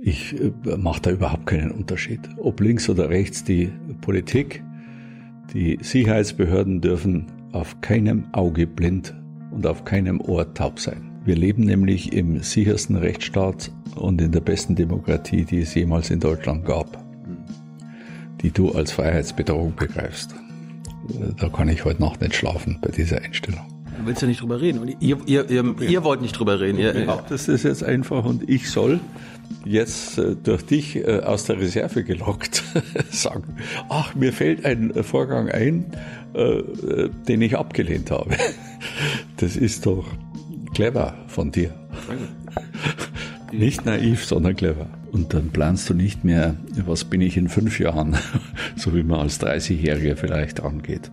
Ich mache da überhaupt keinen Unterschied. Ob links oder rechts die Politik, die Sicherheitsbehörden dürfen auf keinem Auge blind und auf keinem Ohr taub sein. Wir leben nämlich im sichersten Rechtsstaat und in der besten Demokratie, die es jemals in Deutschland gab, die du als Freiheitsbedrohung begreifst. Da kann ich heute Nacht nicht schlafen bei dieser Einstellung. Du willst ja nicht drüber reden. Und ihr wollt nicht drüber reden. Ja, das ist jetzt einfach und ich soll jetzt durch dich aus der Reserve gelockt sagen, ach, mir fällt ein Vorgang ein, den ich abgelehnt habe. Das ist doch clever von dir. Danke. Nicht naiv, sondern clever. Und dann planst du nicht mehr, was bin ich in 5 Jahren, so wie man als 30-Jähriger vielleicht angeht.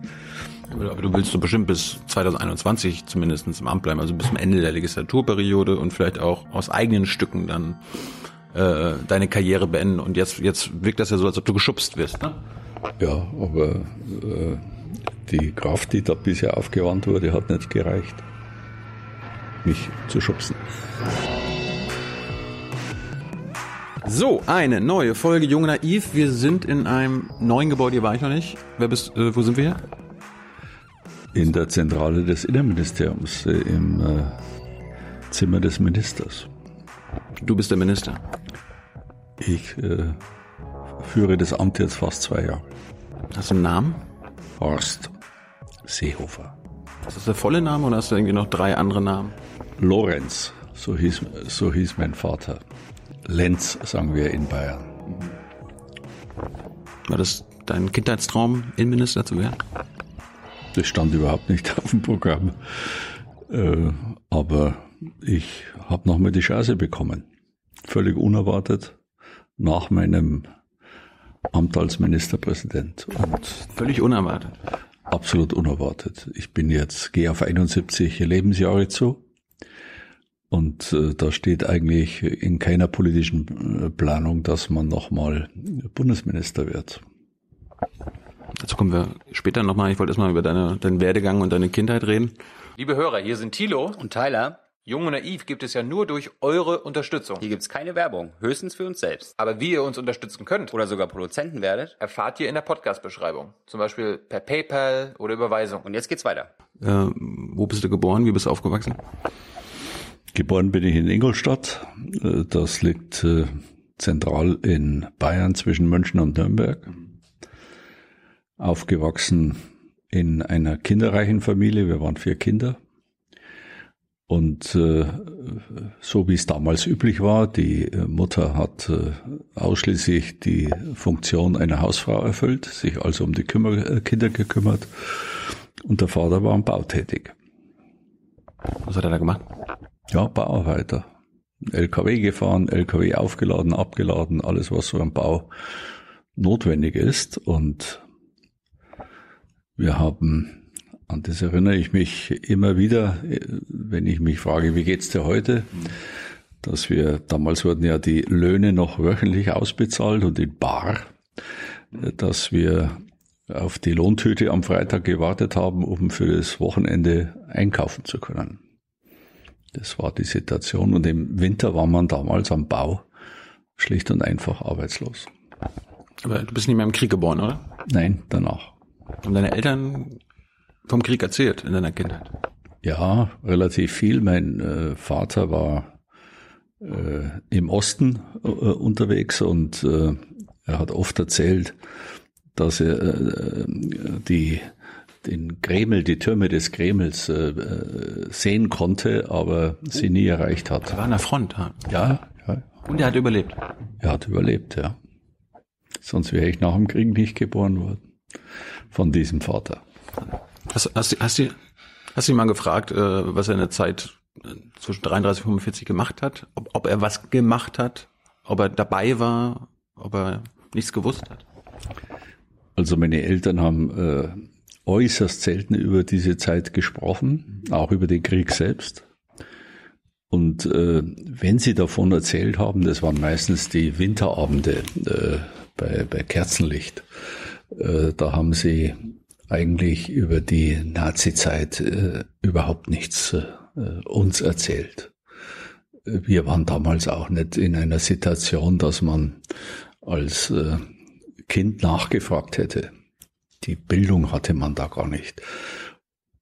Aber du willst doch bestimmt bis 2021 zumindest im Amt bleiben, also bis zum Ende der Legislaturperiode und vielleicht auch aus eigenen Stücken dann deine Karriere beenden. Und jetzt wirkt das ja so, als ob du geschubst wirst, ne? Ja, aber die Kraft, die da bisher aufgewandt wurde, hat nicht gereicht, mich zu schubsen. So, eine neue Folge Junge Naiv. Wir sind in einem neuen Gebäude, hier war ich noch nicht. Wo sind wir hier? In der Zentrale des Innenministeriums, im Zimmer des Ministers. Du bist der Minister? Ich führe das Amt jetzt fast 2 Jahre. Hast du einen Namen? Horst Seehofer. Ist das der volle Name oder hast du irgendwie noch 3 andere Namen? Lorenz, so hieß mein Vater. Lenz, sagen wir in Bayern. War das dein Kindheitstraum, Innenminister zu werden? Das stand überhaupt nicht auf dem Programm. Aber ich habe nochmal die Chance bekommen. Völlig unerwartet nach meinem Amt als Ministerpräsident. Und völlig unerwartet? Absolut unerwartet. Ich bin jetzt, gehe auf 71 Lebensjahre zu. Und da steht eigentlich in keiner politischen Planung, dass man nochmal Bundesminister wird. Dazu kommen wir später nochmal. Ich wollte erstmal über deinen Werdegang und deine Kindheit reden. Liebe Hörer, hier sind Thilo und Tyler. Jung und naiv gibt es ja nur durch eure Unterstützung. Hier gibt's keine Werbung, höchstens für uns selbst. Aber wie ihr uns unterstützen könnt oder sogar Produzenten werdet, erfahrt ihr in der Podcast-Beschreibung. Zum Beispiel per PayPal oder Überweisung. Und jetzt geht's weiter. Wo bist du geboren? Wie bist du aufgewachsen? Geboren bin ich in Ingolstadt. Das liegt zentral in Bayern zwischen München und Nürnberg. Aufgewachsen in einer kinderreichen Familie, wir waren 4 Kinder und so wie es damals üblich war, die Mutter hat ausschließlich die Funktion einer Hausfrau erfüllt, sich also um die Kinder gekümmert und der Vater war am Bau tätig. Was hat er da gemacht? Ja, Bauarbeiter. LKW gefahren, LKW aufgeladen, abgeladen, alles was so am Bau notwendig ist und wir haben, an das erinnere ich mich immer wieder, wenn ich mich frage, wie geht's dir heute, dass wir, damals wurden ja die Löhne noch wöchentlich ausbezahlt und in bar, dass wir auf die Lohntüte am Freitag gewartet haben, um für das Wochenende einkaufen zu können. Das war die Situation und im Winter war man damals am Bau schlicht und einfach arbeitslos. Aber du bist nicht mehr im Krieg geboren, oder? Nein, danach. Haben deine Eltern vom Krieg erzählt in deiner Kindheit? Ja, relativ viel. Mein Vater war im Osten unterwegs und er hat oft erzählt, dass er den Kreml, die Türme des Kremls sehen konnte, aber sie nie erreicht hat. Er war an der Front, ha? Ja. Und er hat überlebt? Er hat überlebt, ja. Sonst wäre ich nach dem Krieg nicht geboren worden. Von diesem Vater. Hast du ihn mal gefragt, was er in der Zeit zwischen 33 und 45 gemacht hat? Ob er was gemacht hat? Ob er dabei war? Ob er nichts gewusst hat? Also meine Eltern haben äußerst selten über diese Zeit gesprochen, auch über den Krieg selbst. Und wenn sie davon erzählt haben, das waren meistens die Winterabende bei Kerzenlicht, da haben sie eigentlich über die Nazi-Zeit überhaupt nichts uns erzählt. Wir waren damals auch nicht in einer Situation, dass man als Kind nachgefragt hätte. Die Bildung hatte man da gar nicht.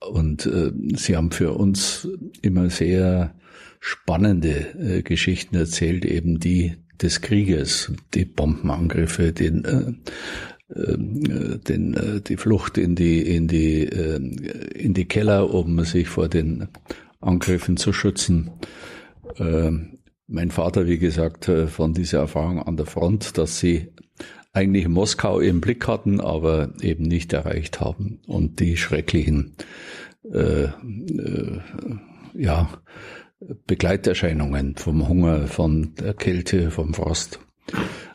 Und sie haben für uns immer sehr spannende Geschichten erzählt, eben die des Krieges, die Bombenangriffe, die Flucht in die Keller, um sich vor den Angriffen zu schützen. Mein Vater, wie gesagt, von dieser Erfahrung an der Front, dass sie eigentlich Moskau im Blick hatten, aber eben nicht erreicht haben. Und die schrecklichen Begleiterscheinungen vom Hunger, von der Kälte, vom Frost.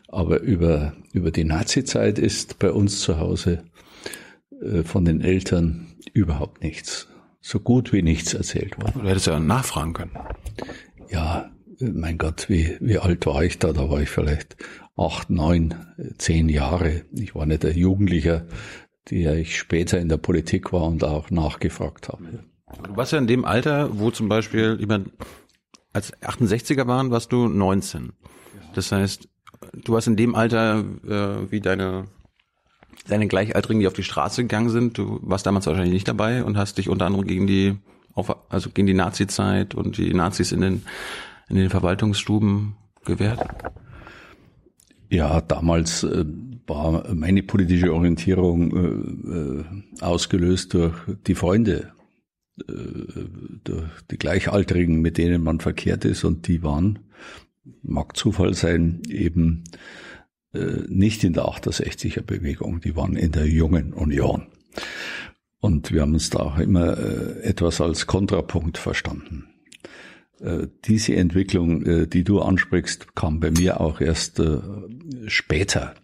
Aber über die Nazizeit ist bei uns zu Hause von den Eltern überhaupt nichts, so gut wie nichts erzählt worden. Du hättest ja nachfragen können. Ja, mein Gott, wie alt war ich da? Da war ich vielleicht 8, 9, 10 Jahre. Ich war nicht der Jugendlicher, der ich später in der Politik war und auch nachgefragt habe. Du warst ja in dem Alter, wo zum Beispiel, ich meine, als 68er waren, warst du 19. Das heißt, du warst in dem Alter wie deine Gleichaltrigen, die auf die Straße gegangen sind. Du warst damals wahrscheinlich nicht dabei und hast dich unter anderem gegen die Nazi-Zeit und die Nazis in den Verwaltungsstuben gewehrt? Ja, damals war meine politische Orientierung ausgelöst durch die Freunde, durch die Gleichaltrigen, mit denen man verkehrt ist, und die waren, mag Zufall sein, eben nicht in der 68er Bewegung, die waren in der Jungen Union. Und wir haben uns da auch immer etwas als Kontrapunkt verstanden. Diese Entwicklung, die du ansprichst, kam bei mir auch erst später.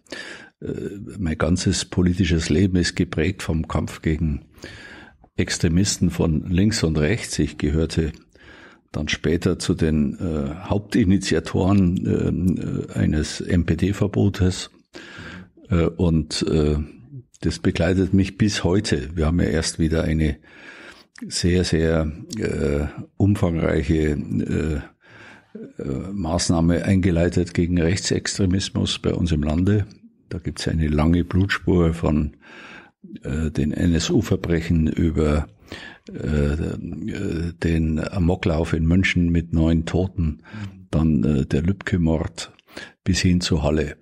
Mein ganzes politisches Leben ist geprägt vom Kampf gegen Extremisten von links und rechts. Ich gehörte dann später zu den Hauptinitiatoren eines MPD-Verbotes und das begleitet mich bis heute. Wir haben ja erst wieder eine sehr, sehr umfangreiche Maßnahme eingeleitet gegen Rechtsextremismus bei uns im Lande. Da gibt es eine lange Blutspur von den NSU-Verbrechen über den Amoklauf in München mit 9 Toten, dann der Lübcke-Mord bis hin zu Halle.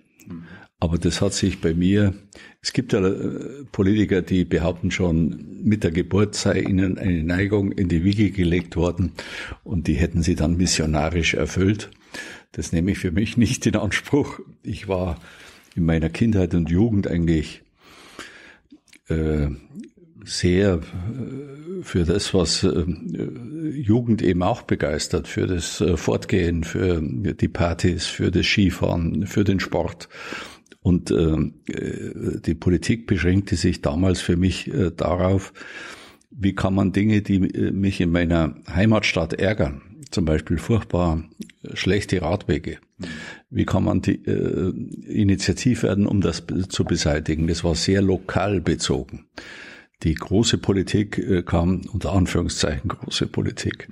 Aber das hat sich bei mir, es gibt ja Politiker, die behaupten schon, mit der Geburt sei ihnen eine Neigung in die Wiege gelegt worden und die hätten sie dann missionarisch erfüllt. Das nehme ich für mich nicht in Anspruch. Ich war in meiner Kindheit und Jugend eigentlich sehr für das, was Jugend eben auch begeistert, für das Fortgehen, für die Partys, für das Skifahren, für den Sport. Und die Politik beschränkte sich damals für mich darauf, wie kann man Dinge, die mich in meiner Heimatstadt ärgern, zum Beispiel furchtbar schlechte Radwege, wie kann man die initiativ werden, um das zu beseitigen. Das war sehr lokal bezogen. Die große Politik kam, unter Anführungszeichen große Politik.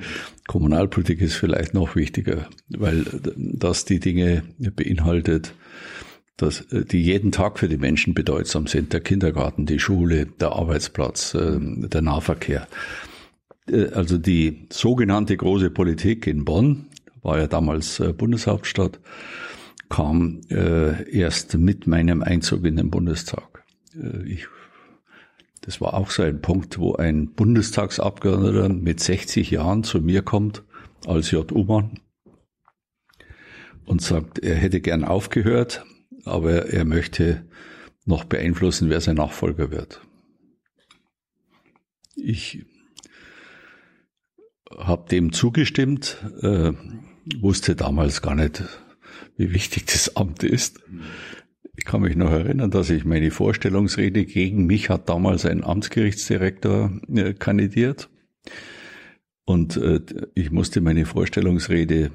Kommunalpolitik ist vielleicht noch wichtiger, weil das die Dinge beinhaltet, dass die jeden Tag für die Menschen bedeutsam sind. Der Kindergarten, die Schule, der Arbeitsplatz, der Nahverkehr. Also die sogenannte große Politik in Bonn, war ja damals Bundeshauptstadt, kam erst mit meinem Einzug in den Bundestag. Das war auch so ein Punkt, wo ein Bundestagsabgeordneter mit 60 Jahren zu mir kommt als JU-Mann und sagt, er hätte gern aufgehört, aber er möchte noch beeinflussen, wer sein Nachfolger wird. Ich habe dem zugestimmt, wusste damals gar nicht, wie wichtig das Amt ist. Ich kann mich noch erinnern, dass ich meine Vorstellungsrede, gegen mich hat damals ein Amtsgerichtsdirektor kandidiert, und ich musste meine Vorstellungsrede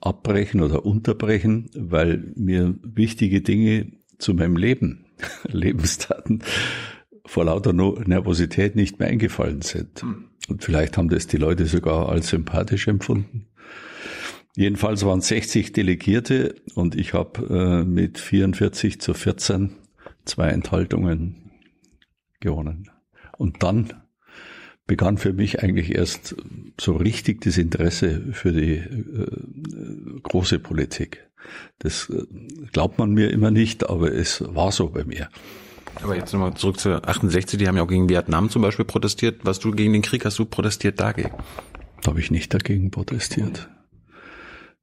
abbrechen oder unterbrechen, weil mir wichtige Dinge zu meinem Leben, Lebenstaten, vor lauter Nervosität nicht mehr eingefallen sind. Und vielleicht haben das die Leute sogar als sympathisch empfunden. Jedenfalls waren 60 Delegierte und ich habe mit 44-14 2 Enthaltungen gewonnen. Und dann begann für mich eigentlich erst so richtig das Interesse für die große Politik. Das glaubt man mir immer nicht, aber es war so bei mir. Aber jetzt nochmal zurück zu 68, die haben ja auch gegen Vietnam zum Beispiel protestiert. Was du gegen den Krieg hast, du protestiert dagegen? Da habe ich nicht dagegen protestiert.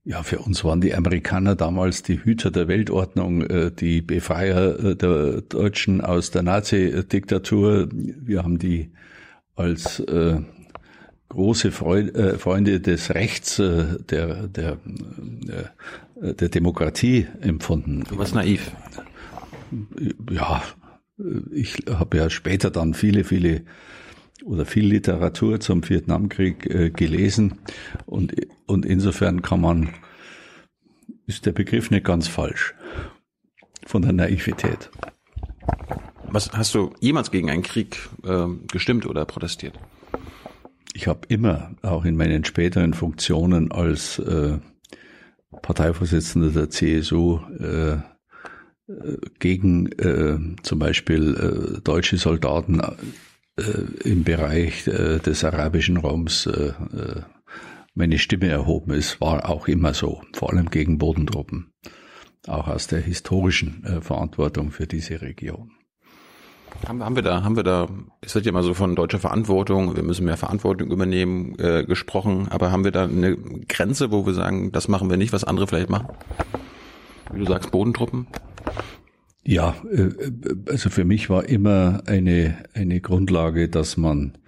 Ja, für uns waren die Amerikaner damals die Hüter der Weltordnung, die Befreier der Deutschen aus der Nazi-Diktatur. Wir haben die als große Freunde des Rechts, der Demokratie empfunden. Du warst naiv. Ja, ich habe ja später dann viel Literatur zum Vietnamkrieg gelesen und insofern ist der Begriff nicht ganz falsch von der Naivität. Was hast du jemals gegen einen Krieg gestimmt oder protestiert? Ich habe immer, auch in meinen späteren Funktionen als Parteivorsitzender der CSU, gegen zum Beispiel deutsche Soldaten im Bereich des arabischen Raums meine Stimme erhoben. Es war auch immer so, vor allem gegen Bodentruppen, auch aus der historischen Verantwortung für diese Region. Es wird ja immer so von deutscher Verantwortung, wir müssen mehr Verantwortung übernehmen, gesprochen, aber haben wir da eine Grenze, wo wir sagen, das machen wir nicht, was andere vielleicht machen? Wie du sagst, Bodentruppen? Ja, also für mich war immer eine Grundlage, dass man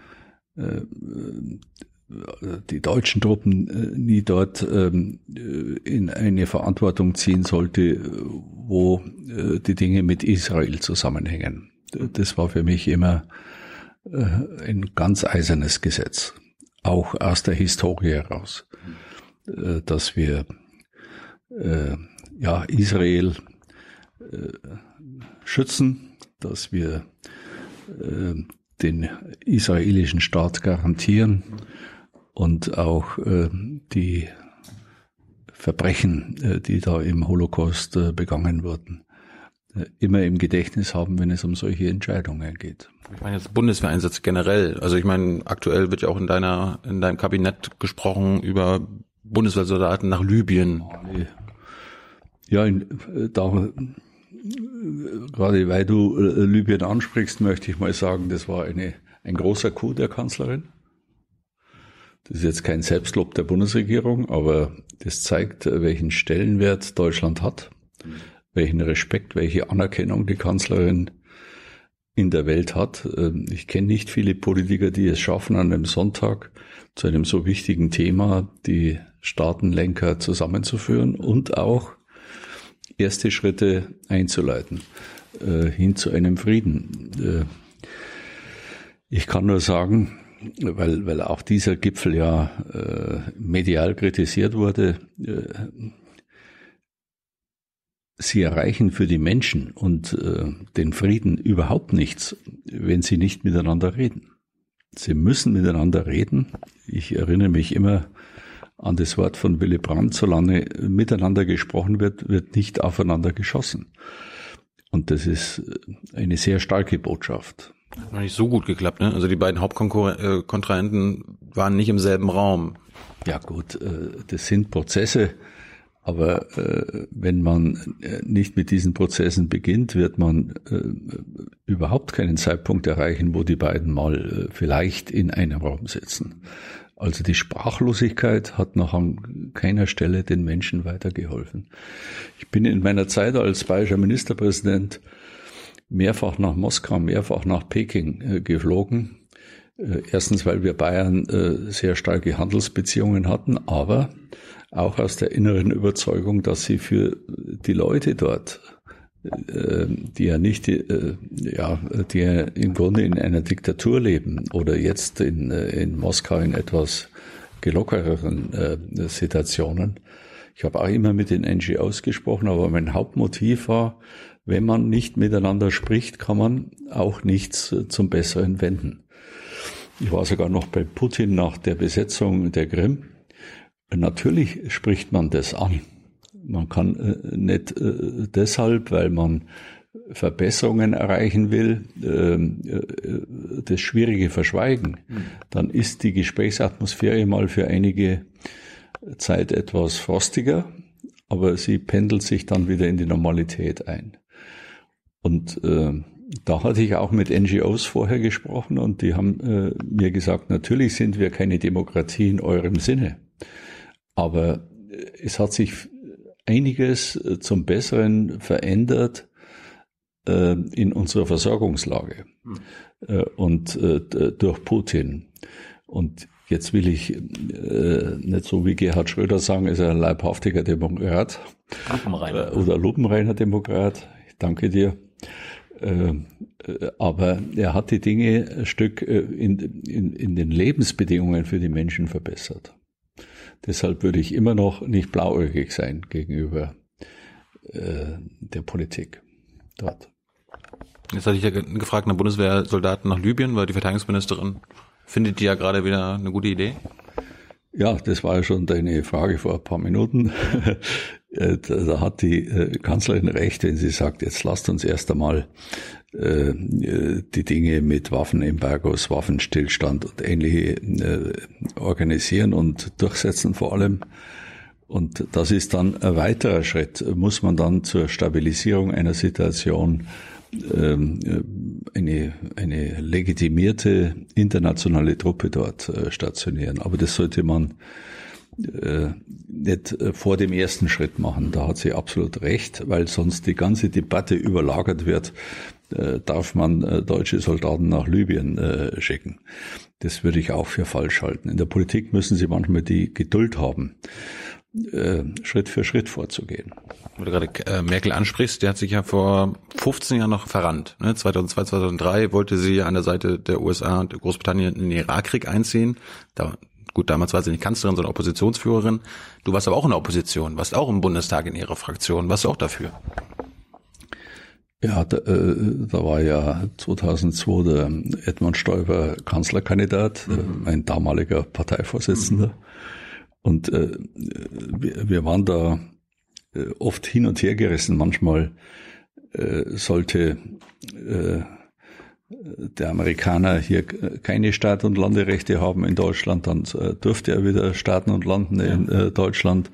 die deutschen Truppen nie dort in eine Verantwortung ziehen sollte, wo die Dinge mit Israel zusammenhängen. Das war für mich immer ein ganz eisernes Gesetz, auch aus der Historie heraus, dass wir Israel schützen, dass wir den israelischen Staat garantieren und auch die Verbrechen, die da im Holocaust begangen wurden, immer im Gedächtnis haben, wenn es um solche Entscheidungen geht. Ich meine jetzt Bundeswehreinsatz generell. Also ich meine, aktuell wird ja auch in deinem Kabinett gesprochen über Bundeswehrsoldaten nach Libyen. Ja, gerade weil du Libyen ansprichst, möchte ich mal sagen, das war ein großer Coup der Kanzlerin. Das ist jetzt kein Selbstlob der Bundesregierung, aber das zeigt, welchen Stellenwert Deutschland hat, welchen Respekt, welche Anerkennung die Kanzlerin in der Welt hat. Ich kenne nicht viele Politiker, die es schaffen, an einem Sonntag zu einem so wichtigen Thema die Staatenlenker zusammenzuführen und auch erste Schritte einzuleiten, hin zu einem Frieden. Ich kann nur sagen, weil auch dieser Gipfel ja medial kritisiert wurde, sie erreichen für die Menschen und den Frieden überhaupt nichts, wenn sie nicht miteinander reden. Sie müssen miteinander reden. Ich erinnere mich immer an das Wort von Willy Brandt: solange miteinander gesprochen wird, wird nicht aufeinander geschossen. Und das ist eine sehr starke Botschaft. Hat noch nicht so gut geklappt, ne? Also die beiden Hauptkontrahenten waren nicht im selben Raum. Ja gut, das sind Prozesse, aber wenn man nicht mit diesen Prozessen beginnt, wird man überhaupt keinen Zeitpunkt erreichen, wo die beiden mal vielleicht in einem Raum sitzen. Also die Sprachlosigkeit hat noch an keiner Stelle den Menschen weitergeholfen. Ich bin in meiner Zeit als bayerischer Ministerpräsident mehrfach nach Moskau, mehrfach nach Peking geflogen. Erstens, weil wir Bayern sehr starke Handelsbeziehungen hatten, aber auch aus der inneren Überzeugung, dass sie für die Leute dort, die ja im Grunde in einer Diktatur leben oder jetzt in Moskau in etwas gelockereren Situationen. Ich habe auch immer mit den NGOs gesprochen, aber mein Hauptmotiv war, wenn man nicht miteinander spricht, kann man auch nichts zum Besseren wenden. Ich war sogar noch bei Putin nach der Besetzung der Krim Natürlich spricht man das an. Man kann nicht deshalb, weil man Verbesserungen erreichen will, das Schwierige verschweigen. Dann ist die Gesprächsatmosphäre mal für einige Zeit etwas frostiger, aber sie pendelt sich dann wieder in die Normalität ein. Und da hatte ich auch mit NGOs vorher gesprochen und die haben mir gesagt, natürlich sind wir keine Demokratie in eurem Sinne, aber es hat sich einiges zum Besseren verändert in unserer Versorgungslage und durch Putin. Und jetzt will ich nicht so wie Gerhard Schröder sagen, ist er ein leibhaftiger Demokrat oder lupenreiner Demokrat. Ich danke dir. Aber er hat die Dinge ein Stück in den Lebensbedingungen für die Menschen verbessert. Deshalb würde ich immer noch nicht blauäugig sein gegenüber der Politik dort. Jetzt hatte ich ja gefragt nach Bundeswehrsoldaten nach Libyen, weil die Verteidigungsministerin findet die ja gerade wieder eine gute Idee. Ja, das war ja schon deine Frage vor ein paar Minuten. Da hat die Kanzlerin recht, wenn sie sagt, jetzt lasst uns erst einmal die Dinge mit Waffenembargos, Waffenstillstand und ähnliche organisieren und durchsetzen vor allem. Und das ist dann ein weiterer Schritt, muss man dann zur Stabilisierung einer Situation eine legitimierte internationale Truppe dort stationieren. Aber das sollte man nicht vor dem ersten Schritt machen. Da hat sie absolut recht, weil sonst die ganze Debatte überlagert wird. Darf man deutsche Soldaten nach Libyen schicken? Das würde ich auch für falsch halten. In der Politik müssen sie manchmal die Geduld haben, Schritt für Schritt vorzugehen. Wo du gerade Merkel ansprichst, die hat sich ja vor 15 Jahren noch verrannt. 2002, 2003 wollte sie an der Seite der USA und Großbritannien in den Irakkrieg einziehen. Gut, damals war sie nicht Kanzlerin, sondern Oppositionsführerin. Du warst aber auch in der Opposition, warst auch im Bundestag in ihrer Fraktion. Warst du auch dafür? Ja, da war ja 2002 der Edmund Stoiber Kanzlerkandidat, mein damaliger Parteivorsitzender. Und wir waren da oft hin und her gerissen. Manchmal sollte der Amerikaner hier keine Staat- und Landerechte haben in Deutschland, dann dürfte er wieder starten und landen in Deutschland.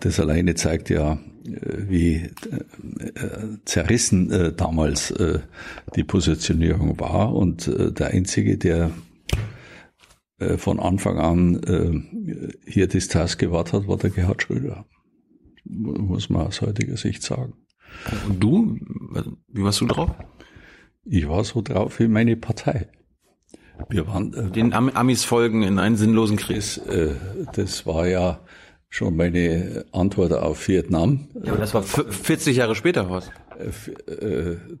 Das alleine zeigt ja, wie zerrissen damals die Positionierung war. Und der Einzige, der von Anfang an hier Distanz gewahrt hat, war der Gerhard Schröder. Muss man aus heutiger Sicht sagen. Und du? Wie warst du drauf? Ich war so drauf wie meine Partei. Wir waren den Amis folgen in einen sinnlosen Krieg. Das war ja schon meine Antwort auf Vietnam. Ja, aber das war 40 Jahre später, Horst.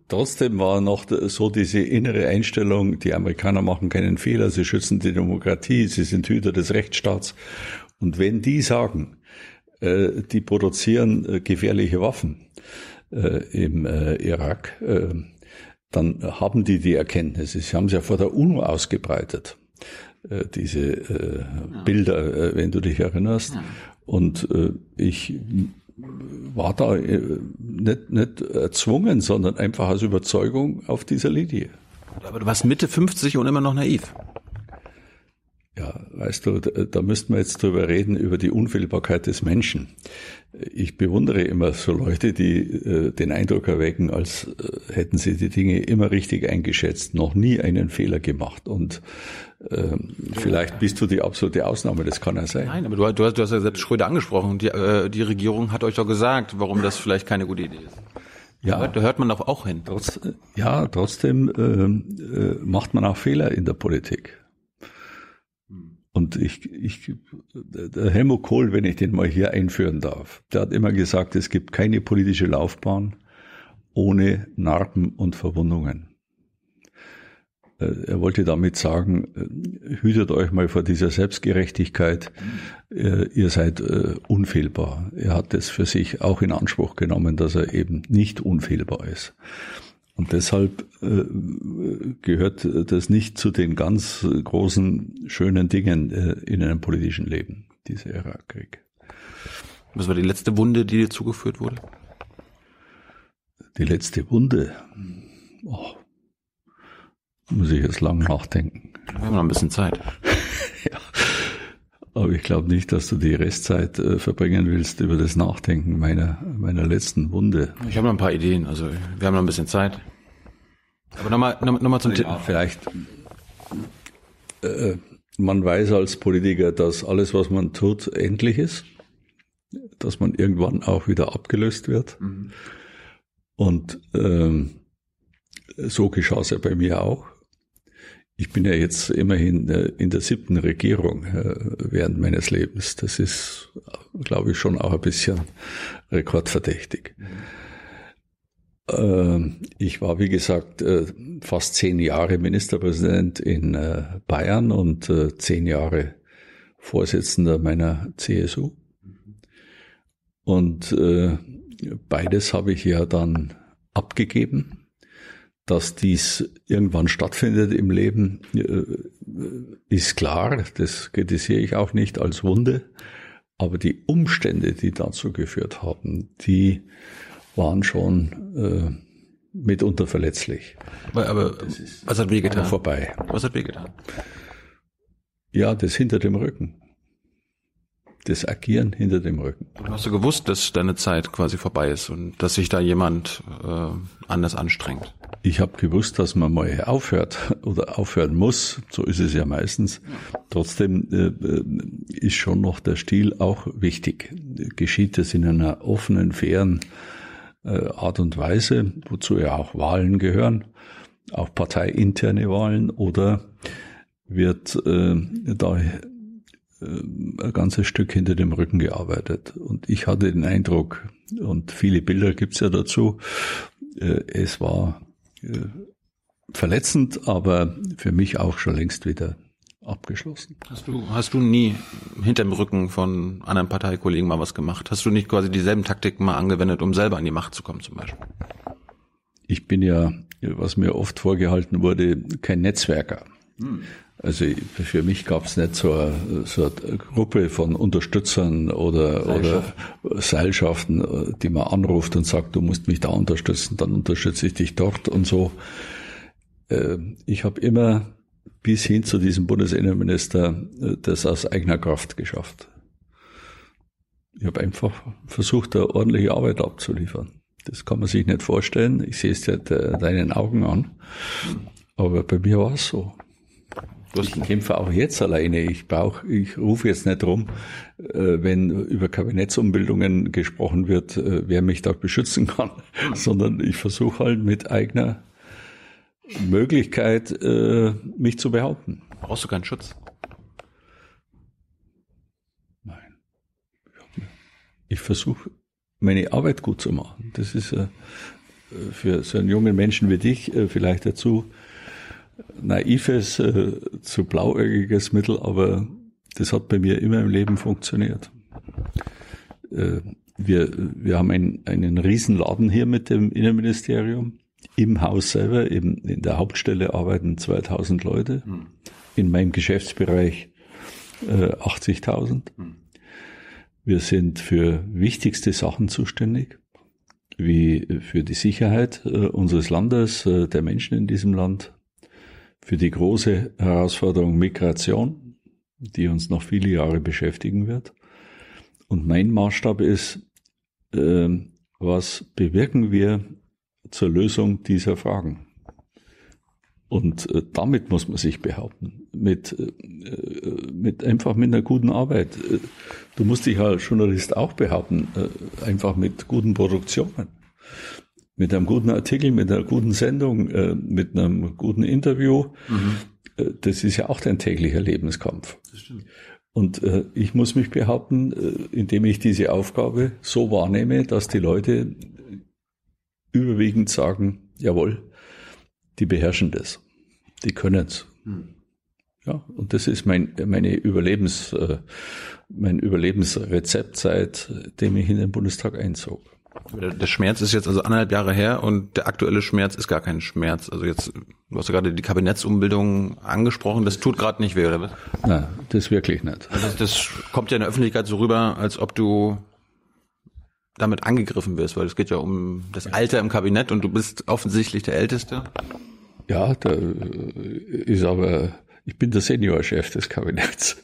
Trotzdem war noch so diese innere Einstellung, die Amerikaner machen keinen Fehler, sie schützen die Demokratie, sie sind Hüter des Rechtsstaats. Und wenn die sagen, die produzieren gefährliche Waffen im Irak, dann haben die Erkenntnisse. Sie haben es ja vor der UNO ausgebreitet, diese Bilder, wenn du dich erinnerst. Ja. Und ich war da nicht erzwungen, sondern einfach aus Überzeugung auf dieser Linie. Aber du warst Mitte 50 und immer noch naiv. Ja, weißt du, da müssten wir jetzt drüber reden, über die Unfehlbarkeit des Menschen. Ich bewundere immer so Leute, die den Eindruck erwecken, als hätten sie die Dinge immer richtig eingeschätzt, noch nie einen Fehler gemacht. Und vielleicht bist du die absolute Ausnahme, das kann ja sein. Nein, aber du hast ja selbst Schröder angesprochen. Die Regierung hat euch doch gesagt, warum das vielleicht keine gute Idee ist. Ja, da hört man doch auch hin. Trotzdem macht man auch Fehler in der Politik. Und der Helmut Kohl, wenn ich den mal hier einführen darf, der hat immer gesagt, es gibt keine politische Laufbahn ohne Narben und Verwundungen. Er wollte damit sagen, hütet euch mal vor dieser Selbstgerechtigkeit, ihr seid unfehlbar. Er hat das für sich auch in Anspruch genommen, dass er eben nicht unfehlbar ist. Und deshalb gehört das nicht zu den ganz großen, schönen Dingen in einem politischen Leben. dieser Irakkrieg. Was war die letzte Wunde, die dir zugeführt wurde? Die letzte Wunde? Oh, muss ich jetzt lang nachdenken. Wir haben noch ein bisschen Zeit. Ja. Aber ich glaube nicht, dass du die Restzeit verbringen willst über das Nachdenken meiner letzten Wunde. Ich habe noch ein paar Ideen, also wir haben noch ein bisschen Zeit. Aber nochmal zum Thema. Ja, vielleicht, man weiß als Politiker, dass alles, was man tut, endlich ist. Dass man irgendwann auch wieder abgelöst wird. Mhm. Und so geschah es ja bei mir auch. Ich bin ja jetzt immerhin in der 7. Regierung während meines Lebens. Das ist, glaube ich, schon auch ein bisschen rekordverdächtig. Ich war, wie gesagt, fast 10 Jahre Ministerpräsident in Bayern und 10 Jahre Vorsitzender meiner CSU. Und beides habe ich ja dann abgegeben. Dass dies irgendwann stattfindet im Leben, ist klar, das kritisiere ich auch nicht als Wunde. Aber die Umstände, die dazu geführt haben, die waren schon mitunter verletzlich. Aber was hat wehgetan? Vorbei. Was hat wehgetan? Ja, das hinter dem Rücken. Das Agieren hinter dem Rücken. Hast du gewusst, dass deine Zeit quasi vorbei ist und dass sich da jemand anders anstrengt? Ich habe gewusst, dass man mal aufhört oder aufhören muss. So ist es ja meistens. Trotzdem ist schon noch der Stil auch wichtig. Geschieht das in einer offenen, fairen Art und Weise, wozu ja auch Wahlen gehören, auch parteiinterne Wahlen, oder wird da ein ganzes Stück hinter dem Rücken gearbeitet? Und ich hatte den Eindruck, und viele Bilder gibt's ja dazu, es war verletzend, aber für mich auch schon längst wieder abgeschlossen. Hast du nie hinterm Rücken von anderen Parteikollegen mal was gemacht? Hast du nicht quasi dieselben Taktiken mal angewendet, um selber an die Macht zu kommen zum Beispiel? Ich bin ja, was mir oft vorgehalten wurde, kein Netzwerker. Hm. Also für mich gab es nicht so eine Gruppe von Unterstützern oder Seilschaften, die man anruft und sagt, du musst mich da unterstützen, dann unterstütze ich dich dort und so. Ich habe immer bis hin zu diesem Bundesinnenminister das aus eigener Kraft geschafft. Ich habe einfach versucht, eine ordentliche Arbeit abzuliefern. Das kann man sich nicht vorstellen. Ich sehe es dir deinen Augen an. Aber bei mir war es so. Ich kämpfe auch jetzt alleine. Ich rufe jetzt nicht rum, wenn über Kabinettsumbildungen gesprochen wird, wer mich da beschützen kann, sondern ich versuche halt mit eigener Möglichkeit, mich zu behaupten. Brauchst du keinen Schutz? Nein. Ich versuche, meine Arbeit gut zu machen. Das ist für so einen jungen Menschen wie dich vielleicht dazu naives, zu blauäugiges Mittel, aber das hat bei mir immer im Leben funktioniert. Wir haben einen riesen Laden hier mit dem Innenministerium. Im Haus selber, eben in der Hauptstelle arbeiten 2000 Leute. In meinem Geschäftsbereich 80.000. Wir sind für wichtigste Sachen zuständig, wie für die Sicherheit unseres Landes, der Menschen in diesem Land. Für die große Herausforderung Migration, die uns noch viele Jahre beschäftigen wird. Und mein Maßstab ist, was bewirken wir zur Lösung dieser Fragen? Und damit muss man sich behaupten, einfach mit einer guten Arbeit. Du musst dich als Journalist auch behaupten, einfach mit guten Produktionen. Mit einem guten Artikel, mit einer guten Sendung, mit einem guten Interview. Mhm. Das ist ja auch dein täglicher Lebenskampf. Das stimmt. Und ich muss mich behaupten, indem ich diese Aufgabe so wahrnehme, dass die Leute überwiegend sagen, jawohl, die beherrschen das, die können es. Mhm. Ja, und das ist mein Überlebensrezept, seitdem ich in den Bundestag einzog. Der Schmerz ist jetzt also 1,5 Jahre her und der aktuelle Schmerz ist gar kein Schmerz. Also jetzt, du hast ja gerade die Kabinettsumbildung angesprochen, das tut gerade nicht weh, oder was? Nein, das wirklich nicht. Das kommt ja in der Öffentlichkeit so rüber, als ob du damit angegriffen wirst, weil es geht ja um das Alter im Kabinett und du bist offensichtlich der Älteste. Ja, da ist aber, ich bin der Seniorchef des Kabinetts.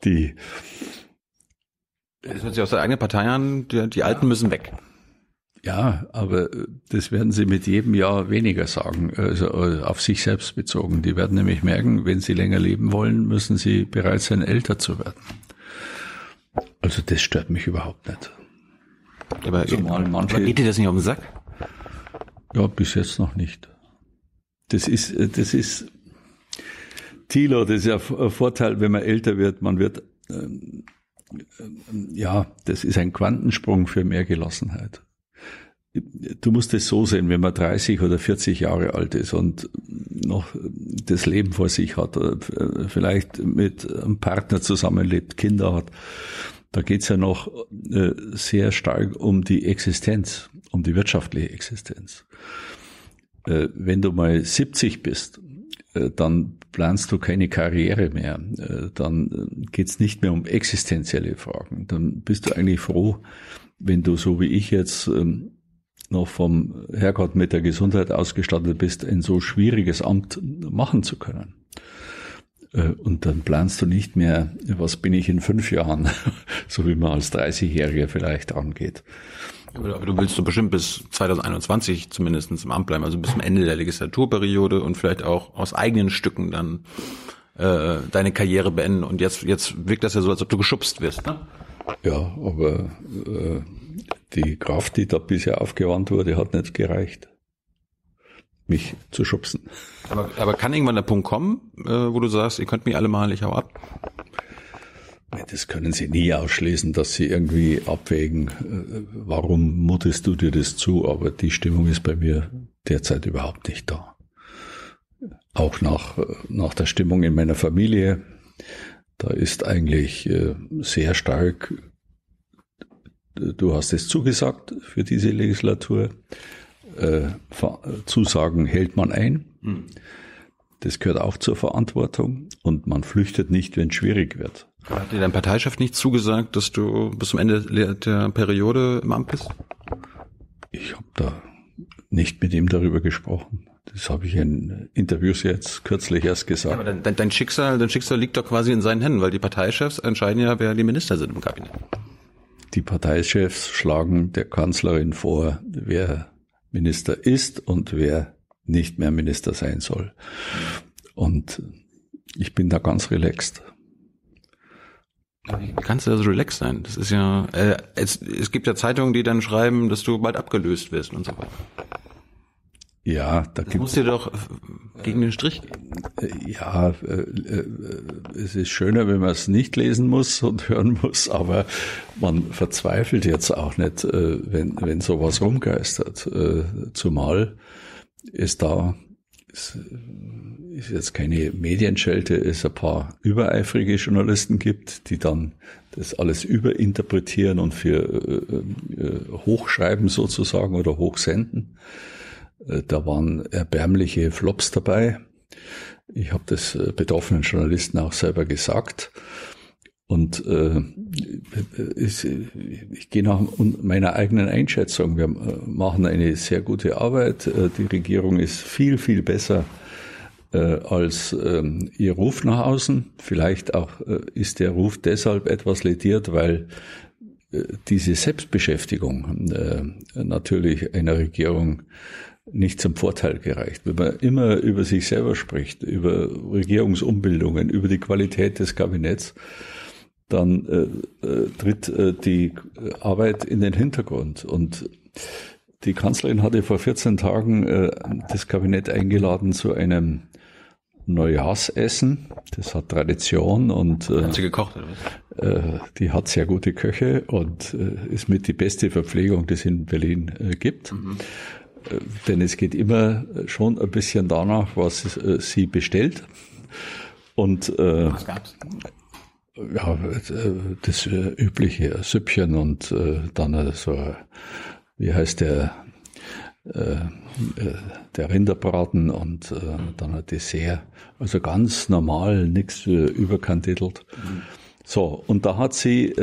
Das hört sich aus der eigenen Partei an, die Alten müssen weg. Ja, aber das werden sie mit jedem Jahr weniger sagen, also auf sich selbst bezogen. Die werden nämlich merken, wenn sie länger leben wollen, müssen sie bereit sein, älter zu werden. Also das stört mich überhaupt nicht. Aber geht dir das nicht auf den Sack? Ja, bis jetzt noch nicht. Das ist ja ein Vorteil, wenn man älter wird. Man wird, das ist ein Quantensprung für mehr Gelassenheit. Du musst es so sehen, wenn man 30 oder 40 Jahre alt ist und noch das Leben vor sich hat, vielleicht mit einem Partner zusammenlebt, Kinder hat, da geht's ja noch sehr stark um die Existenz, um die wirtschaftliche Existenz. Wenn du mal 70 bist, dann planst du keine Karriere mehr, dann geht's nicht mehr um existenzielle Fragen. Dann bist du eigentlich froh, wenn du so wie ich jetzt noch vom Herrgott mit der Gesundheit ausgestattet bist, ein so schwieriges Amt machen zu können. Und dann planst du nicht mehr, was bin ich in 5 Jahren, so wie man als 30-Jähriger vielleicht angeht. Aber du willst so bestimmt bis 2021 zumindest im Amt bleiben, also bis zum Ende der Legislaturperiode und vielleicht auch aus eigenen Stücken dann deine Karriere beenden. Und jetzt wirkt das ja so, als ob du geschubst wirst, ne? Ja, aber die Kraft, die da bisher aufgewandt wurde, hat nicht gereicht, mich zu schubsen. Aber kann irgendwann der Punkt kommen, wo du sagst, ihr könnt mich alle mal, ich hau ab? Das können sie nie ausschließen, dass sie irgendwie abwägen, warum mutest du dir das zu? Aber die Stimmung ist bei mir derzeit überhaupt nicht da. Auch nach der Stimmung in meiner Familie, da ist eigentlich sehr stark, du hast es zugesagt für diese Legislatur, Zusagen hält man ein, das gehört auch zur Verantwortung und man flüchtet nicht, wenn es schwierig wird. Hat dir dein Parteichef nicht zugesagt, dass du bis zum Ende der Periode im Amt bist? Ich habe da nicht mit ihm darüber gesprochen. Das habe ich in Interviews jetzt kürzlich erst gesagt. Ja, aber dein Schicksal liegt doch quasi in seinen Händen, weil die Parteichefs entscheiden ja, wer die Minister sind im Kabinett. Die Parteichefs schlagen der Kanzlerin vor, wer Minister ist und wer nicht mehr Minister sein soll. Und ich bin da ganz relaxed. Wie kannst du da so relaxed sein? Das ist ja, es gibt ja Zeitungen, die dann schreiben, dass du bald abgelöst wirst und so weiter. Ja, das musst du doch gegen den Strich gehen. Ja, es ist schöner, wenn man es nicht lesen muss und hören muss, aber man verzweifelt jetzt auch nicht, wenn sowas rumgeistert. Zumal es ist jetzt keine Medienschelte, es ein paar übereifrige Journalisten gibt, die dann das alles überinterpretieren und für hochschreiben sozusagen oder hochsenden. Da waren erbärmliche Flops dabei. Ich habe das betroffenen Journalisten auch selber gesagt. Und ich gehe nach meiner eigenen Einschätzung. Wir machen eine sehr gute Arbeit. Die Regierung ist viel, viel besser als ihr Ruf nach außen. Vielleicht auch ist der Ruf deshalb etwas lediert, weil diese Selbstbeschäftigung natürlich einer Regierung nicht zum Vorteil gereicht. Wenn man immer über sich selber spricht, über Regierungsumbildungen, über die Qualität des Kabinetts, dann tritt die Arbeit in den Hintergrund. Und die Kanzlerin hatte vor 14 Tagen das Kabinett eingeladen zu einem Neujahrsessen. Das hat Tradition und hat sie gekocht, oder was? Die hat sehr gute Köche und ist mit die beste Verpflegung, die es in Berlin gibt. Mhm. Denn es geht immer schon ein bisschen danach, was sie bestellt. Und was gab's? Ja, das übliche Süppchen und dann so wie heißt der Rinderbraten und dann ein Dessert. Also ganz normal, nichts überkandidelt. So, und da hat sie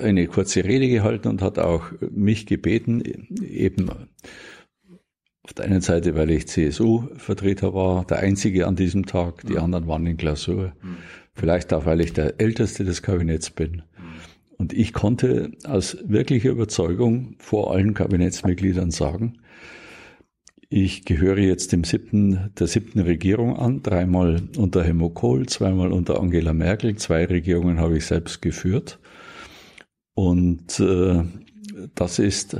eine kurze Rede gehalten und hat auch mich gebeten, eben auf der einen Seite, weil ich CSU-Vertreter war, der Einzige an diesem Tag, die anderen waren in Klausur, vielleicht auch, weil ich der Älteste des Kabinetts bin. Und ich konnte aus wirklicher Überzeugung vor allen Kabinettsmitgliedern sagen, ich gehöre jetzt der siebten Regierung an, dreimal unter Helmut Kohl, zweimal unter Angela Merkel, 2 Regierungen habe ich selbst geführt. Und das ist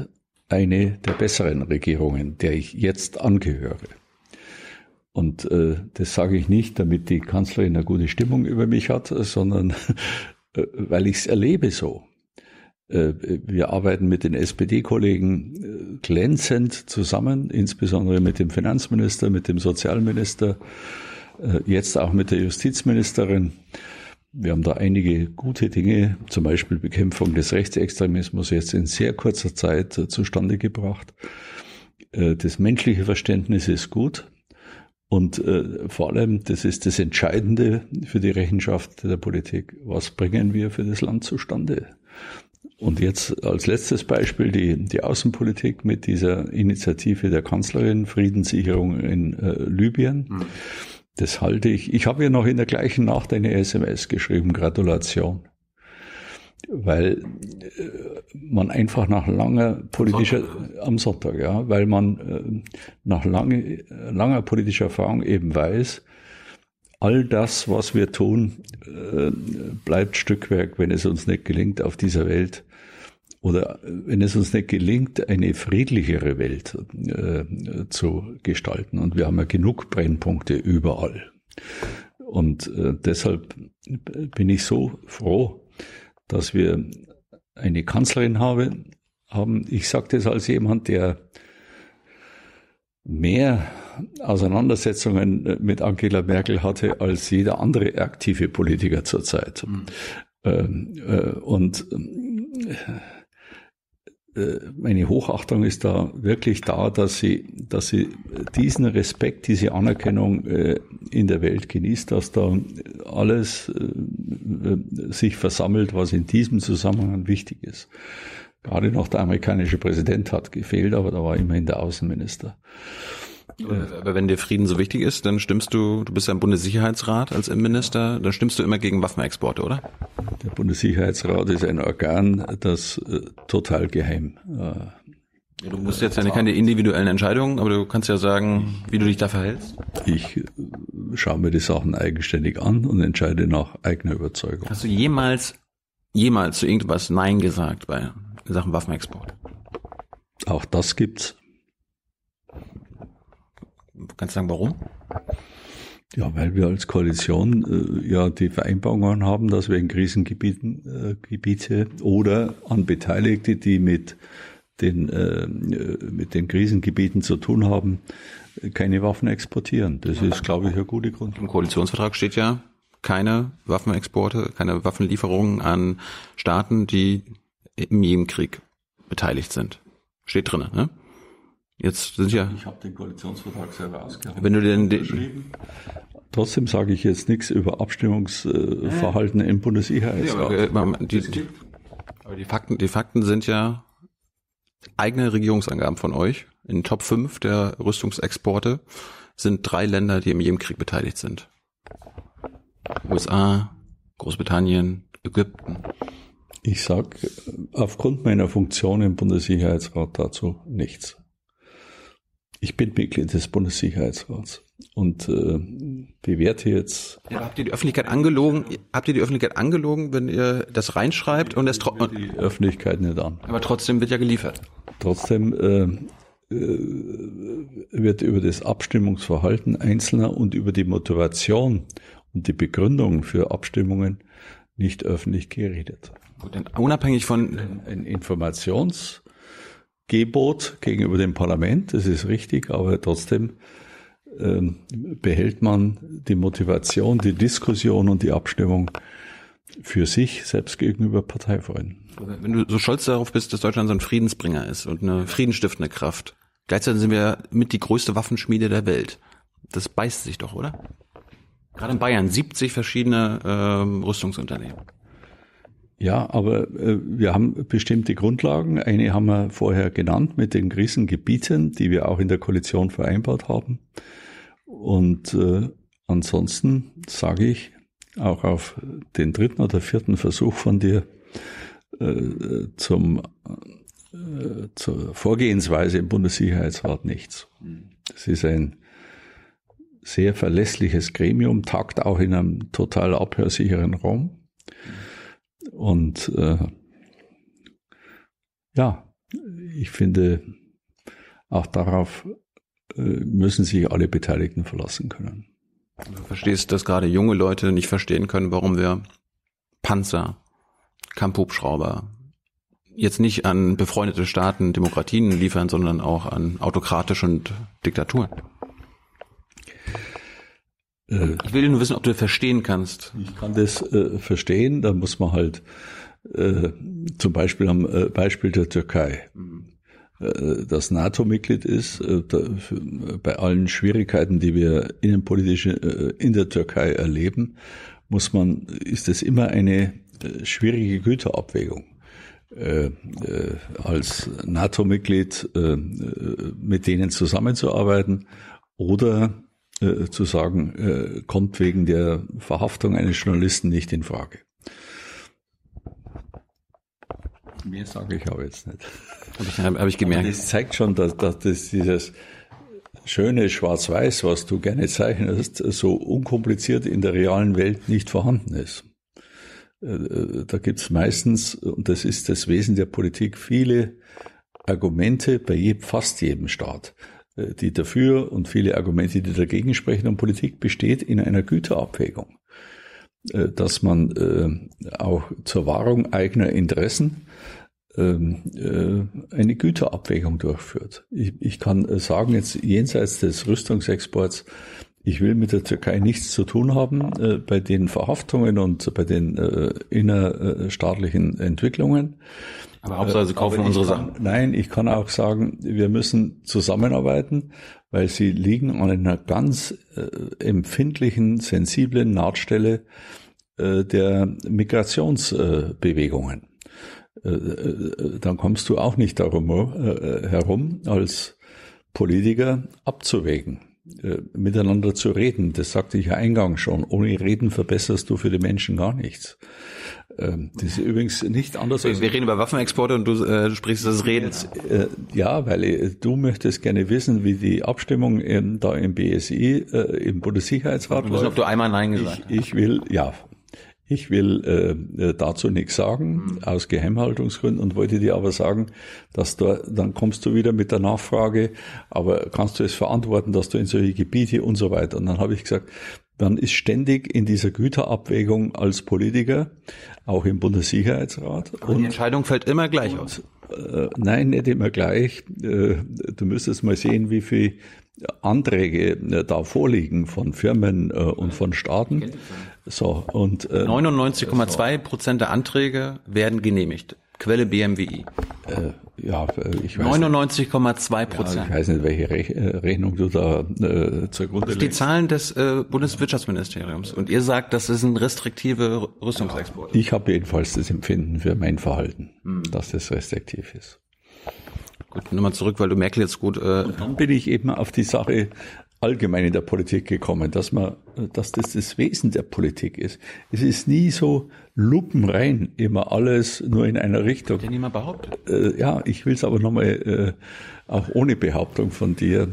eine der besseren Regierungen, der ich jetzt angehöre. Und das sage ich nicht, damit die Kanzlerin eine gute Stimmung über mich hat, sondern weil ich es erlebe so. Wir arbeiten mit den SPD-Kollegen glänzend zusammen, insbesondere mit dem Finanzminister, mit dem Sozialminister, jetzt auch mit der Justizministerin. Wir haben da einige gute Dinge, zum Beispiel Bekämpfung des Rechtsextremismus, jetzt in sehr kurzer Zeit zustande gebracht. Das menschliche Verständnis ist gut. Und vor allem, das ist das Entscheidende für die Rechenschaft der Politik, was bringen wir für das Land zustande? Und jetzt als letztes Beispiel die Außenpolitik mit dieser Initiative der Kanzlerin, Friedenssicherung in Libyen. Das halte ich habe ihr noch in der gleichen Nacht eine SMS geschrieben, Gratulation. Weil man einfach nach langer politischer, am Sonntag, ja, weil man nach langer politischer Erfahrung eben weiß, all das, was wir tun, bleibt Stückwerk, wenn es uns nicht gelingt auf dieser Welt oder wenn es uns nicht gelingt, eine friedlichere Welt zu gestalten. Und wir haben ja genug Brennpunkte überall. Und deshalb bin ich so froh, dass wir eine Kanzlerin haben. Ich sage das als jemand, der mehr Auseinandersetzungen mit Angela Merkel hatte als jeder andere aktive Politiker zurzeit. Und meine Hochachtung ist da wirklich da, dass sie diesen Respekt, diese Anerkennung in der Welt genießt, dass da alles sich versammelt, was in diesem Zusammenhang wichtig ist. Gerade noch der amerikanische Präsident hat gefehlt, aber da war immerhin der Außenminister. Aber wenn dir Frieden so wichtig ist, dann stimmst du bist ja im Bundessicherheitsrat als Innenminister, dann stimmst du immer gegen Waffenexporte, oder? Der Bundessicherheitsrat ist ein Organ, das total geheim. Du musst jetzt ja keine individuellen Entscheidungen, aber du kannst ja sagen, wie du dich da verhältst. Ich schaue mir die Sachen eigenständig an und entscheide nach eigener Überzeugung. Hast du jemals zu irgendwas Nein gesagt bei Sachen Waffenexport? Auch das gibt's. Kannst du sagen, warum? Ja, weil wir als Koalition ja die Vereinbarungen haben, dass wir in Krisengebieten Gebiete oder an Beteiligte, die mit den Krisengebieten zu tun haben, keine Waffen exportieren. Das ist, glaube ich, eine gute Grundlage. Im Koalitionsvertrag steht ja keine Waffenexporte, keine Waffenlieferungen an Staaten, die in jedem Krieg beteiligt sind. Steht drin, ne? Jetzt sind ja. Ich habe den Koalitionsvertrag selber ausgehandelt. Wenn du den Trotzdem sage ich jetzt nichts über Abstimmungsverhalten im Bundessicherheitsrat. Aber die Fakten sind ja eigene Regierungsangaben von euch. In den Top 5 der Rüstungsexporte sind 3 Länder, die in jedem Krieg beteiligt sind. USA, Großbritannien, Ägypten. Ich sage aufgrund meiner Funktion im Bundessicherheitsrat dazu nichts. Ich bin Mitglied des Bundessicherheitsrats und bewerte jetzt. Ja, habt ihr die Öffentlichkeit angelogen? Wenn ihr das reinschreibt und das die Öffentlichkeit nicht an. Aber trotzdem wird ja geliefert. Trotzdem wird über das Abstimmungsverhalten Einzelner und über die Motivation und die Begründung für Abstimmungen nicht öffentlich geredet. Gut, denn unabhängig von ein Informationsgebot gegenüber dem Parlament, das ist richtig, aber trotzdem behält man die Motivation, die Diskussion und die Abstimmung für sich selbst gegenüber Parteifreunden. Wenn du so stolz darauf bist, dass Deutschland so ein Friedensbringer ist und eine friedensstiftende Kraft, gleichzeitig sind wir mit die größte Waffenschmiede der Welt. Das beißt sich doch, oder? Gerade in Bayern 70 verschiedene Rüstungsunternehmen. Ja, aber wir haben bestimmte Grundlagen. Eine haben wir vorher genannt mit den Krisengebieten, die wir auch in der Koalition vereinbart haben. Und ansonsten sage ich, auch auf den dritten oder vierten Versuch von dir zur Vorgehensweise im Bundessicherheitsrat nichts. Das ist ein sehr verlässliches Gremium, tagt auch in einem total abhörsicheren Raum. Und ich finde, auch darauf müssen sich alle Beteiligten verlassen können. Du verstehst, dass gerade junge Leute nicht verstehen können, warum wir Panzer, Kampfhubschrauber jetzt nicht an befreundete Staaten, Demokratien liefern, sondern auch an autokratische und Diktaturen. Ich will nur wissen, ob du das verstehen kannst. Ich kann das verstehen, da muss man halt zum Beispiel am Beispiel der Türkei, das NATO-Mitglied ist, bei allen Schwierigkeiten, die wir innenpolitisch in der Türkei erleben, ist das immer eine schwierige Güterabwägung. Als NATO-Mitglied mit denen zusammenzuarbeiten oder zu sagen, kommt wegen der Verhaftung eines Journalisten nicht in Frage. Mehr sage ich aber jetzt nicht. Hab ich gemerkt. Das zeigt schon, dass dieses schöne Schwarz-Weiß, was du gerne zeichnest, so unkompliziert in der realen Welt nicht vorhanden ist. Da gibt es meistens, und das ist das Wesen der Politik, viele Argumente bei fast jedem Staat, die dafür und viele Argumente, die dagegen sprechen. Und Politik besteht in einer Güterabwägung, dass man auch zur Wahrung eigener Interessen eine Güterabwägung durchführt. Ich kann sagen, jetzt jenseits des Rüstungsexports, ich will mit der Türkei nichts zu tun haben bei den Verhaftungen und bei den innerstaatlichen Entwicklungen. Aber Hauptsache, sie kaufen unsere Sachen. Nein, ich kann auch sagen, wir müssen zusammenarbeiten, weil sie liegen an einer ganz empfindlichen, sensiblen Nahtstelle der Migrationsbewegungen. Dann kommst du auch nicht darum herum, als Politiker abzuwägen, miteinander zu reden. Das sagte ich ja eingangs schon. Ohne Reden verbesserst du für die Menschen gar nichts. Das ist übrigens nicht anders. Wir reden über Waffenexporte und du sprichst das Reden. Ja, weil du möchtest gerne wissen, wie die Abstimmung da im BSI, im Bundessicherheitsrat läuft. Ob du einmal Nein gesagt hast. Ich will dazu nichts sagen, aus Geheimhaltungsgründen, und wollte dir aber sagen, dass dann kommst du wieder mit der Nachfrage, aber kannst du es verantworten, dass du in solche Gebiete und so weiter. Und dann habe ich gesagt, man ist ständig in dieser Güterabwägung als Politiker, auch im Bundessicherheitsrat. Und die Entscheidung fällt immer gleich aus. Nein, nicht immer gleich. Du müsstest mal sehen, wie viele Anträge da vorliegen von Firmen und von Staaten. So, und 99,2% der Anträge werden genehmigt. Quelle BMWi. Ich weiß 99,2%. Ja, ich weiß nicht, welche Rechnung du da zugrunde legst. Die Zahlen des Bundeswirtschaftsministeriums. Und ihr sagt, das ist ein restriktiver Rüstungsexport. Ich habe jedenfalls das Empfinden für mein Verhalten, dass das restriktiv ist. Gut, nochmal zurück, weil du Merkel jetzt gut... Und dann bin ich eben auf die Sache allgemein in der Politik gekommen, dass das das Wesen der Politik ist. Es ist nie so lupenrein, immer alles nur in einer Richtung. Hat ja niemand behauptet. Ich will es aber nochmal auch ohne Behauptung von dir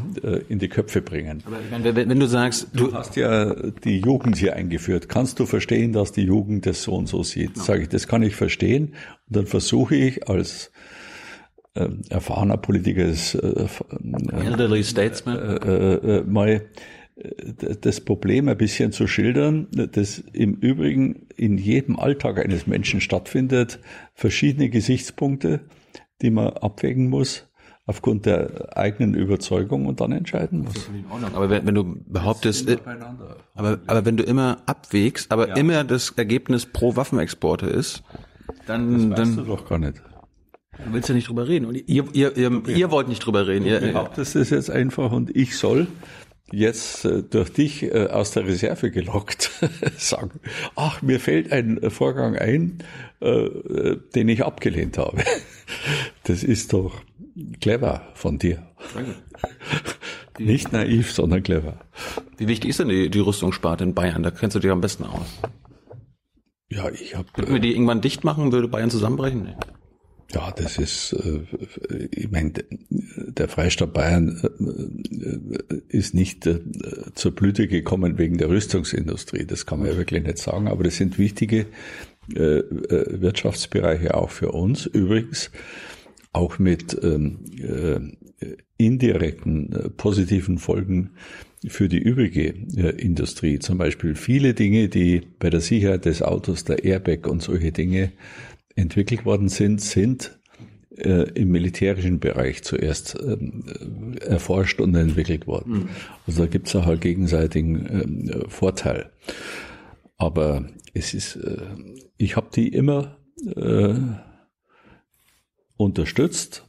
in die Köpfe bringen. Aber ich meine, wenn du sagst, du hast ja die Jugend hier eingeführt, kannst du verstehen, dass die Jugend das so und so sieht? Ja. Sage ich, das kann ich verstehen. Und dann versuche ich als erfahrener Politiker ist Elderly Statesman. Mal das Problem ein bisschen zu schildern, das im Übrigen in jedem Alltag eines Menschen stattfindet, verschiedene Gesichtspunkte, die man abwägen muss, aufgrund der eigenen Überzeugung und dann entscheiden muss. Aber wenn du behauptest, aber wenn du immer abwägst, aber ja, immer das Ergebnis pro Waffenexporte ist, dann... Das weißt du doch gar nicht. Du willst ja nicht drüber reden. Und ihr wollt nicht drüber reden. Du behauptest es jetzt einfach und ich soll jetzt durch dich aus der Reserve gelockt sagen, ach, mir fällt ein Vorgang ein, den ich abgelehnt habe. Das ist doch clever von dir. Danke. Nicht naiv, sondern clever. Wie wichtig ist denn die Rüstungssparte in Bayern? Da kennst du dich am besten aus. Ja, ich habe... Wenn wir die irgendwann dicht machen, würde Bayern zusammenbrechen? Nee. Ja, das ist, ich meine, der Freistaat Bayern ist nicht zur Blüte gekommen wegen der Rüstungsindustrie. Das kann man ja wirklich nicht sagen, aber das sind wichtige Wirtschaftsbereiche auch für uns. Übrigens auch mit indirekten positiven Folgen für die übrige Industrie. Zum Beispiel viele Dinge, die bei der Sicherheit des Autos, der Airbag und solche Dinge entwickelt worden sind im militärischen Bereich zuerst erforscht und entwickelt worden. Also da gibt es auch halt gegenseitigen Vorteil. Aber es ist, ich habe die immer unterstützt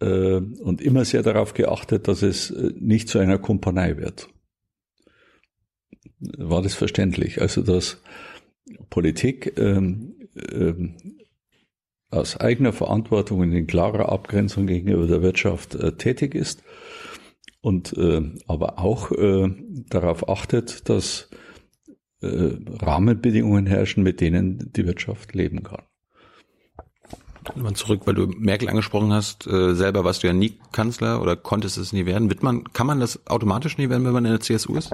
und immer sehr darauf geachtet, dass es nicht zu einer Kumpanei wird. War das verständlich? Also dass Politik aus eigener Verantwortung und in klarer Abgrenzung gegenüber der Wirtschaft tätig ist und aber auch darauf achtet, dass Rahmenbedingungen herrschen, mit denen die Wirtschaft leben kann. Mal zurück, weil du Merkel angesprochen hast, selber warst du ja nie Kanzler oder konntest es nie werden. Kann man das automatisch nie werden, wenn man in der CSU ist?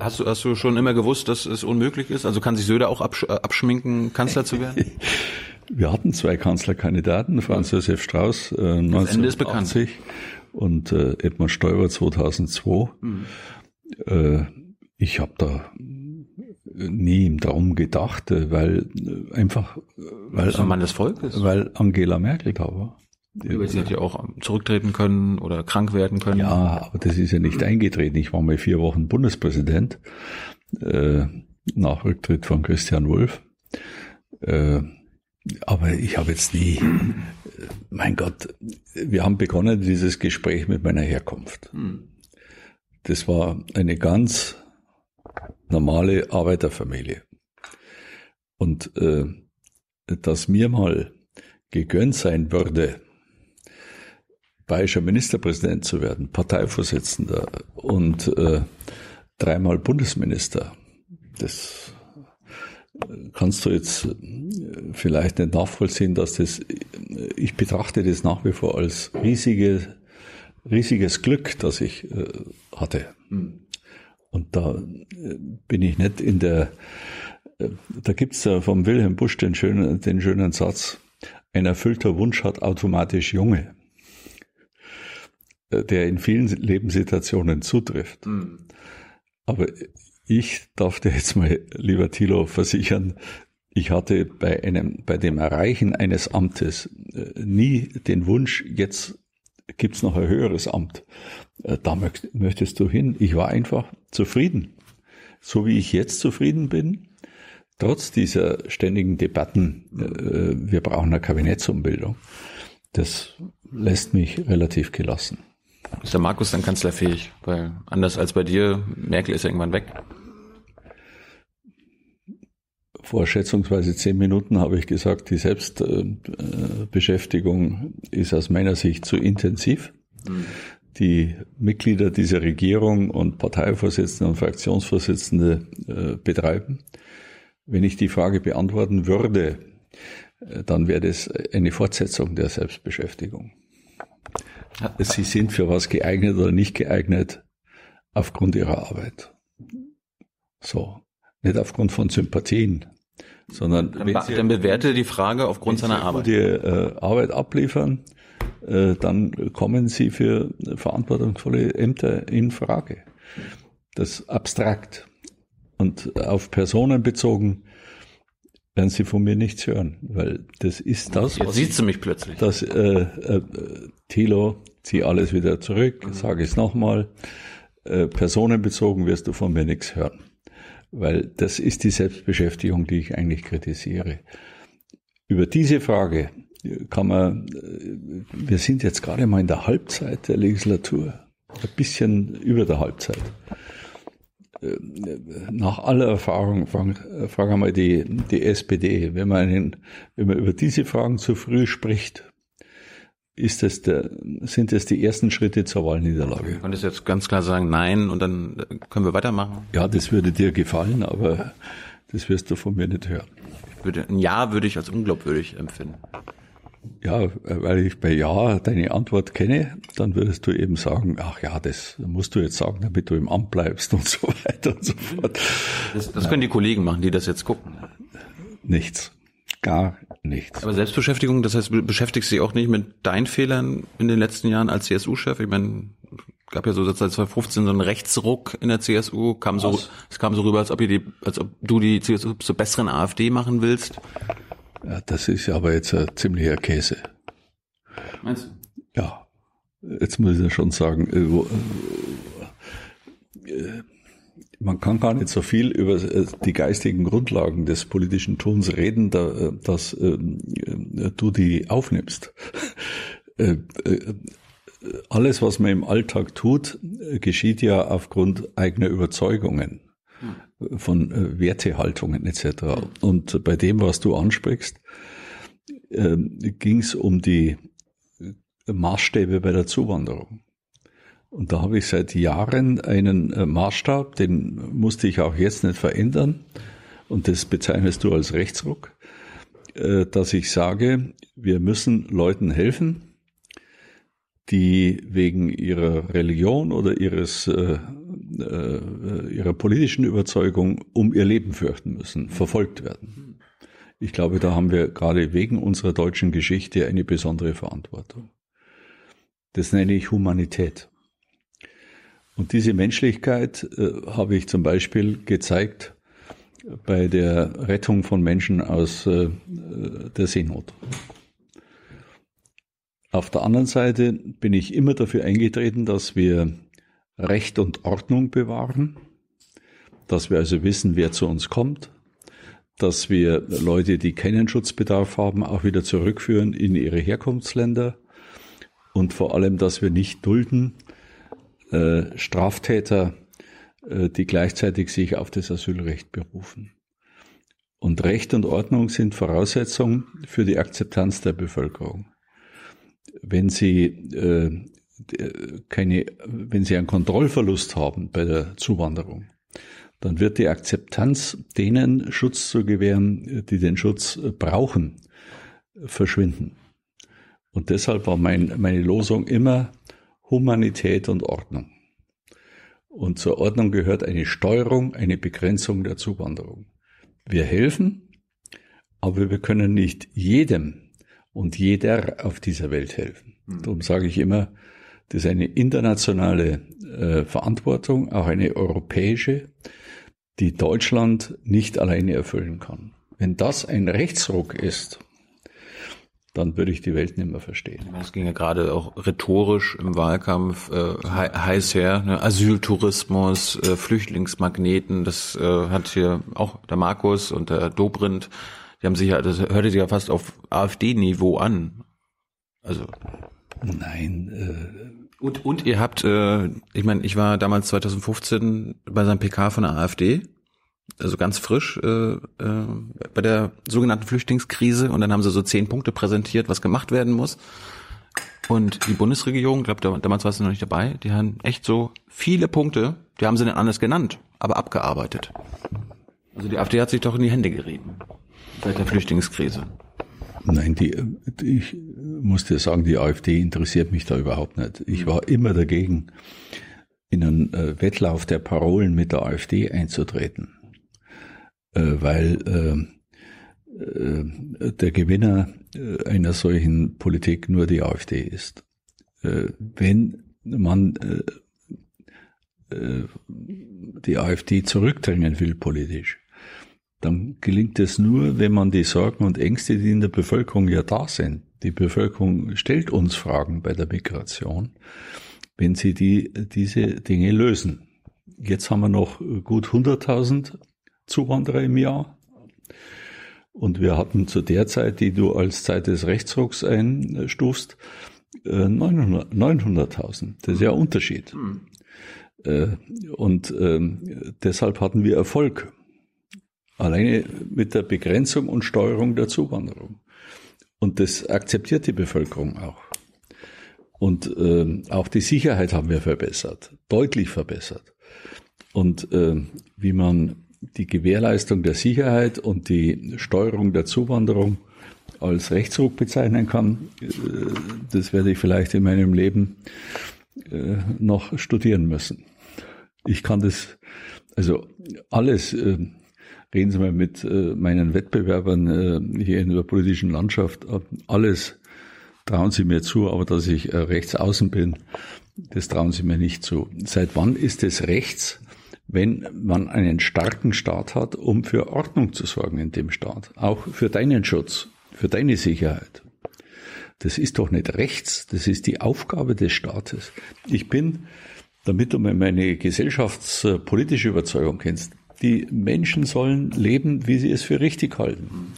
Also hast du schon immer gewusst, dass es unmöglich ist? Also kann sich Söder auch abschminken, Kanzler zu werden? Wir hatten zwei Kanzlerkandidaten, Franz Josef Strauß 1980 und Edmund Stoiber 2002. Mhm. Ich habe da nie im Traum gedacht, weil ein Mann des Volkes, weil Angela Merkel da war. Sie hätte ja auch zurücktreten können oder krank werden können. Ja, aber das ist ja nicht eingetreten. Ich war mal 4 Wochen Bundespräsident nach Rücktritt von Christian Wulff. Aber ich habe jetzt nie, mein Gott, wir haben begonnen dieses Gespräch mit meiner Herkunft. Das war eine ganz normale Arbeiterfamilie. Und dass mir mal gegönnt sein würde, bayerischer Ministerpräsident zu werden, Parteivorsitzender und 3-mal Bundesminister. Das kannst du jetzt vielleicht nicht nachvollziehen, dass das, ich betrachte das nach wie vor als riesiges Glück, das ich hatte. Und da bin ich nicht in der, da gibt's ja vom Wilhelm Busch den schönen Satz, ein erfüllter Wunsch hat automatisch Junge, der in vielen Lebenssituationen zutrifft. Mhm. Aber ich darf dir jetzt mal, lieber Thilo, versichern, ich hatte bei dem Erreichen eines Amtes nie den Wunsch, jetzt gibt es noch ein höheres Amt. Da möchtest du hin. Ich war einfach zufrieden. So wie ich jetzt zufrieden bin, trotz dieser ständigen Debatten, wir brauchen eine Kabinettsumbildung. Das lässt mich relativ gelassen. Ist der Markus dann kanzlerfähig? Weil anders als bei dir, Merkel ist ja irgendwann weg. Vor schätzungsweise 10 Minuten habe ich gesagt, die Selbstbeschäftigung ist aus meiner Sicht zu intensiv. Mhm. Die Mitglieder dieser Regierung und Parteivorsitzende und Fraktionsvorsitzende betreiben. Wenn ich die Frage beantworten würde, dann wäre das eine Fortsetzung der Selbstbeschäftigung. Sie sind für was geeignet oder nicht geeignet aufgrund ihrer Arbeit. So, nicht aufgrund von Sympathien, sondern dann bewerte die Frage aufgrund seiner Arbeit. Wenn Sie die Arbeit abliefern, dann kommen Sie für verantwortungsvolle Ämter in Frage. Das ist abstrakt und auf Personen bezogen. werden Sie von mir nichts hören, weil das ist das. Jetzt sieht sie mich plötzlich. Das, Thilo, zieh alles wieder zurück, sage es nochmal, personenbezogen wirst du von mir nichts hören. Weil das ist die Selbstbeschäftigung, die ich eigentlich kritisiere. Über diese Frage kann man, wir sind jetzt gerade mal in der Halbzeit der Legislatur, ein bisschen über der Halbzeit. Nach aller Erfahrung, frage einmal die SPD, wenn man über diese Fragen zu früh spricht, sind das die ersten Schritte zur Wahlniederlage. Du könntest jetzt ganz klar sagen, nein, und dann können wir weitermachen. Ja, das würde dir gefallen, aber das wirst du von mir nicht hören. Ein Ja würde ich als unglaubwürdig empfinden. Ja, weil ich bei Ja deine Antwort kenne, dann würdest du eben sagen, ach ja, das musst du jetzt sagen, damit du im Amt bleibst und so weiter und so fort. Das können die Kollegen machen, die das jetzt gucken. Nichts. Gar nichts. Aber Selbstbeschäftigung, das heißt, beschäftigst du dich auch nicht mit deinen Fehlern in den letzten Jahren als CSU-Chef? Ich meine, es gab ja so seit 2015 so einen Rechtsruck in der CSU. Es kam so rüber, als ob du die CSU zur besseren AfD machen willst. Ja, das ist aber jetzt ein ziemlicher Käse. Meinst du? Ja, jetzt muss ich ja schon sagen, man kann gar nicht so viel über die geistigen Grundlagen des politischen Tuns reden, dass du die aufnimmst. Alles, was man im Alltag tut, geschieht ja aufgrund eigener Überzeugungen, von Wertehaltungen etc. Und bei dem, was du ansprichst, ging es um die Maßstäbe bei der Zuwanderung. Und da habe ich seit Jahren einen Maßstab, den musste ich auch jetzt nicht verändern, und das bezeichnest du als Rechtsruck, dass ich sage, wir müssen Leuten helfen, die wegen ihrer Religion oder ihrer politischen Überzeugung um ihr Leben fürchten müssen, verfolgt werden. Ich glaube, da haben wir gerade wegen unserer deutschen Geschichte eine besondere Verantwortung. Das nenne ich Humanität. Und diese Menschlichkeit habe ich zum Beispiel gezeigt bei der Rettung von Menschen aus der Seenot. Auf der anderen Seite bin ich immer dafür eingetreten, dass wir Recht und Ordnung bewahren, dass wir also wissen, wer zu uns kommt, dass wir Leute, die keinen Schutzbedarf haben, auch wieder zurückführen in ihre Herkunftsländer, und vor allem, dass wir nicht dulden Straftäter, die gleichzeitig sich auf das Asylrecht berufen. Und Recht und Ordnung sind Voraussetzungen für die Akzeptanz der Bevölkerung. Wenn Sie einen Kontrollverlust haben bei der Zuwanderung, dann wird die Akzeptanz, denen Schutz zu gewähren, die den Schutz brauchen, verschwinden. Und deshalb war meine Losung immer Humanität und Ordnung. Und zur Ordnung gehört eine Steuerung, eine Begrenzung der Zuwanderung. Wir helfen, aber wir können nicht jedem und jeder auf dieser Welt helfen. Darum sage ich immer, das ist eine internationale Verantwortung, auch eine europäische, die Deutschland nicht alleine erfüllen kann. Wenn das ein Rechtsruck ist, dann würde ich die Welt nicht mehr verstehen. Das ging ja gerade auch rhetorisch im Wahlkampf heiß her, ne? Asyltourismus, Flüchtlingsmagneten, das hat hier auch der Markus und der Dobrindt, die haben sich ja, das hörte sich ja fast auf AfD-Niveau an. Also nein. Und ihr habt, ich meine, ich war damals 2015 bei seinem PK von der AfD, also ganz frisch, bei der sogenannten Flüchtlingskrise, und dann haben sie so 10 Punkte präsentiert, was gemacht werden muss. Und die Bundesregierung, ich glaube, damals warst du noch nicht dabei, die haben echt so viele Punkte, die haben sie nicht anders genannt, aber abgearbeitet. Also die AfD hat sich doch in die Hände gerieben seit der Flüchtlingskrise. Nein, ich muss dir sagen, die AfD interessiert mich da überhaupt nicht. Ich war immer dagegen, in einen Wettlauf der Parolen mit der AfD einzutreten. Weil der Gewinner einer solchen Politik nur die AfD ist. Wenn man die AfD zurückdrängen will politisch, dann gelingt es nur, wenn man die Sorgen und Ängste, die in der Bevölkerung ja da sind, die Bevölkerung stellt uns Fragen bei der Migration, wenn sie diese Dinge lösen. Jetzt haben wir noch gut 100.000 Zuwanderer im Jahr. Und wir hatten zu der Zeit, die du als Zeit des Rechtsrucks einstufst, 900.000. Das ist ja ein Unterschied. Und deshalb hatten wir Erfolg. Alleine mit der Begrenzung und Steuerung der Zuwanderung. Und das akzeptiert die Bevölkerung auch. Und auch die Sicherheit haben wir verbessert, deutlich verbessert. Und wie man die Gewährleistung der Sicherheit und die Steuerung der Zuwanderung als Rechtsruck bezeichnen kann, das werde ich vielleicht in meinem Leben noch studieren müssen. Ich kann das, also alles, reden Sie mal mit meinen Wettbewerbern hier in der politischen Landschaft, alles trauen Sie mir zu, aber dass ich rechtsaußen bin, das trauen Sie mir nicht zu. Seit wann ist es rechts, wenn man einen starken Staat hat, um für Ordnung zu sorgen in dem Staat, auch für deinen Schutz, für deine Sicherheit? Das ist doch nicht rechts, das ist die Aufgabe des Staates. Ich bin, damit du meine gesellschaftspolitische Überzeugung kennst, die Menschen sollen leben, wie sie es für richtig halten.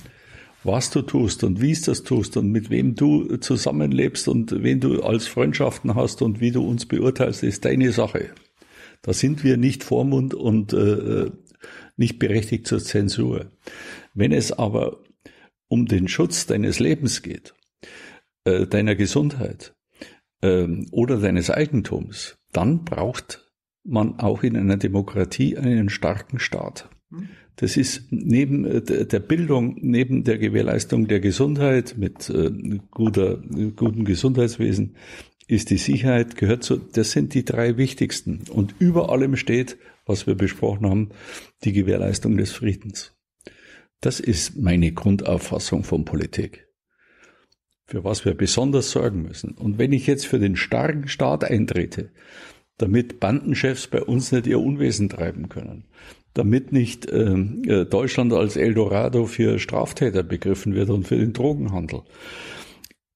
Was du tust und wie es das tust und mit wem du zusammenlebst und wen du als Freundschaften hast und wie du uns beurteilst, ist deine Sache. Da sind wir nicht Vormund und nicht berechtigt zur Zensur. Wenn es aber um den Schutz deines Lebens geht, deiner Gesundheit oder deines Eigentums, dann braucht man auch in einer Demokratie einen starken Staat. Das ist neben der Bildung, neben der Gewährleistung der Gesundheit mit gutem Gesundheitswesen, ist die Sicherheit, gehört zu, das sind die drei wichtigsten. Und über allem steht, was wir besprochen haben, die Gewährleistung des Friedens. Das ist meine Grundauffassung von Politik. Für was wir besonders sorgen müssen. Und wenn ich jetzt für den starken Staat eintrete, damit Bandenchefs bei uns nicht ihr Unwesen treiben können, damit nicht Deutschland als Eldorado für Straftäter begriffen wird und für den Drogenhandel,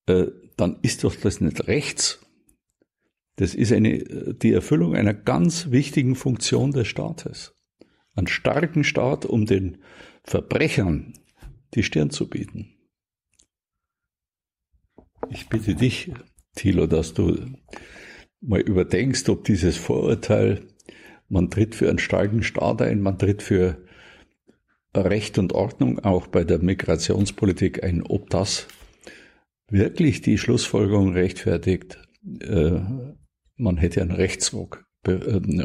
dann ist doch das nicht rechts. Das ist die Erfüllung einer ganz wichtigen Funktion des Staates. Einen starken Staat, um den Verbrechern die Stirn zu bieten. Ich bitte dich, Thilo, dass du mal überdenkst, ob dieses Vorurteil, man tritt für einen starken Staat ein, man tritt für Recht und Ordnung auch bei der Migrationspolitik ein, ob das wirklich die Schlussfolgerung rechtfertigt, man hätte einen Rechtsruck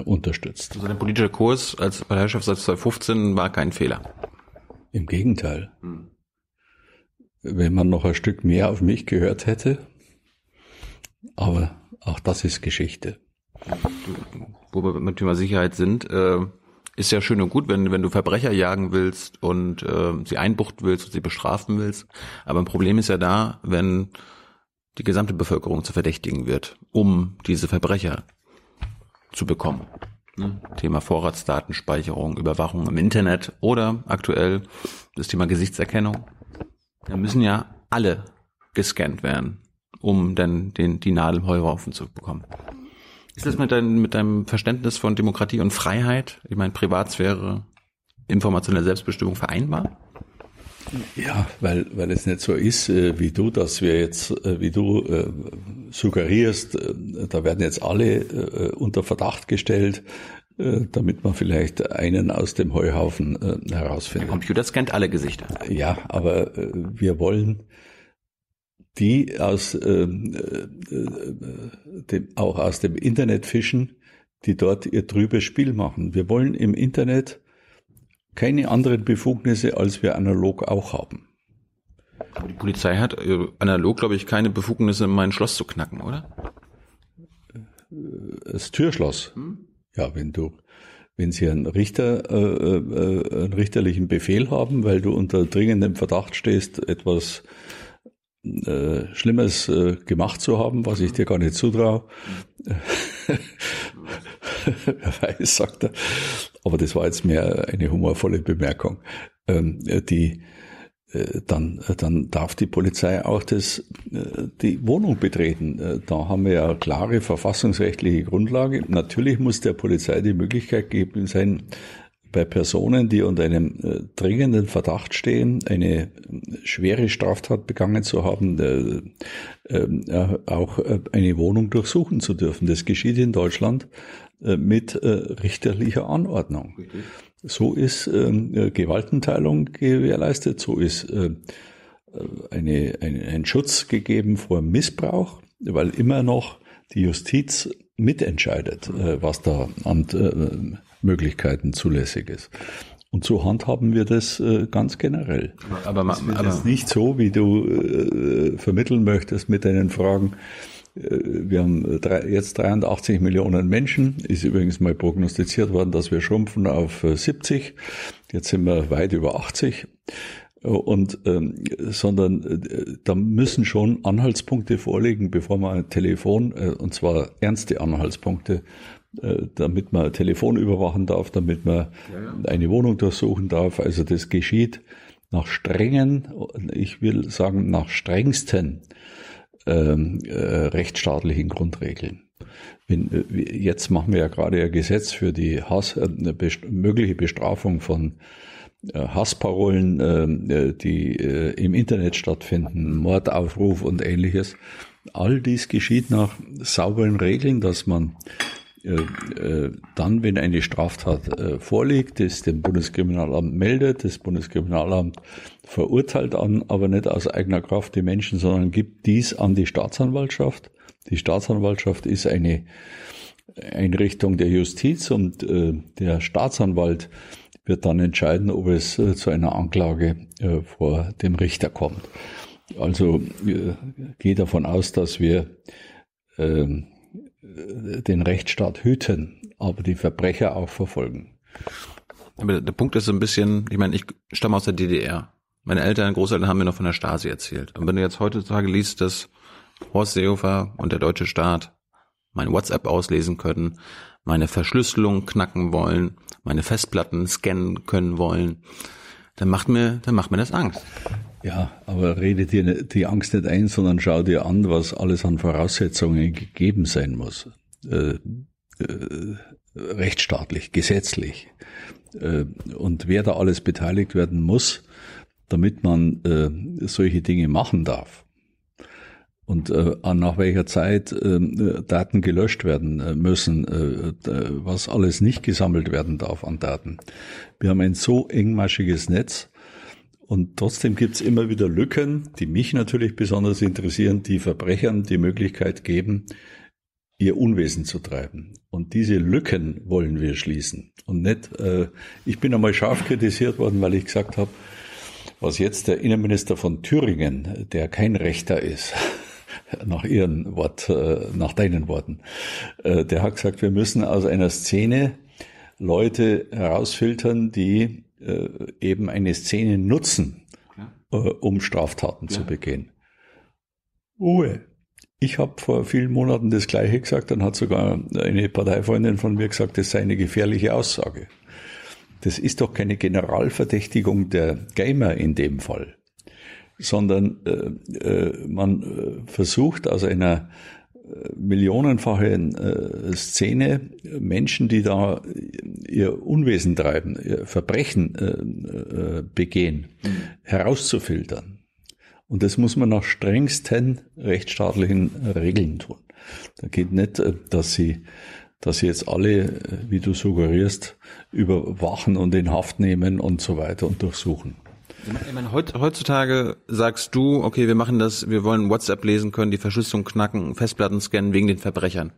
unterstützt. Also der politische Kurs als Parteichef seit 2015 war kein Fehler. Im Gegenteil. Wenn man noch ein Stück mehr auf mich gehört hätte, aber auch das ist Geschichte. Wo wir mit dem Thema Sicherheit sind, ist ja schön und gut, wenn du Verbrecher jagen willst und sie einbuchten willst und sie bestrafen willst. Aber ein Problem ist ja da, wenn die gesamte Bevölkerung zu Verdächtigen wird, um diese Verbrecher zu bekommen. Ne? Thema Vorratsdatenspeicherung, Überwachung im Internet oder aktuell das Thema Gesichtserkennung. Da müssen ja alle gescannt werden, um dann die Nadel im Heuhaufen zu bekommen. Ist das mit deinem Verständnis von Demokratie und Freiheit, ich meine Privatsphäre, informationelle Selbstbestimmung vereinbar? Ja, weil es nicht so ist, wie du, dass wir jetzt, wie du suggerierst, da werden jetzt alle unter Verdacht gestellt, damit man vielleicht einen aus dem Heuhaufen herausfindet. Der Computer scannt alle Gesichter. Ja, aber wir wollen die auch aus dem Internet fischen, die dort ihr trübes Spiel machen. Wir wollen im Internet keine anderen Befugnisse, als wir analog auch haben. Aber die Polizei hat analog, glaube ich, keine Befugnisse, mein Schloss zu knacken, oder? Das Türschloss. Ja, wenn Sie einen richterlichen Befehl haben, weil du unter dringendem Verdacht stehst, etwas Schlimmes gemacht zu haben, was ich dir gar nicht zutraue, wer weiß, sagt er. Aber das war jetzt mehr eine humorvolle Bemerkung. Dann darf die Polizei auch die Wohnung betreten. Da haben wir ja klare verfassungsrechtliche Grundlage. Natürlich muss der Polizei die Möglichkeit gegeben sein, bei Personen, die unter einem dringenden Verdacht stehen, eine schwere Straftat begangen zu haben, auch eine Wohnung durchsuchen zu dürfen. Das geschieht in Deutschland mit richterlicher Anordnung. Richtig. So ist Gewaltenteilung gewährleistet, so ist ein Schutz gegeben vor Missbrauch, weil immer noch die Justiz mitentscheidet, was da an Möglichkeiten zulässig ist. Und so handhaben wir das ganz generell. Aber das ist nicht so, wie du vermitteln möchtest mit deinen Fragen. Wir haben jetzt 83 Millionen Menschen. Ist übrigens mal prognostiziert worden, dass wir schrumpfen auf 70. Jetzt sind wir weit über 80. Sondern da müssen schon Anhaltspunkte vorliegen, bevor man ein Telefon, und zwar ernste Anhaltspunkte, damit man Telefon überwachen darf, damit man eine Wohnung durchsuchen darf. Also das geschieht nach strengen, ich will sagen nach strengsten rechtsstaatlichen Grundregeln. Jetzt machen wir ja gerade ein Gesetz für die mögliche Bestrafung von Hassparolen, die im Internet stattfinden, Mordaufruf und ähnliches. All dies geschieht nach sauberen Regeln, dass man dann, wenn eine Straftat vorliegt, es dem Bundeskriminalamt meldet, das Bundeskriminalamt verurteilt aber nicht aus eigener Kraft die Menschen, sondern gibt dies an die Staatsanwaltschaft. Die Staatsanwaltschaft ist eine Einrichtung der Justiz und der Staatsanwalt wird dann entscheiden, ob es zu einer Anklage vor dem Richter kommt. Also gehe davon aus, dass wir den Rechtsstaat hüten, aber die Verbrecher auch verfolgen. Aber der Punkt ist so ein bisschen, ich meine, ich stamme aus der DDR. Meine Eltern, Großeltern haben mir noch von der Stasi erzählt. Und wenn du jetzt heutzutage liest, dass Horst Seehofer und der deutsche Staat mein WhatsApp auslesen können, meine Verschlüsselung knacken wollen, meine Festplatten scannen können wollen, dann macht mir das Angst. Ja, aber rede dir die Angst nicht ein, sondern schau dir an, was alles an Voraussetzungen gegeben sein muss. Rechtsstaatlich, gesetzlich. Und wer da alles beteiligt werden muss, damit man solche Dinge machen darf. Und nach welcher Zeit Daten gelöscht werden müssen, was alles nicht gesammelt werden darf an Daten. Wir haben ein so engmaschiges Netz, und trotzdem gibt's immer wieder Lücken, die mich natürlich besonders interessieren, die Verbrechern die Möglichkeit geben, ihr Unwesen zu treiben. Und diese Lücken wollen wir schließen. Und nicht, ich bin einmal scharf kritisiert worden, weil ich gesagt habe, was jetzt der Innenminister von Thüringen, der kein Rechter ist, nach deinen Worten, der hat gesagt, wir müssen aus einer Szene Leute herausfiltern, die eben eine Szene nutzen, um Straftaten zu begehen. Ruhe. Ich habe vor vielen Monaten das Gleiche gesagt, dann hat sogar eine Parteifreundin von mir gesagt, das sei eine gefährliche Aussage. Das ist doch keine Generalverdächtigung der Gamer in dem Fall, sondern man versucht aus einer millionenfachen Szene, Menschen, die da ihr Unwesen treiben, ihr Verbrechen begehen, herauszufiltern. Und das muss man nach strengsten rechtsstaatlichen Regeln tun. Da geht nicht, dass sie jetzt alle, wie du suggerierst, überwachen und in Haft nehmen und so weiter und durchsuchen. Ich meine, heutzutage sagst du, okay, wir machen das, wir wollen WhatsApp lesen können, die Verschlüsselung knacken, Festplatten scannen wegen den Verbrechern.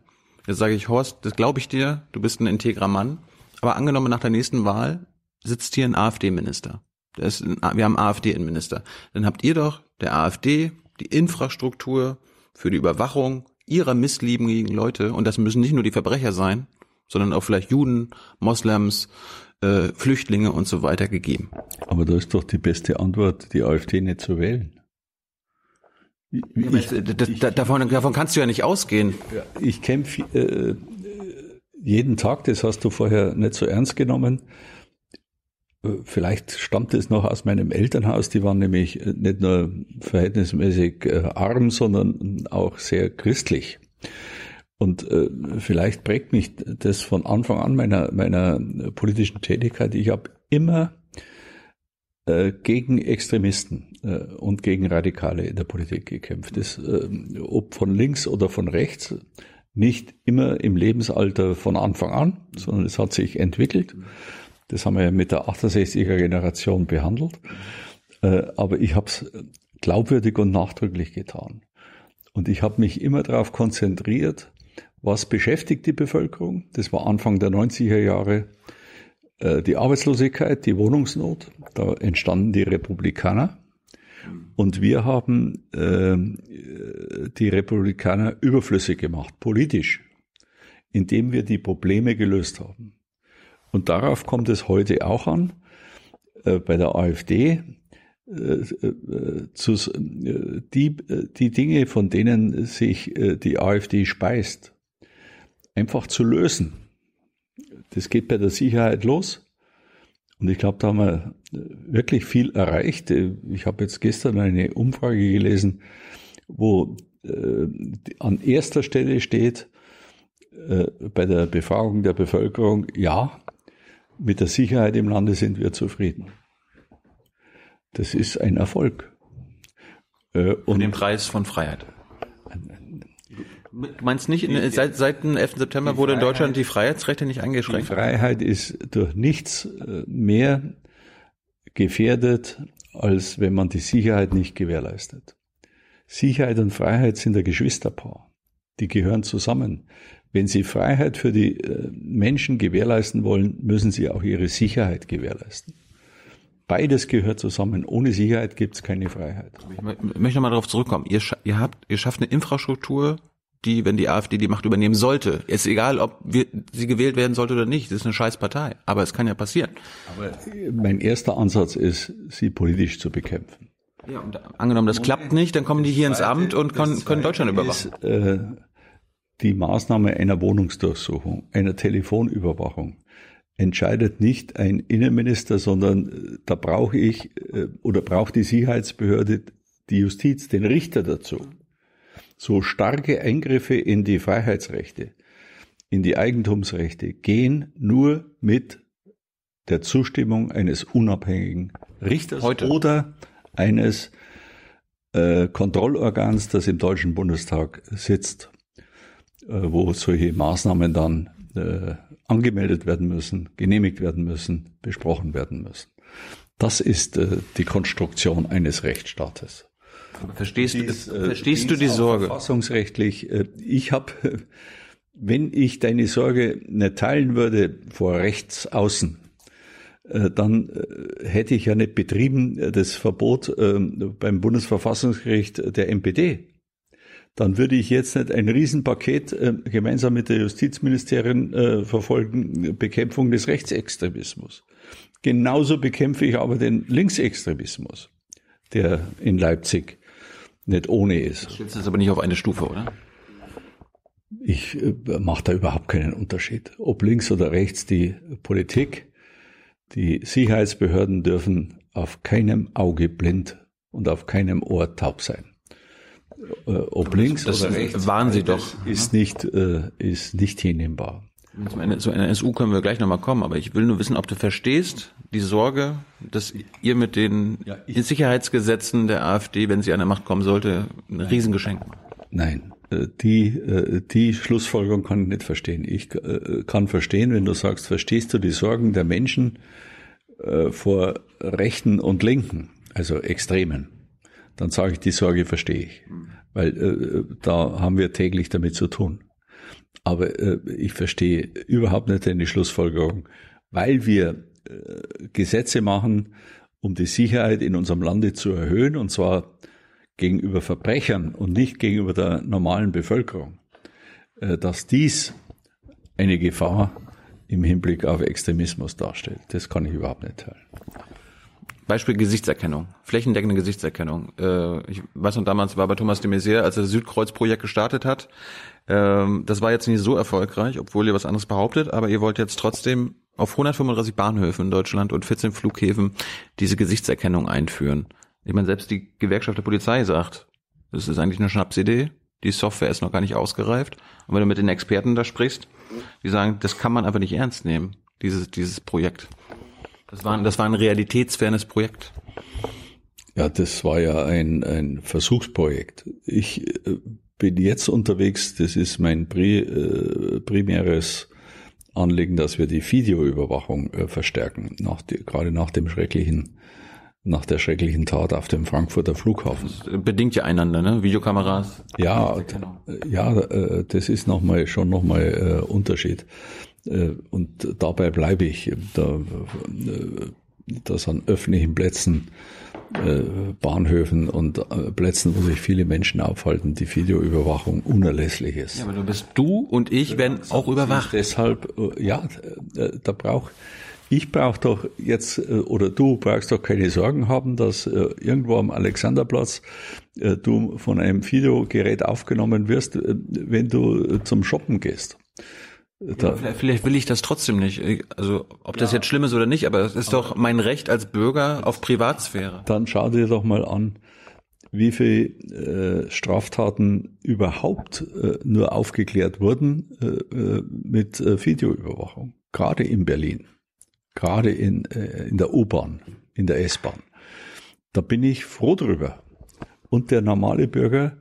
Jetzt sage ich, Horst, das glaube ich dir, du bist ein integrer Mann, aber angenommen nach der nächsten Wahl sitzt hier ein AfD-Minister. Wir haben einen AfD-Innenminister. Dann habt ihr doch der AfD die Infrastruktur für die Überwachung ihrer missliebigen Leute, und das müssen nicht nur die Verbrecher sein, sondern auch vielleicht Juden, Moslems, Flüchtlinge und so weiter gegeben. Aber da ist doch die beste Antwort, die AfD nicht zu wählen. Davon kannst du ja nicht ausgehen. Ich kämpfe jeden Tag, das hast du vorher nicht so ernst genommen. Vielleicht stammt es noch aus meinem Elternhaus, die waren nämlich nicht nur verhältnismäßig arm, sondern auch sehr christlich. Und vielleicht prägt mich das von Anfang an meiner politischen Tätigkeit. Ich habe immer gegen Extremisten und gegen Radikale in der Politik gekämpft. Das, ob von links oder von rechts, nicht immer im Lebensalter von Anfang an, sondern es hat sich entwickelt. Das haben wir ja mit der 68er-Generation behandelt. Aber ich habe es glaubwürdig und nachdrücklich getan. Und ich habe mich immer darauf konzentriert, was beschäftigt die Bevölkerung. Das war Anfang der 90er Jahre die Arbeitslosigkeit, die Wohnungsnot. Da entstanden die Republikaner. Und wir haben die Republikaner überflüssig gemacht, politisch, indem wir die Probleme gelöst haben. Und darauf kommt es heute auch an, bei der AfD, die Dinge, von denen sich die AfD speist, einfach zu lösen. Das geht bei der Sicherheit los. Und ich glaube, da haben wir wirklich viel erreicht. Ich habe jetzt gestern eine Umfrage gelesen, wo an erster Stelle steht, bei der Befragung der Bevölkerung, ja, mit der Sicherheit im Lande sind wir zufrieden. Das ist ein Erfolg. Und den Preis von Freiheit. Du meinst nicht, seit dem 11. September wurde in Deutschland die Freiheitsrechte nicht eingeschränkt? Die Freiheit ist durch nichts mehr gefährdet, als wenn man die Sicherheit nicht gewährleistet. Sicherheit und Freiheit sind ein Geschwisterpaar. Die gehören zusammen. Wenn Sie Freiheit für die Menschen gewährleisten wollen, müssen Sie auch ihre Sicherheit gewährleisten. Beides gehört zusammen. Ohne Sicherheit gibt es keine Freiheit. Ich möchte nochmal darauf zurückkommen. Ihr schafft eine Infrastruktur, die, wenn die AfD die Macht übernehmen sollte, ist egal, ob sie gewählt werden sollte oder nicht, das ist eine Scheißpartei, aber es kann ja passieren. Aber mein erster Ansatz ist, sie politisch zu bekämpfen. Ja, und angenommen, das klappt nicht, dann kommen die hier ins Amt und können Deutschland überwachen. Ist, die Maßnahme einer Wohnungsdurchsuchung, einer Telefonüberwachung, entscheidet nicht ein Innenminister, sondern da brauche ich oder braucht die Sicherheitsbehörde, die Justiz, den Richter dazu. So starke Eingriffe in die Freiheitsrechte, in die Eigentumsrechte gehen nur mit der Zustimmung eines unabhängigen Richters oder eines Kontrollorgans, das im Deutschen Bundestag sitzt, wo solche Maßnahmen dann angemeldet werden müssen, genehmigt werden müssen, besprochen werden müssen. Das ist die Konstruktion eines Rechtsstaates. Verstehst du die Sorge? Verfassungsrechtlich. Wenn ich deine Sorge nicht teilen würde vor rechts außen, dann hätte ich ja nicht betrieben das Verbot beim Bundesverfassungsgericht der MPD. Dann würde ich jetzt nicht ein Riesenpaket gemeinsam mit der Justizministerin verfolgen, Bekämpfung des Rechtsextremismus. Genauso bekämpfe ich aber den Linksextremismus, der in Leipzig nicht ohne ist. Du stellst das aber nicht auf eine Stufe, oder? Ich mache da überhaupt keinen Unterschied. Ob links oder rechts, die Politik, die Sicherheitsbehörden dürfen auf keinem Auge blind und auf keinem Ohr taub sein. Ob links oder rechts, waren sie doch, ist nicht hinnehmbar. Zu einer NSU können wir gleich nochmal kommen, aber ich will nur wissen, ob du verstehst die Sorge, dass ihr mit den Sicherheitsgesetzen der AfD, wenn sie an der Macht kommen sollte, ein Riesengeschenk macht. Nein, die Schlussfolgerung kann ich nicht verstehen. Ich kann verstehen, wenn du sagst, verstehst du die Sorgen der Menschen vor Rechten und Linken, also Extremen, dann sage ich, die Sorge verstehe ich, weil da haben wir täglich damit zu tun. Aber ich verstehe überhaupt nicht deine Schlussfolgerung, weil wir Gesetze machen, um die Sicherheit in unserem Lande zu erhöhen, und zwar gegenüber Verbrechern und nicht gegenüber der normalen Bevölkerung, dass dies eine Gefahr im Hinblick auf Extremismus darstellt. Das kann ich überhaupt nicht teilen. Beispiel Gesichtserkennung, flächendeckende Gesichtserkennung. Ich weiß noch, damals war bei Thomas de Maizière, als er das Südkreuz-Projekt gestartet hat, Das war jetzt nicht so erfolgreich, obwohl ihr was anderes behauptet, aber ihr wollt jetzt trotzdem auf 135 Bahnhöfen in Deutschland und 14 Flughäfen diese Gesichtserkennung einführen. Ich meine, selbst die Gewerkschaft der Polizei sagt, das ist eigentlich eine Schnapsidee, die Software ist noch gar nicht ausgereift. Und wenn du mit den Experten da sprichst, die sagen, das kann man einfach nicht ernst nehmen, dieses Projekt. Das war ein realitätsfernes Projekt. Ja, das war ja ein Versuchsprojekt. Ich bin jetzt unterwegs, das ist mein primäres Anliegen, dass wir die Videoüberwachung verstärken, nach der schrecklichen Tat auf dem Frankfurter Flughafen. Das bedingt ja einander, ne? Videokameras. Ja, das ist schon nochmal Unterschied. Und dabei bleibe ich, dass an öffentlichen Plätzen, Bahnhöfen und Plätzen, wo sich viele Menschen aufhalten, die Videoüberwachung unerlässlich ist. Ja, aber du und ich werden auch überwacht. Deshalb, ja, du brauchst doch keine Sorgen haben, dass irgendwo am Alexanderplatz du von einem Videogerät aufgenommen wirst, wenn du zum Shoppen gehst. Ja, vielleicht will ich das trotzdem nicht. Also ob das jetzt schlimm ist oder nicht, aber es ist doch mein Recht als Bürger auf Privatsphäre. Dann schau dir doch mal an, wie viele Straftaten überhaupt nur aufgeklärt wurden mit Videoüberwachung. Gerade in Berlin, gerade in der U-Bahn, in der S-Bahn. Da bin ich froh drüber. Und der normale Bürger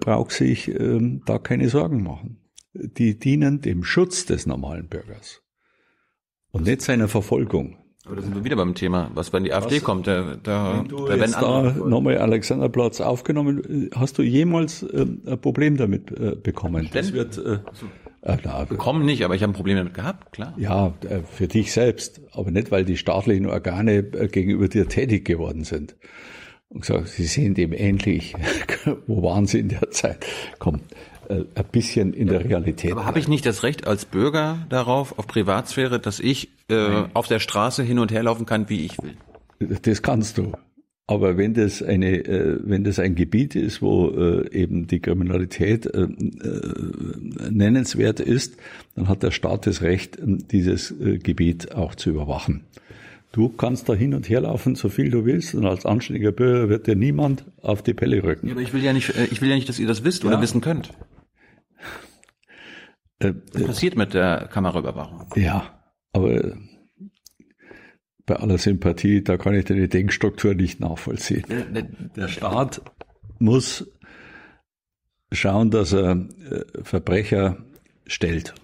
braucht sich da keine Sorgen machen. Die dienen dem Schutz des normalen Bürgers und nicht seiner Verfolgung. Aber da sind wir wieder beim Thema, was wenn die AfD kommt. Nochmal Alexanderplatz aufgenommen, hast du jemals ein Problem damit bekommen? Bekommen nicht, aber ich habe ein Problem damit gehabt, klar. Ja, für dich selbst, aber nicht, weil die staatlichen Organe gegenüber dir tätig geworden sind. Und gesagt, sie sehen dem ähnlich. Wo waren sie in der Zeit? Komm, ein bisschen in der Realität. Aber habe ich nicht das Recht als Bürger darauf, auf Privatsphäre, dass ich auf der Straße hin und her laufen kann, wie ich will? Das kannst du. Aber wenn das ein Gebiet ist, wo eben die Kriminalität nennenswert ist, dann hat der Staat das Recht, dieses Gebiet auch zu überwachen. Du kannst da hin und her laufen, so viel du willst, und als anständiger Bürger wird dir niemand auf die Pelle rücken. Ja, aber ich will ja nicht, dass ihr das wisst oder wissen könnt. Das passiert mit der Kameraüberwachung. Ja, aber bei aller Sympathie, da kann ich deine Denkstruktur nicht nachvollziehen. Der Staat muss schauen, dass er Verbrecher stellt.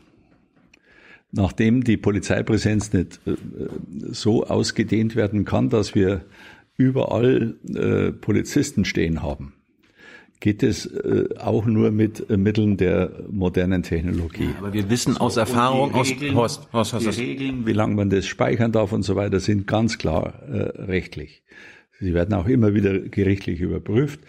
Nachdem die Polizeipräsenz nicht so ausgedehnt werden kann, dass wir überall Polizisten stehen haben, geht es auch nur mit Mitteln der modernen Technologie. Ja, aber wir wissen aus Erfahrung, die Regeln, wie lange man das speichern darf und so weiter, sind ganz klar rechtlich. Sie werden auch immer wieder gerichtlich überprüft.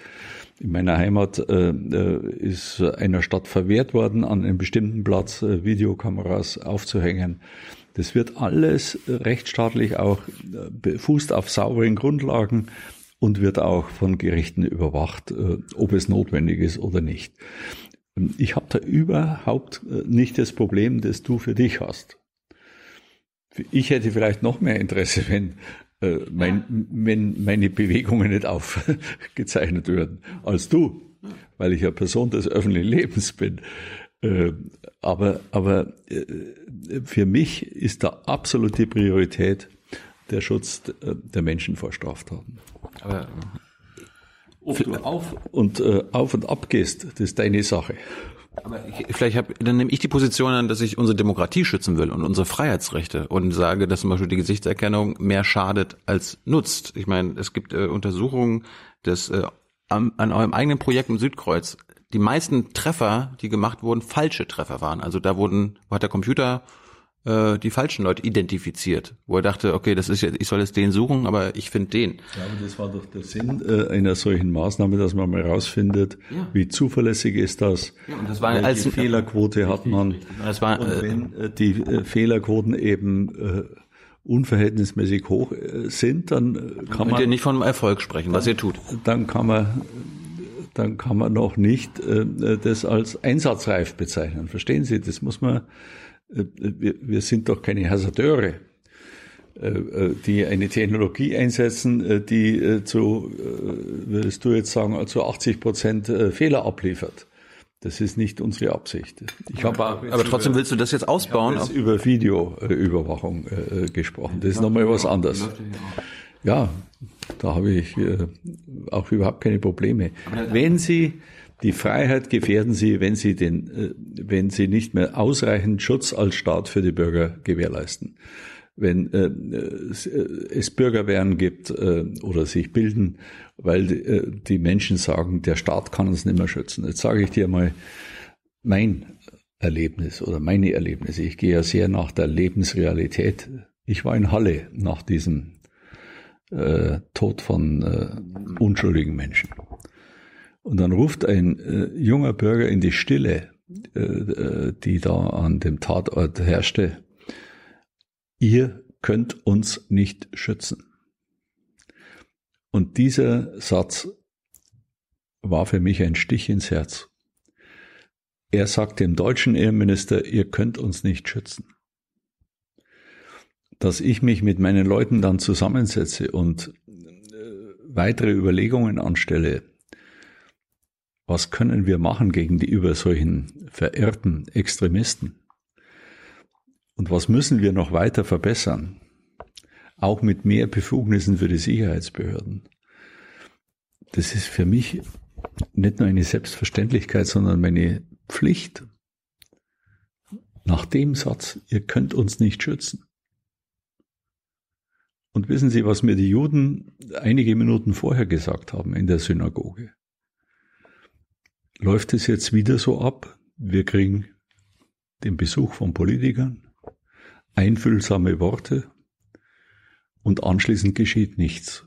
In meiner Heimat ist einer Stadt verwehrt worden, an einem bestimmten Platz Videokameras aufzuhängen. Das wird alles rechtsstaatlich auch befußt auf sauberen Grundlagen und wird auch von Gerichten überwacht, ob es notwendig ist oder nicht. Ich habe da überhaupt nicht das Problem, das du für dich hast. Ich hätte vielleicht noch mehr Interesse, wenn meine Bewegungen nicht aufgezeichnet würden, als du, weil ich ja Person des öffentlichen Lebens bin. Aber für mich ist da absolute Priorität der Schutz der Menschen vor Straftaten. Aber ob du auf und ab gehst, das ist deine Sache. Aber dann nehme ich die Position an, dass ich unsere Demokratie schützen will und unsere Freiheitsrechte und sage, dass zum Beispiel die Gesichtserkennung mehr schadet als nutzt. Ich meine, es gibt Untersuchungen, dass an eurem eigenen Projekt im Südkreuz die meisten Treffer, die gemacht wurden, falsche Treffer waren. Also hat der Computer die falschen Leute identifiziert, wo er dachte, okay, das ist jetzt, ich soll jetzt den suchen, aber ich finde den. Ja, aber das war doch der Sinn einer solchen Maßnahme, dass man mal rausfindet, wie zuverlässig ist das, ja, und das war welche Fehlerquote hat man. Richtig. Das war, und wenn die Fehlerquoten eben unverhältnismäßig hoch sind, dann kann man nicht von Erfolg sprechen, was ihr tut. Dann kann man dann kann man noch nicht das als einsatzreif bezeichnen. Verstehen Sie, das muss man, wir sind doch keine Hasardeure, die eine Technologie einsetzen, die zu, würdest du jetzt sagen, zu 80% Fehler abliefert. Das ist nicht unsere Absicht. Aber trotzdem willst du das jetzt ausbauen? Ich habe jetzt über Videoüberwachung gesprochen. Das ist nochmal was anderes. Ja, da habe ich auch überhaupt keine Probleme. Wenn Sie die Freiheit gefährden, Sie, wenn Sie nicht mehr ausreichend Schutz als Staat für die Bürger gewährleisten. Wenn es Bürgerwehren gibt oder sich bilden, weil die Menschen sagen, der Staat kann uns nicht mehr schützen. Jetzt sage ich dir mal mein Erlebnis oder meine Erlebnisse. Ich gehe ja sehr nach der Lebensrealität. Ich war in Halle nach diesem Tod von unschuldigen Menschen. Und dann ruft ein junger Bürger in die Stille, die da an dem Tatort herrschte, ihr könnt uns nicht schützen. Und dieser Satz war für mich ein Stich ins Herz. Er sagt dem deutschen Innenminister, ihr könnt uns nicht schützen. Dass ich mich mit meinen Leuten dann zusammensetze und weitere Überlegungen anstelle, was können wir machen gegen die über solchen verirrten Extremisten? Und was müssen wir noch weiter verbessern? Auch mit mehr Befugnissen für die Sicherheitsbehörden. Das ist für mich nicht nur eine Selbstverständlichkeit, sondern meine Pflicht. Nach dem Satz, ihr könnt uns nicht schützen. Und wissen Sie, was mir die Juden einige Minuten vorher gesagt haben in der Synagoge? Läuft es jetzt wieder so ab? Wir kriegen den Besuch von Politikern, einfühlsame Worte und anschließend geschieht nichts.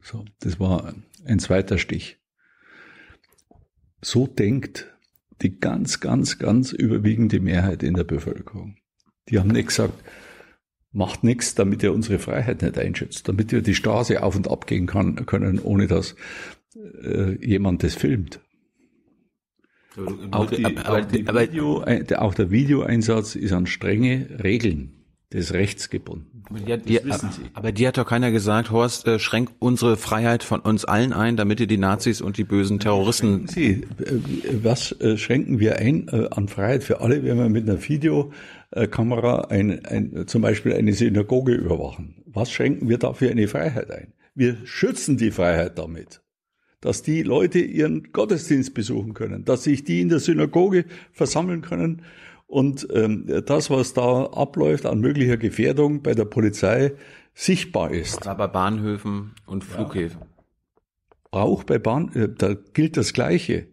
So, das war ein zweiter Stich. So denkt die ganz, ganz, ganz überwiegende Mehrheit in der Bevölkerung. Die haben nicht gesagt, macht nichts, damit ihr unsere Freiheit nicht einschützt, damit wir die Straße auf und ab gehen können, ohne dass jemand das filmt. Auch der Videoeinsatz ist an strenge Regeln des Rechts gebunden. Aber die hat doch keiner gesagt, Horst, schränk unsere Freiheit von uns allen ein, damit ihr die Nazis und die bösen Terroristen... Was schränken wir ein an Freiheit für alle, wenn wir mit einer Videokamera zum Beispiel eine Synagoge überwachen? Was schränken wir da für eine Freiheit ein? Wir schützen die Freiheit damit, dass die Leute ihren Gottesdienst besuchen können, dass sich die in der Synagoge versammeln können und das, was da abläuft an möglicher Gefährdung bei der Polizei, sichtbar ist. Aber bei Bahnhöfen und Flughäfen. Ja. Auch bei Bahnhöfen, da gilt das Gleiche.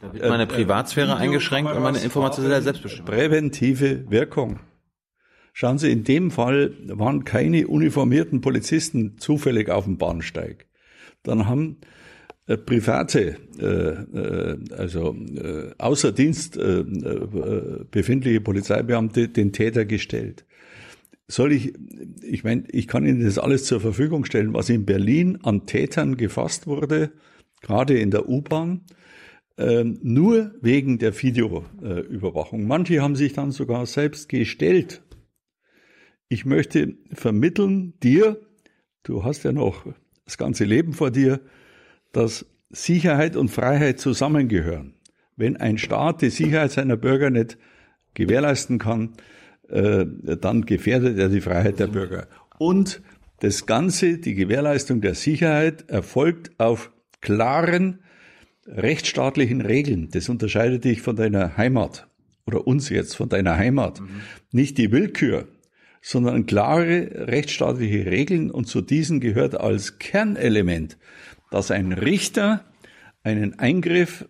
Da wird meine Privatsphäre eingeschränkt und meine informationelle Selbstbestimmung. Präventive Wirkung. Schauen Sie, in dem Fall waren keine uniformierten Polizisten zufällig auf dem Bahnsteig. Dann haben private, außer Dienst befindliche Polizeibeamte den Täter gestellt. Ich meine, ich kann Ihnen das alles zur Verfügung stellen, was in Berlin an Tätern gefasst wurde, gerade in der U-Bahn, nur wegen der Videoüberwachung. Manche haben sich dann sogar selbst gestellt. Ich möchte vermitteln dir, du hast ja noch das ganze Leben vor dir, dass Sicherheit und Freiheit zusammengehören. Wenn ein Staat die Sicherheit seiner Bürger nicht gewährleisten kann, dann gefährdet er die Freiheit der Bürger. Und das Ganze, die Gewährleistung der Sicherheit, erfolgt auf klaren rechtsstaatlichen Regeln. Das unterscheidet dich von deiner Heimat oder uns jetzt von deiner Heimat. Mhm. Nicht die Willkür, sondern klare rechtsstaatliche Regeln. Und zu diesen gehört als Kernelement, dass ein Richter einen Eingriff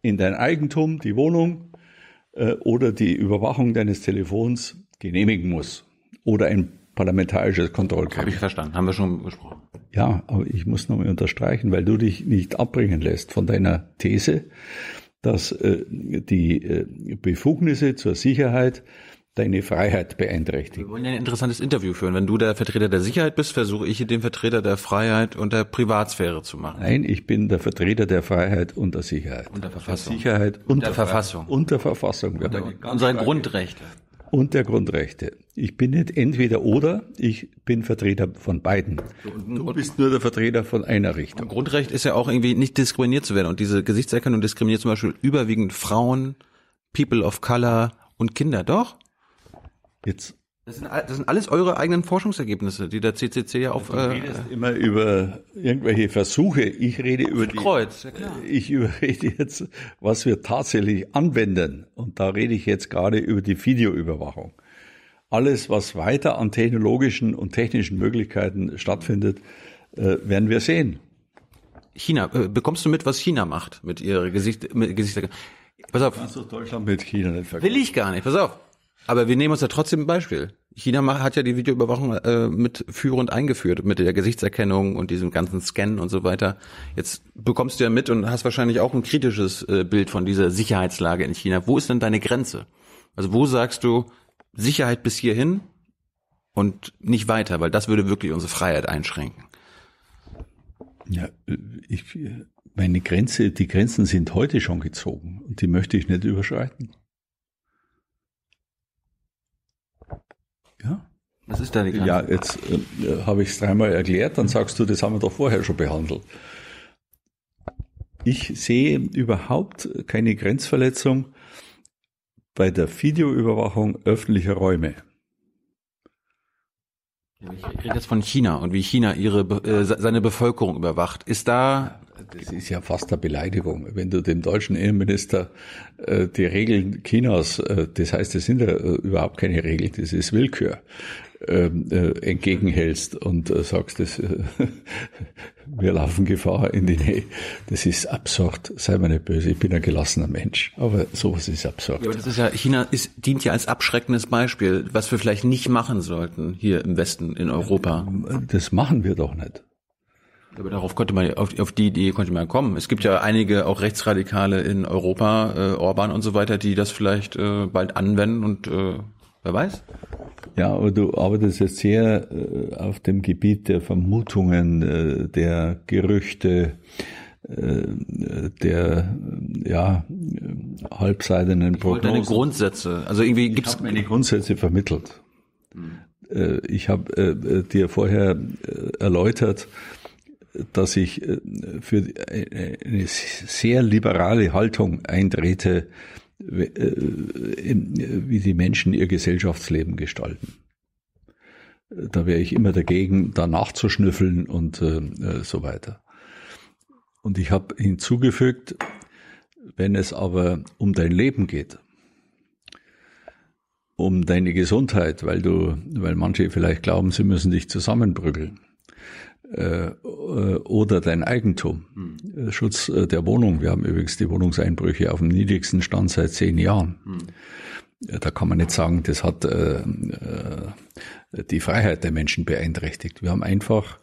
in dein Eigentum, die Wohnung oder die Überwachung deines Telefons genehmigen muss. Oder ein parlamentarisches Kontrollgremium. Habe ich verstanden, haben wir schon besprochen. Ja, aber ich muss nochmal unterstreichen, weil du dich nicht abbringen lässt von deiner These, dass die Befugnisse zur Sicherheit deine Freiheit beeinträchtigen. Wir wollen ja ein interessantes Interview führen. Wenn du der Vertreter der Sicherheit bist, versuche ich, den Vertreter der Freiheit und der Privatsphäre zu machen. Nein, ich bin der Vertreter der Freiheit und der Sicherheit. Und der Verfassung. Sicherheit und der Verfassung. Und der Verfassung. Unsere Grundrechte. Und der Grundrechte. Ich bin nicht entweder oder, ich bin Vertreter von beiden. Du bist nur der Vertreter von einer Richtung. Grundrecht ist ja auch irgendwie nicht diskriminiert zu werden. Und diese Gesichtserkennung diskriminiert zum Beispiel überwiegend Frauen, People of Color und Kinder, doch? Jetzt. Das sind alles eure eigenen Forschungsergebnisse, die der CCC ja auf... Du redest immer über irgendwelche Versuche. Ich rede über die... Kreuz, ja klar. Ich rede jetzt, was wir tatsächlich anwenden. Und da rede ich jetzt gerade über die Videoüberwachung. Alles, was weiter an technologischen und technischen Möglichkeiten stattfindet, werden wir sehen. China, bekommst du mit, was China macht mit ihrer Gesichtserkennung? Pass auf. Kannst du Deutschland mit China nicht vergleichen? Will ich gar nicht, pass auf. Aber wir nehmen uns ja trotzdem ein Beispiel. China hat ja die Videoüberwachung mit führend eingeführt, mit der Gesichtserkennung und diesem ganzen Scan und so weiter. Jetzt bekommst du ja mit und hast wahrscheinlich auch ein kritisches Bild von dieser Sicherheitslage in China. Wo ist denn deine Grenze? Also wo sagst du, Sicherheit bis hierhin und nicht weiter, weil das würde wirklich unsere Freiheit einschränken. Ja, die Grenzen sind heute schon gezogen und die möchte ich nicht überschreiten. Ja. Was ist deine Grenze? Ja, jetzt habe ich es dreimal erklärt, dann sagst du, das haben wir doch vorher schon behandelt. Ich sehe überhaupt keine Grenzverletzung bei der Videoüberwachung öffentlicher Räume. Ich rede jetzt von China und wie China seine Bevölkerung überwacht. Ist da... Das ist ja fast eine Beleidigung, wenn du dem deutschen Innenminister die Regeln Chinas, das heißt, das sind ja überhaupt keine Regeln, das ist Willkür, entgegenhältst und sagst, wir laufen Gefahr in die Nähe. Das ist absurd, sei mir nicht böse, ich bin ein gelassener Mensch, aber sowas ist absurd. Ja, aber das ist ja, China dient ja als abschreckendes Beispiel, was wir vielleicht nicht machen sollten hier im Westen, in Europa. Das machen wir doch nicht. Aber darauf konnte man, auf die Idee konnte man kommen. Es gibt ja einige auch Rechtsradikale in Europa, Orban und so weiter, die das vielleicht bald anwenden und wer weiß. Ja, aber du arbeitest jetzt sehr auf dem Gebiet der Vermutungen, der Gerüchte, der halbseidenen Prognosen. Deine Grundsätze, also irgendwie gibt's. Ich habe meine Grundsätze vermittelt. Ich habe dir vorher erläutert, dass ich für eine sehr liberale Haltung eintrete, wie die Menschen ihr Gesellschaftsleben gestalten. Da wäre ich immer dagegen, da nachzuschnüffeln und so weiter. Und ich habe hinzugefügt, wenn es aber um dein Leben geht, um deine Gesundheit, weil manche vielleicht glauben, sie müssen dich zusammenprügeln, oder dein Eigentum, Schutz der Wohnung. Wir haben übrigens die Wohnungseinbrüche auf dem niedrigsten Stand seit 10 Jahren. Da kann man nicht sagen, das hat die Freiheit der Menschen beeinträchtigt. Wir haben einfach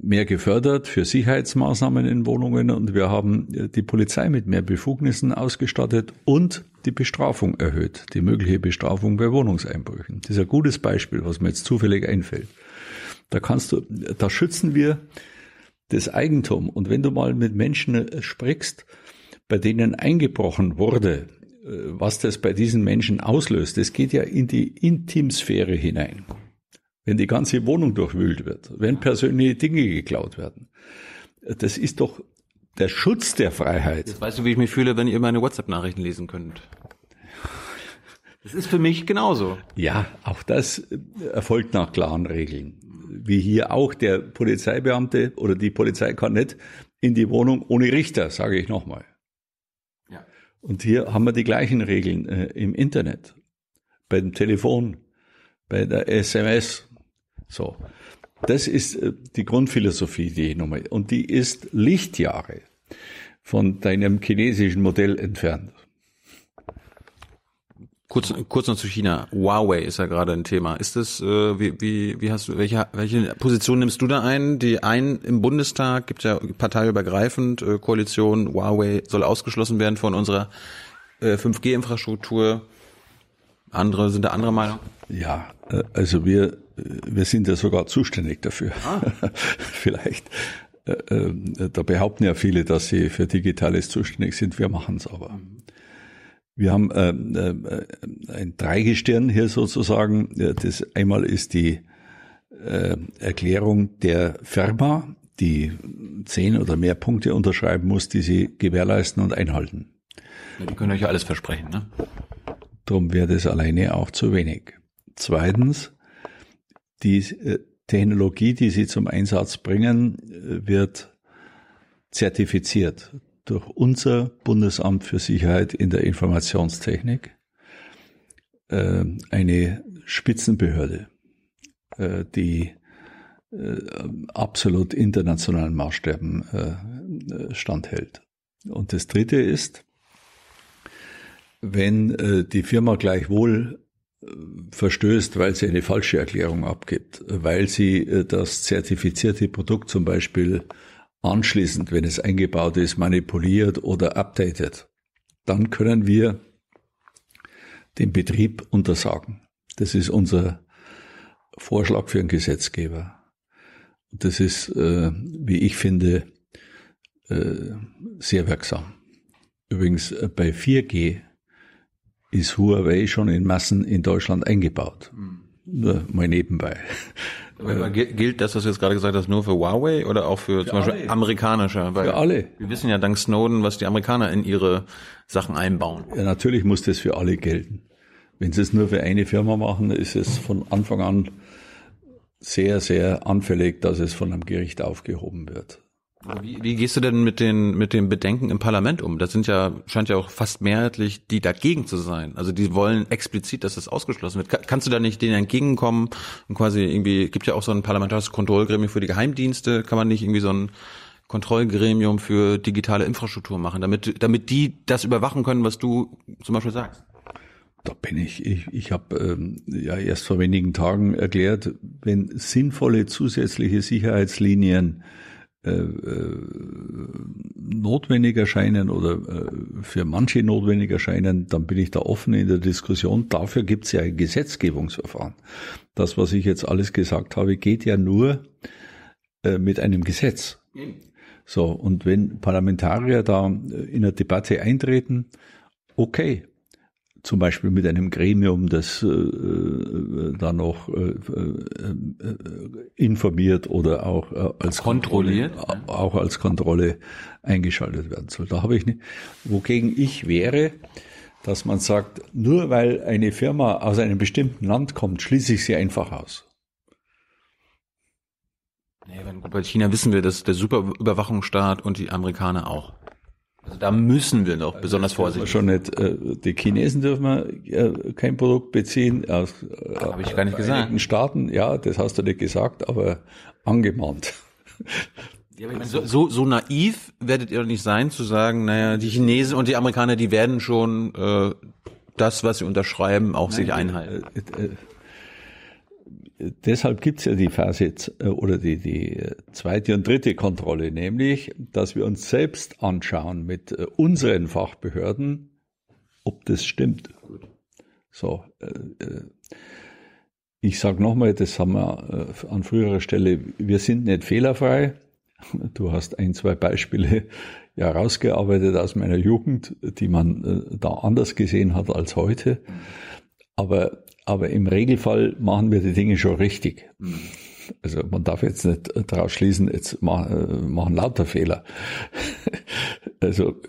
mehr gefördert für Sicherheitsmaßnahmen in Wohnungen und wir haben die Polizei mit mehr Befugnissen ausgestattet und die Bestrafung erhöht, die mögliche Bestrafung bei Wohnungseinbrüchen. Das ist ein gutes Beispiel, was mir jetzt zufällig einfällt. Da schützen wir das Eigentum. Und wenn du mal mit Menschen sprichst, bei denen eingebrochen wurde, was das bei diesen Menschen auslöst, das geht ja in die Intimsphäre hinein. Wenn die ganze Wohnung durchwühlt wird, wenn persönliche Dinge geklaut werden, das ist doch der Schutz der Freiheit. Jetzt weißt du, wie ich mich fühle, wenn ihr meine WhatsApp-Nachrichten lesen könnt. Das ist für mich genauso. Ja, auch das erfolgt nach klaren Regeln. Wie hier auch der Polizeibeamte oder die Polizei kann nicht in die Wohnung ohne Richter, sage ich nochmal. Ja. Und hier haben wir die gleichen Regeln im Internet, beim Telefon, bei der SMS. So, das ist die Grundphilosophie, die ich nochmal, und die ist Lichtjahre von deinem chinesischen Modell entfernt. Kurz noch zu China. Huawei ist ja gerade ein Thema. Ist das, wie hast du, welche Position nimmst du da ein? Die einen im Bundestag gibt ja parteiübergreifend Koalition. Huawei soll ausgeschlossen werden von unserer 5G-Infrastruktur. Andere sind da anderer Meinung? Ja, also wir sind ja sogar zuständig dafür. Vielleicht. Da behaupten ja viele, dass sie für Digitales zuständig sind. Wir machen es aber. Wir haben ein Dreigestirn hier sozusagen. Das einmal ist die Erklärung der Firma, die 10 oder mehr Punkte unterschreiben muss, die sie gewährleisten und einhalten. Ja, die können euch ja alles versprechen, ne? Darum wäre das alleine auch zu wenig. Zweitens, die Technologie, die sie zum Einsatz bringen, wird zertifiziert durch unser Bundesamt für Sicherheit in der Informationstechnik, eine Spitzenbehörde, die absolut internationalen Maßstäben standhält. Und das Dritte ist, wenn die Firma gleichwohl verstößt, weil sie eine falsche Erklärung abgibt, weil sie das zertifizierte Produkt zum Beispiel anschließend, wenn es eingebaut ist, manipuliert oder updatet, dann können wir den Betrieb untersagen. Das ist unser Vorschlag für einen Gesetzgeber. Das ist, wie ich finde, sehr wirksam. Übrigens, bei 4G ist Huawei schon in Massen in Deutschland eingebaut. Nur mal nebenbei. Aber gilt das, was du jetzt gerade gesagt hast, nur für Huawei oder auch für zum Beispiel alle. Amerikanische? Weil für alle. Wir wissen ja dank Snowden, was die Amerikaner in ihre Sachen einbauen. Ja, natürlich muss das für alle gelten. Wenn sie es nur für eine Firma machen, ist es von Anfang an sehr, sehr anfällig, dass es von einem Gericht aufgehoben wird. Wie gehst du denn mit den Bedenken im Parlament um? Das scheint ja auch fast mehrheitlich die dagegen zu sein. Also die wollen explizit, dass das ausgeschlossen wird. Kannst du da nicht denen entgegenkommen und quasi irgendwie, gibt ja auch so ein parlamentarisches Kontrollgremium für die Geheimdienste, kann man nicht irgendwie so ein Kontrollgremium für digitale Infrastruktur machen, damit die das überwachen können, was du zum Beispiel sagst? Da bin ich habe ja erst vor wenigen Tagen erklärt, wenn sinnvolle zusätzliche Sicherheitslinien notwendig erscheinen oder für manche notwendig erscheinen, dann bin ich da offen in der Diskussion. Dafür gibt es ja ein Gesetzgebungsverfahren. Das, was ich jetzt alles gesagt habe, geht ja nur mit einem Gesetz. So, und wenn Parlamentarier da in eine Debatte eintreten, okay, zum Beispiel mit einem Gremium, das dann noch informiert oder auch als kontrolliert, auch als Kontrolle eingeschaltet werden soll. Da habe ich nicht. Wogegen ich wäre, dass man sagt, nur weil eine Firma aus einem bestimmten Land kommt, schließe ich sie einfach aus. Nee, bei China wissen wir, dass der Superüberwachungsstaat und die Amerikaner auch. Also da müssen wir noch besonders vorsichtig sein. Die Chinesen dürfen kein Produkt beziehen aus Vereinigten Staaten. Ja, das hast du nicht gesagt, aber angemahnt. Ja, aber so naiv werdet ihr doch nicht sein, zu sagen, naja, die Chinesen und die Amerikaner, die werden schon das, was sie unterschreiben, auch sich einhalten. Deshalb gibt's ja die Phase oder die zweite und dritte Kontrolle, nämlich, dass wir uns selbst anschauen mit unseren Fachbehörden, ob das stimmt. So, ich sage nochmal, das haben wir an früherer Stelle, wir sind nicht fehlerfrei. Du hast 1, 2 Beispiele ja rausgearbeitet aus meiner Jugend, die man da anders gesehen hat als heute. Aber im Regelfall machen wir die Dinge schon richtig. Also man darf jetzt nicht draus schließen, jetzt machen lauter Fehler. Also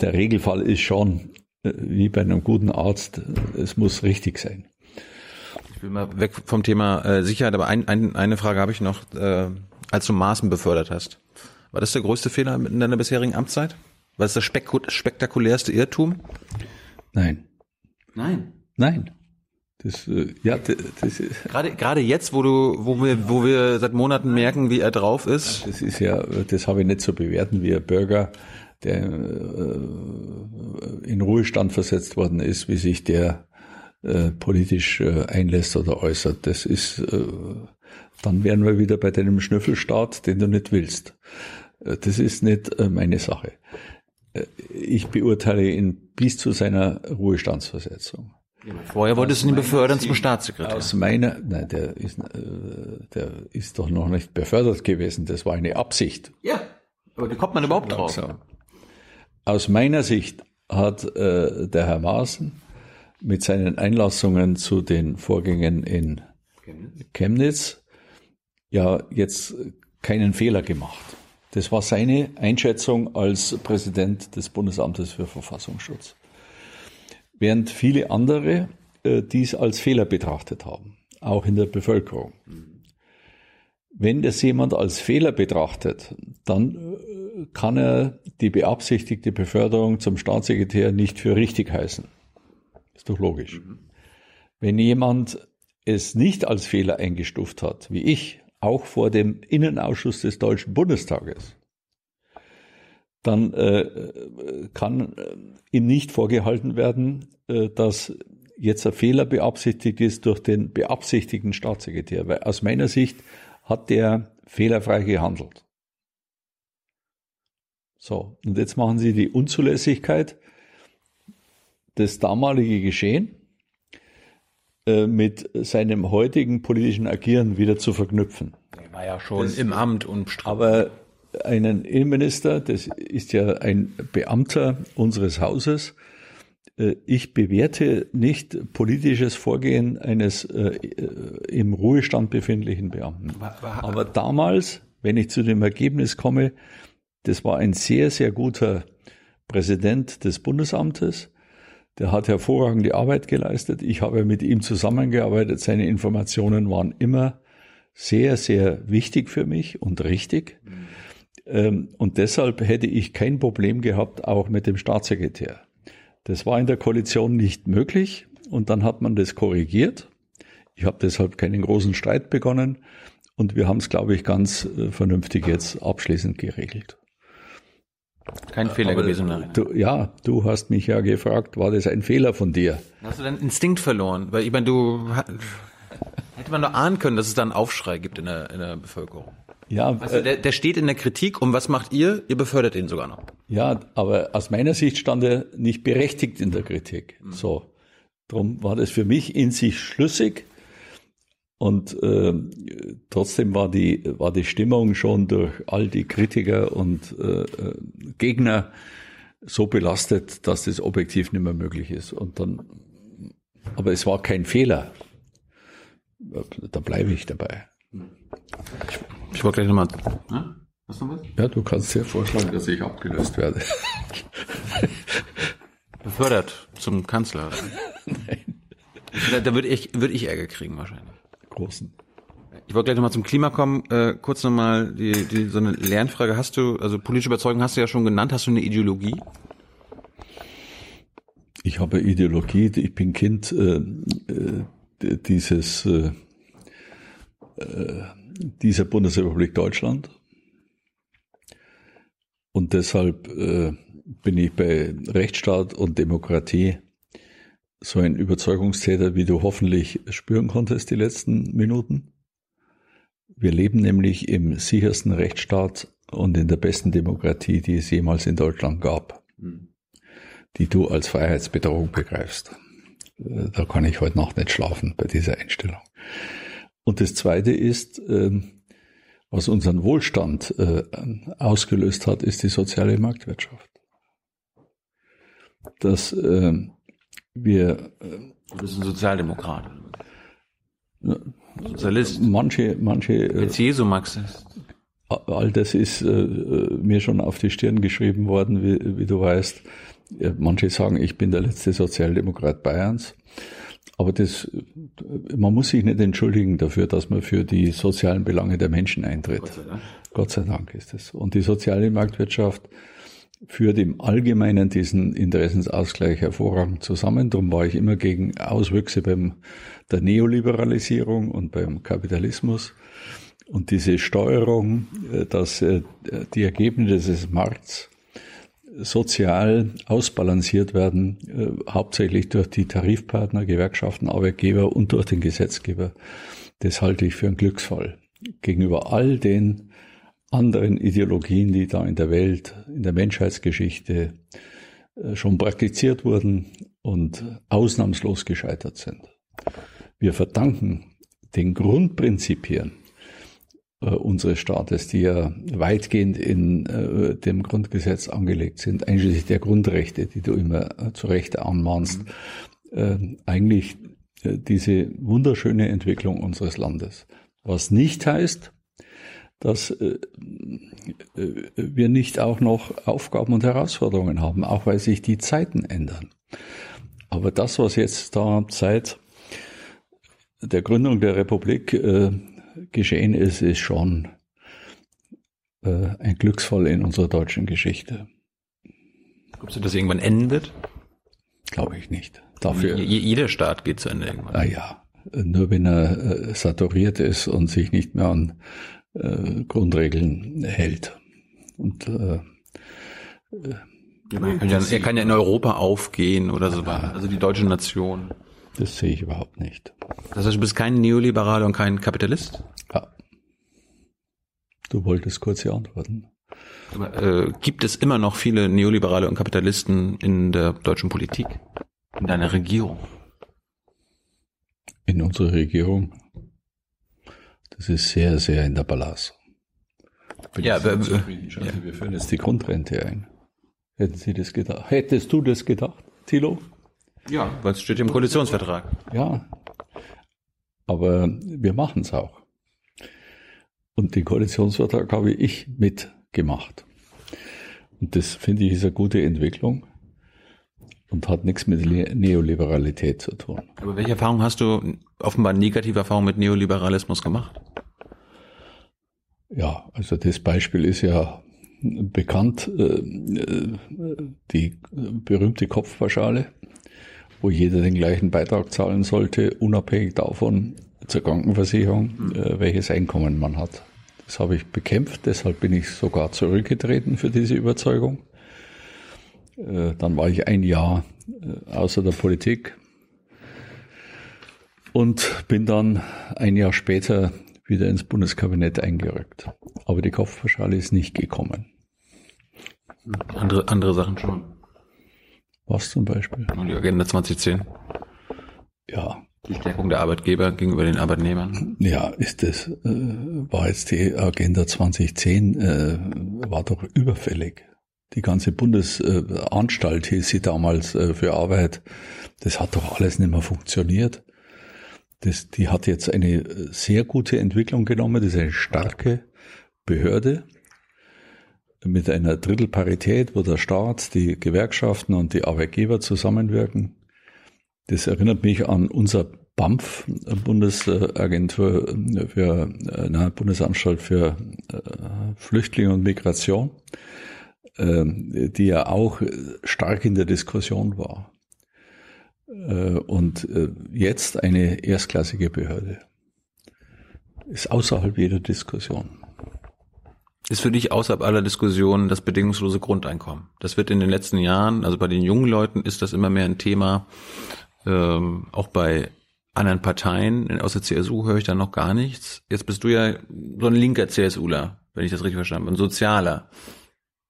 der Regelfall ist schon wie bei einem guten Arzt, es muss richtig sein. Ich will mal weg vom Thema Sicherheit, aber eine Frage habe ich noch. Als du Maaßen befördert hast, war das der größte Fehler in deiner bisherigen Amtszeit? War das das spektakulärste Irrtum? Nein. Das ist gerade jetzt, wo wir seit Monaten merken, wie er drauf ist. Das ist ja, das habe ich nicht zu bewerten wie ein Bürger, der in Ruhestand versetzt worden ist, wie sich der politisch einlässt oder äußert. Das ist, dann wären wir wieder bei deinem Schnüffelstaat, den du nicht willst. Das ist nicht meine Sache. Ich beurteile ihn bis zu seiner Ruhestandsversetzung. Vorher wolltest du ihn befördern zum Staatssekretär. Nein, der ist doch noch nicht befördert gewesen. Das war eine Absicht. Ja, aber wie kommt man überhaupt drauf? So. Aus meiner Sicht hat der Herr Maaßen mit seinen Einlassungen zu den Vorgängen in Chemnitz ja jetzt keinen Fehler gemacht. Das war seine Einschätzung als Präsident des Bundesamtes für Verfassungsschutz. Während viele andere dies als Fehler betrachtet haben, auch in der Bevölkerung. Wenn das jemand als Fehler betrachtet, dann kann er die beabsichtigte Beförderung zum Staatssekretär nicht für richtig heißen. Ist doch logisch. Wenn jemand es nicht als Fehler eingestuft hat, wie ich, auch vor dem Innenausschuss des Deutschen Bundestages, dann kann ihm nicht vorgehalten werden, dass jetzt ein Fehler beabsichtigt ist durch den beabsichtigten Staatssekretär. Weil aus meiner Sicht hat der fehlerfrei gehandelt. So, und jetzt machen Sie die Unzulässigkeit des damaligen Geschehen mit seinem heutigen politischen Agieren wieder zu verknüpfen. Er war ja schon im Amt unbestritten. Aber einen Innenminister, das ist ja ein Beamter unseres Hauses. Ich bewerte nicht politisches Vorgehen eines im Ruhestand befindlichen Beamten. Aber damals, wenn ich zu dem Ergebnis komme, das war ein sehr, sehr guter Präsident des Bundesamtes. Der hat hervorragende Arbeit geleistet. Ich habe mit ihm zusammengearbeitet. Seine Informationen waren immer sehr, sehr wichtig für mich und richtig. Und deshalb hätte ich kein Problem gehabt, auch mit dem Staatssekretär. Das war in der Koalition nicht möglich und dann hat man das korrigiert. Ich habe deshalb keinen großen Streit begonnen und wir haben es, glaube ich, ganz vernünftig jetzt abschließend geregelt. Kein Fehler gewesen. Du hast mich ja gefragt, war das ein Fehler von dir? Hast du deinen Instinkt verloren? Weil ich meine, hätte man nur ahnen können, dass es da einen Aufschrei gibt in der Bevölkerung. Ja, also der steht in der Kritik und was macht ihr? Ihr befördert ihn sogar noch. Ja, aber aus meiner Sicht stand er nicht berechtigt in der Kritik. So, darum war das für mich in sich schlüssig und trotzdem war die Stimmung schon durch all die Kritiker und Gegner so belastet, dass das objektiv nicht mehr möglich ist. Aber es war kein Fehler. Da bleibe ich dabei. Ich wollte gleich nochmal. Hast du noch was? Ja, du kannst dir vorschlagen, dass ich abgelöst werde. Befördert zum Kanzler. Nein. Da würde ich Ärger kriegen wahrscheinlich. Großen. Ich wollte gleich nochmal zum Klima kommen. Kurz nochmal so eine Lernfrage. Also politische Überzeugung hast du ja schon genannt. Hast du eine Ideologie? Ich habe Ideologie. Ich bin Kind dieser Bundesrepublik Deutschland und deshalb bin ich bei Rechtsstaat und Demokratie so ein Überzeugungstäter, wie du hoffentlich spüren konntest die letzten Minuten. Wir leben nämlich im sichersten Rechtsstaat und in der besten Demokratie, die es jemals in Deutschland gab, die du als Freiheitsbedrohung begreifst. Da kann ich heute Nacht nicht schlafen bei dieser Einstellung. Und das Zweite ist, was unseren Wohlstand ausgelöst hat, ist die soziale Marktwirtschaft. Dass wir... Du bist ein Sozialdemokrat. Sozialist. Manche als Jesu-Marxist. All das ist mir schon auf die Stirn geschrieben worden, wie du weißt. Manche sagen, ich bin der letzte Sozialdemokrat Bayerns. Aber man muss sich nicht entschuldigen dafür, dass man für die sozialen Belange der Menschen eintritt. Gott sei Dank ist es. Und die soziale Marktwirtschaft führt im Allgemeinen diesen Interessensausgleich hervorragend zusammen. Darum war ich immer gegen Auswüchse der Neoliberalisierung und beim Kapitalismus. Und diese Steuerung, dass die Ergebnisse des Markts sozial ausbalanciert werden, hauptsächlich durch die Tarifpartner, Gewerkschaften, Arbeitgeber und durch den Gesetzgeber. Das halte ich für einen Glücksfall gegenüber all den anderen Ideologien, die da in der Welt, in der Menschheitsgeschichte schon praktiziert wurden und ausnahmslos gescheitert sind. Wir verdanken den Grundprinzipien unseres Staates, die ja weitgehend in dem Grundgesetz angelegt sind, einschließlich der Grundrechte, die du immer zu Recht anmahnst, eigentlich diese wunderschöne Entwicklung unseres Landes. Was nicht heißt, dass wir nicht auch noch Aufgaben und Herausforderungen haben, auch weil sich die Zeiten ändern. Aber das, was jetzt da seit der Gründung der Republik geschehen ist, ist schon ein Glücksfall in unserer deutschen Geschichte. Glaubst du, dass irgendwann endet? Glaube ich nicht. Dafür jeder Staat geht zu Ende irgendwann. Naja, nur wenn er saturiert ist und sich nicht mehr an Grundregeln hält. Und er kann ja in Europa aufgehen oder so weiter. Also die deutsche Nation. Das sehe ich überhaupt nicht. Das heißt, du bist kein Neoliberaler und kein Kapitalist? Ja. Du wolltest kurz hier antworten. Aber, gibt es immer noch viele Neoliberale und Kapitalisten in der deutschen Politik? In deiner Regierung? In unserer Regierung? Das ist sehr, sehr in der Balance. Wir führen jetzt die Grundrente ein. Hättest du das gedacht, Thilo? Ja, weil es steht im Koalitionsvertrag. Ja, aber wir machen es auch. Und den Koalitionsvertrag habe ich mitgemacht. Und das, finde ich, ist eine gute Entwicklung und hat nichts mit Neoliberalität zu tun. Aber welche Erfahrung hast du, offenbar negative Erfahrung mit Neoliberalismus gemacht? Ja, also das Beispiel ist ja bekannt, die berühmte Kopfpauschale, wo jeder den gleichen Beitrag zahlen sollte, unabhängig davon zur Krankenversicherung, welches Einkommen man hat. Das habe ich bekämpft, deshalb bin ich sogar zurückgetreten für diese Überzeugung. Dann war ich ein Jahr außer der Politik und bin dann ein Jahr später wieder ins Bundeskabinett eingerückt. Aber die Kopfpauschale ist nicht gekommen. Andere Sachen schon. Was zum Beispiel? Die Agenda 2010. Ja. Die Stärkung der Arbeitgeber gegenüber den Arbeitnehmern. Ja, war jetzt die Agenda 2010, war doch überfällig. Die ganze Bundesanstalt hieß sie damals für Arbeit. Das hat doch alles nicht mehr funktioniert. Die hat jetzt eine sehr gute Entwicklung genommen. Das ist eine starke Behörde. Mit einer Drittelparität, wo der Staat, die Gewerkschaften und die Arbeitgeber zusammenwirken. Das erinnert mich an unser BAMF, Bundesanstalt für Flüchtlinge und Migration, die ja auch stark in der Diskussion war. Und jetzt eine erstklassige Behörde. Ist außerhalb jeder Diskussion. Ist für dich außerhalb aller Diskussionen das bedingungslose Grundeinkommen. Das wird in den letzten Jahren, also bei den jungen Leuten ist das immer mehr ein Thema, auch bei anderen Parteien. Aus der CSU höre ich da noch gar nichts. Jetzt bist du ja so ein linker CSUler, wenn ich das richtig verstanden habe, ein Sozialer.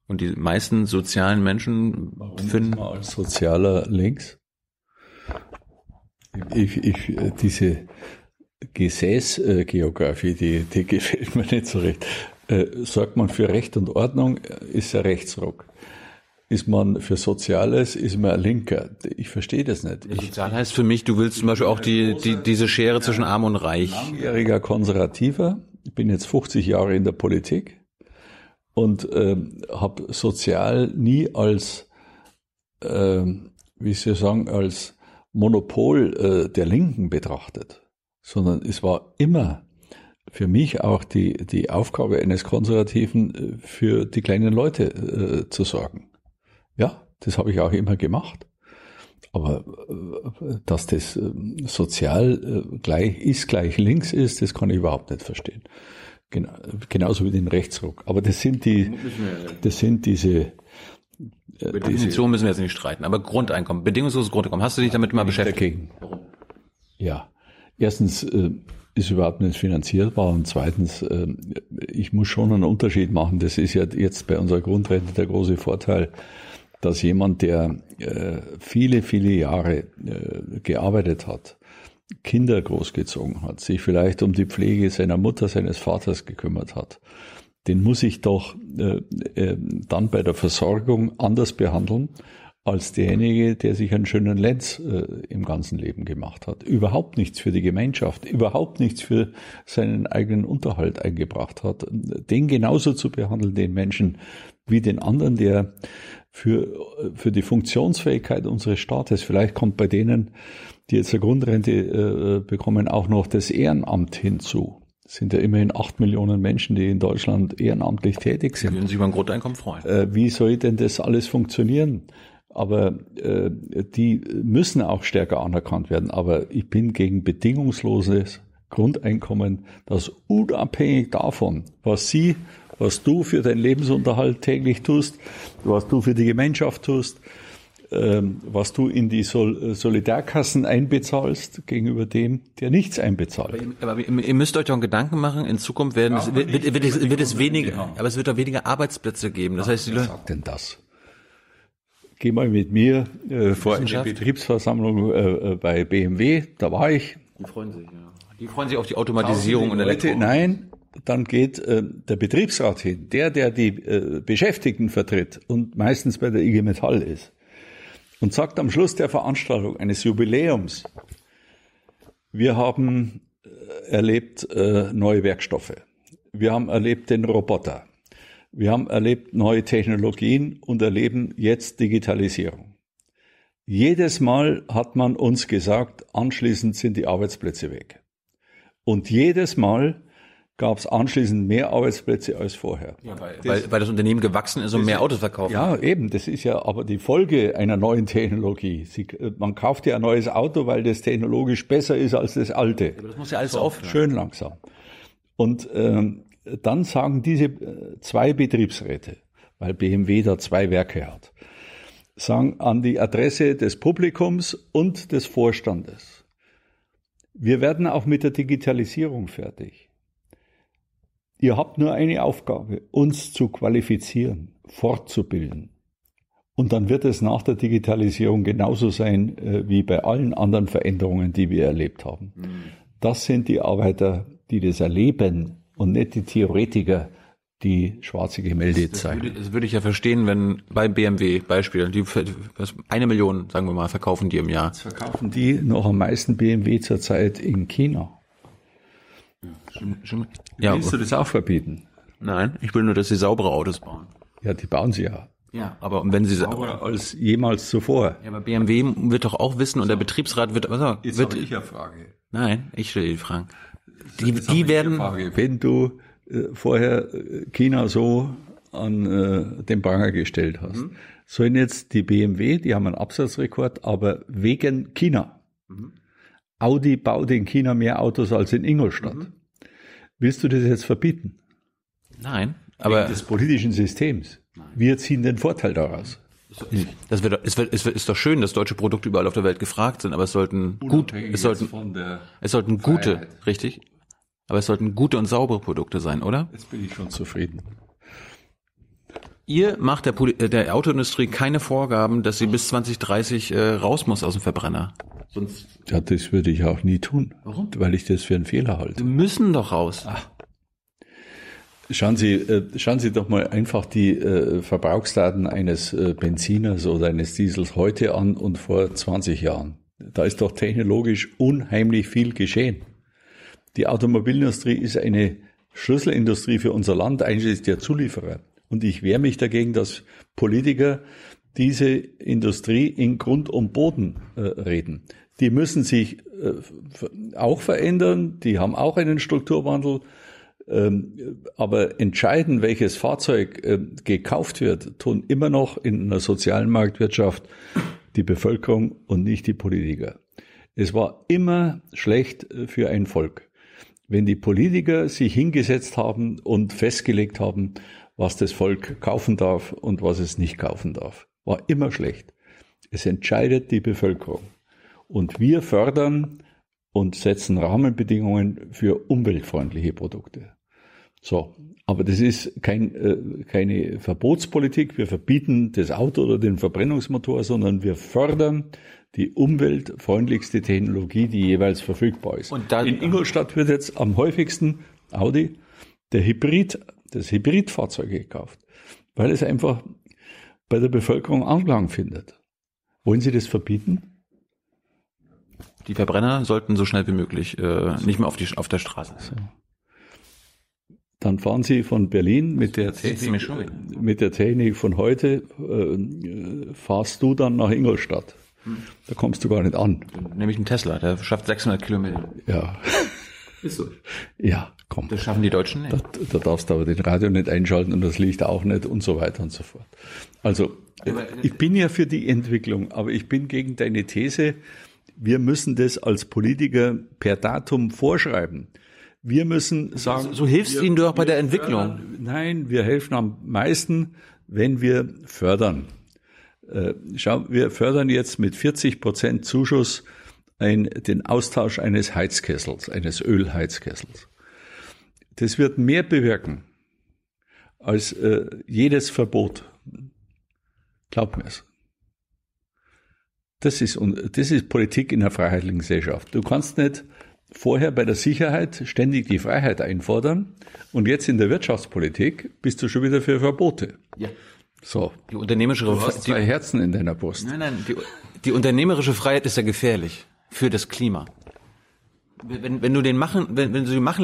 Und die meisten sozialen Menschen finden... Warum als Sozialer links? Diese Gesäßgeografie, die gefällt mir nicht so recht. Sorgt man für Recht und Ordnung, ist er Rechtsruck. Ist man für Soziales, ist man ein Linker. Ich verstehe das nicht. Sozial heißt für mich, du willst zum Beispiel auch diese Schere zwischen Arm und Reich. Langjähriger Konservativer, ich bin jetzt 50 Jahre in der Politik und habe sozial nie als, als Monopol der Linken betrachtet, sondern es war immer für mich auch die Aufgabe eines Konservativen, für die kleinen Leute zu sorgen. Ja, das habe ich auch immer gemacht. Aber dass das sozial gleich links ist, das kann ich überhaupt nicht verstehen. Genau, genauso wie den Rechtsruck. Aber das sind diese... Über die Definition müssen wir jetzt nicht streiten. Aber Grundeinkommen, bedingungsloses Grundeinkommen. Hast du dich damit mal beschäftigt? Dagegen. Ja, erstens... ist überhaupt nicht finanzierbar und zweitens, ich muss schon einen Unterschied machen. Das ist ja jetzt bei unserer Grundrente der große Vorteil. dass jemand, der viele, viele Jahre gearbeitet hat, Kinder großgezogen hat, sich vielleicht um die Pflege seiner Mutter, seines Vaters gekümmert hat, den muss ich doch dann bei der Versorgung anders behandeln als derjenige, der sich einen schönen Lenz im ganzen Leben gemacht hat. Überhaupt nichts für die Gemeinschaft, überhaupt nichts für seinen eigenen Unterhalt eingebracht hat. Den genauso zu behandeln, den Menschen, wie den anderen, der für die Funktionsfähigkeit unseres Staates, vielleicht kommt bei denen, die jetzt eine Grundrente bekommen, auch noch das Ehrenamt hinzu. Es sind ja immerhin 8 Millionen Menschen, die in Deutschland ehrenamtlich tätig sind. Die würden sich über ein Grundeinkommen freuen. Wie soll denn das alles funktionieren? Aber die müssen auch stärker anerkannt werden. Aber ich bin gegen bedingungsloses Grundeinkommen, das unabhängig davon, was Sie, was du für deinen Lebensunterhalt täglich tust, was du für die Gemeinschaft tust, was du in die Solidarkassen einbezahlst gegenüber dem, der nichts einbezahlt. Aber ihr müsst euch doch Gedanken machen, in Zukunft wird es weniger Arbeitsplätze geben. Das heißt, wer sagt denn das? Geh mal mit mir vor eine Betriebsversammlung bei BMW, da war ich. Die freuen sich, ja. Die freuen sich auf die Automatisierung und Elektro. Nein, dann geht der Betriebsrat hin, der die Beschäftigten vertritt und meistens bei der IG Metall ist. Und sagt am Schluss der Veranstaltung eines Jubiläums, wir haben erlebt neue Werkstoffe, wir haben erlebt den Roboter, wir haben erlebt neue Technologien und erleben jetzt Digitalisierung. Jedes Mal hat man uns gesagt, anschließend sind die Arbeitsplätze weg. Und jedes Mal gab es anschließend mehr Arbeitsplätze als vorher. Ja, weil das Unternehmen gewachsen ist und mehr Autos verkauft. Ja, eben. Das ist ja aber die Folge einer neuen Technologie. Man kauft ja ein neues Auto, weil das technologisch besser ist als das alte. Aber das muss ja alles so offen. Schön langsam. Und dann sagen diese zwei Betriebsräte, weil BMW da zwei Werke hat, sagen an die Adresse des Publikums und des Vorstandes, wir werden auch mit der Digitalisierung fertig. Ihr habt nur eine Aufgabe, uns zu qualifizieren, fortzubilden. Und dann wird es nach der Digitalisierung genauso sein wie bei allen anderen Veränderungen, die wir erlebt haben. Das sind die Arbeiter, die das erleben und nicht die Theoretiker, die schwarze Gemälde zeigen. Das würde ich ja verstehen, wenn bei BMW, Beispiel, die 1 Million, sagen wir mal, verkaufen die im Jahr. Jetzt verkaufen die noch am meisten BMW zurzeit in China. Ja, willst du das auch verbieten? Nein, ich will nur, dass sie saubere Autos bauen. Ja, die bauen sie ja. Ja, aber wenn sie sauberer als jemals zuvor. Ja, aber BMW wird doch auch wissen und der Betriebsrat wird. Also, jetzt habe ich ja Frage. Nein, ich stelle die Fragen. Die werden. Frage. Wenn du vorher China so an den Pranger gestellt hast, sollen jetzt die BMW, die haben einen Absatzrekord, aber wegen China. Audi baut in China mehr Autos als in Ingolstadt. Willst du das jetzt verbieten? Nein. Aber wegen des politischen Systems. Nein. Wir ziehen den Vorteil daraus. Es ist doch schön, dass deutsche Produkte überall auf der Welt gefragt sind, aber es sollten gute, richtig? Aber es sollten gute und saubere Produkte sein, oder? Jetzt bin ich schon zufrieden. Ihr macht der Autoindustrie keine Vorgaben, dass sie bis 2030 raus muss aus dem Verbrenner. Sonst ja, das würde ich auch nie tun. Warum? Weil ich das für einen Fehler halte. Wir müssen doch raus. Ach. Schauen Sie doch mal einfach die Verbrauchsdaten eines Benziners oder eines Diesels heute an und vor 20 Jahren. Da ist doch technologisch unheimlich viel geschehen. Die Automobilindustrie ist eine Schlüsselindustrie für unser Land, einschließlich der Zulieferer. Und ich wehre mich dagegen, dass Politiker diese Industrie in Grund und Boden reden. Die müssen sich auch verändern, die haben auch einen Strukturwandel. Aber entscheiden, welches Fahrzeug gekauft wird, tun immer noch in einer sozialen Marktwirtschaft die Bevölkerung und nicht die Politiker. Es war immer schlecht für ein Volk, wenn die Politiker sich hingesetzt haben und festgelegt haben, was das Volk kaufen darf und was es nicht kaufen darf. War immer schlecht. Es entscheidet die Bevölkerung. Und wir fördern und setzen Rahmenbedingungen für umweltfreundliche Produkte. So, Aber das ist keine Verbotspolitik. Wir verbieten das Auto oder den Verbrennungsmotor, sondern wir fördern die umweltfreundlichste Technologie, die jeweils verfügbar ist. Und dann, in Ingolstadt wird jetzt am häufigsten Audi, das Hybridfahrzeug gekauft, weil es einfach bei der Bevölkerung Anklang findet. Wollen Sie das verbieten? Die Verbrenner sollten so schnell wie möglich nicht mehr auf der Straße sein. Dann fahren Sie von Berlin mit der Technik von heute, fahrst du dann nach Ingolstadt. Da kommst du gar nicht an. Nämlich einen Tesla, der schafft 600 Kilometer. Ja. Ist so. Ja, komm. Das schaffen die Deutschen nicht. Da darfst du aber den Radio nicht einschalten und das Licht auch nicht und so weiter und so fort. Also, ich bin ja für die Entwicklung, aber ich bin gegen deine These, wir müssen das als Politiker per Datum vorschreiben. Wir müssen sagen, so hilfst du ihnen doch bei der Entwicklung. Nein, wir helfen am meisten, wenn wir fördern. Schau, wir fördern jetzt mit 40% Zuschuss den Austausch eines Heizkessels, eines Ölheizkessels. Das wird mehr bewirken als jedes Verbot. Glaubt mir es. Das ist Politik in einer freiheitlichen Gesellschaft. Du kannst nicht vorher bei der Sicherheit ständig die Freiheit einfordern und jetzt in der Wirtschaftspolitik bist du schon wieder für Verbote. Ja. So. Die unternehmerische Freiheit. Du hast zwei Herzen in deiner Brust. Nein, die unternehmerische Freiheit ist ja gefährlich für das Klima. Wenn du sie machen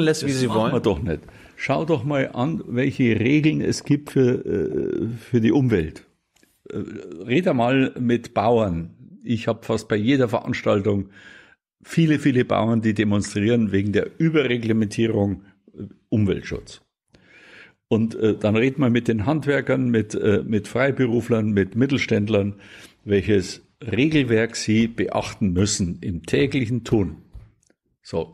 lässt, das wie sie wollen. Das machen wir doch nicht. Schau doch mal an, welche Regeln es gibt für die Umwelt. Rede mal mit Bauern. Ich habe fast bei jeder Veranstaltung viele, viele Bauern, die demonstrieren wegen der Überreglementierung Umweltschutz. Und dann redet man mit den Handwerkern, mit Freiberuflern, mit Mittelständlern, welches Regelwerk sie beachten müssen im täglichen Tun. So,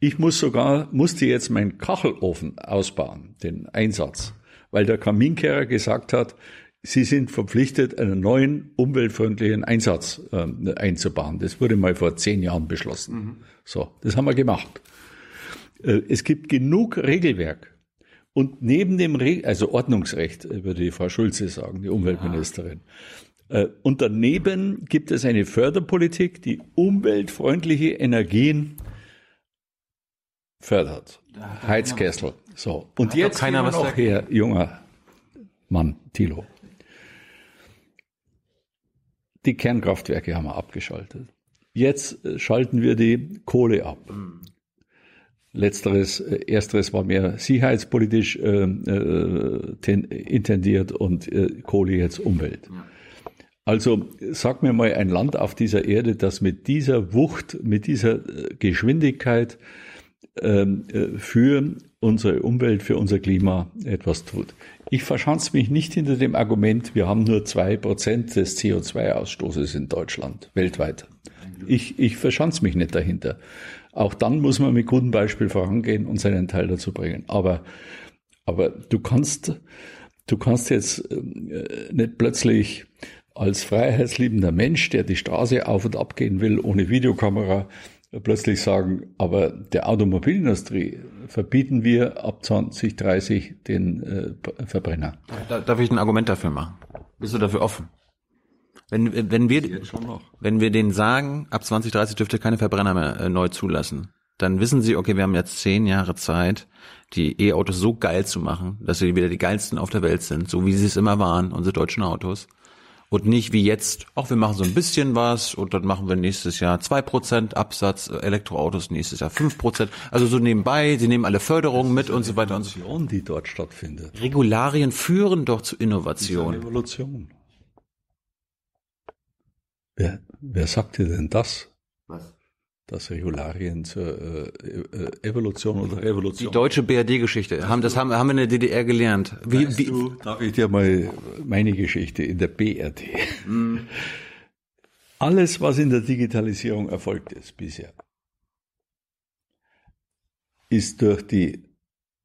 ich musste jetzt meinen Kachelofen ausbauen, den Einsatz, weil der Kaminkehrer gesagt hat, Sie sind verpflichtet, einen neuen umweltfreundlichen Einsatz einzubauen. Das wurde mal vor 10 Jahren beschlossen. Mhm. So, das haben wir gemacht. Es gibt genug Regelwerk. Und neben dem Ordnungsrecht, würde die Frau Schulze sagen, die Umweltministerin. Und daneben gibt es eine Förderpolitik, die umweltfreundliche Energien fördert. Heizkessel. So. Und jetzt gehen wir noch her, junger Mann, Thilo. Die Kernkraftwerke haben wir abgeschaltet. Jetzt schalten wir die Kohle ab. Ersteres war mehr sicherheitspolitisch intendiert und Kohle jetzt Umwelt. Also sag mir mal ein Land auf dieser Erde, das mit dieser Wucht, mit dieser Geschwindigkeit für unsere Umwelt, für unser Klima etwas tut. Ich verschanze mich nicht hinter dem Argument, wir haben nur 2% des CO2-Ausstoßes in Deutschland, weltweit. Ich verschanze mich nicht dahinter. Auch dann muss man mit gutem Beispiel vorangehen und seinen Teil dazu bringen. Aber du kannst jetzt nicht plötzlich als freiheitsliebender Mensch, der die Straße auf und ab gehen will, ohne Videokamera, plötzlich sagen, aber der Automobilindustrie verbieten wir ab 2030 den Verbrenner. Darf ich ein Argument dafür machen? Bist du dafür offen? Wenn wir denen sagen, ab 2030 dürft ihr keine Verbrenner mehr neu zulassen, dann wissen sie, okay, wir haben jetzt 10 Jahre Zeit, die E-Autos so geil zu machen, dass sie wieder die geilsten auf der Welt sind, so wie sie es immer waren, unsere deutschen Autos. Und nicht wie jetzt, ach, wir machen so ein bisschen was und dann machen wir nächstes Jahr 2% Absatz, Elektroautos nächstes Jahr 5%. Also so nebenbei, sie nehmen alle Förderungen mit und so weiter und so fort. Revolution, die dort stattfindet. Regularien führen doch zu Innovation. Das ist eine Revolution. Wer sagt dir denn das? Was? Dass Regularien zur Evolution oder Revolution. Die deutsche BRD-Geschichte, haben wir in der DDR gelernt. Darf ich dir mal meine Geschichte in der BRD? Mm. Alles, was in der Digitalisierung erfolgt ist bisher, ist durch die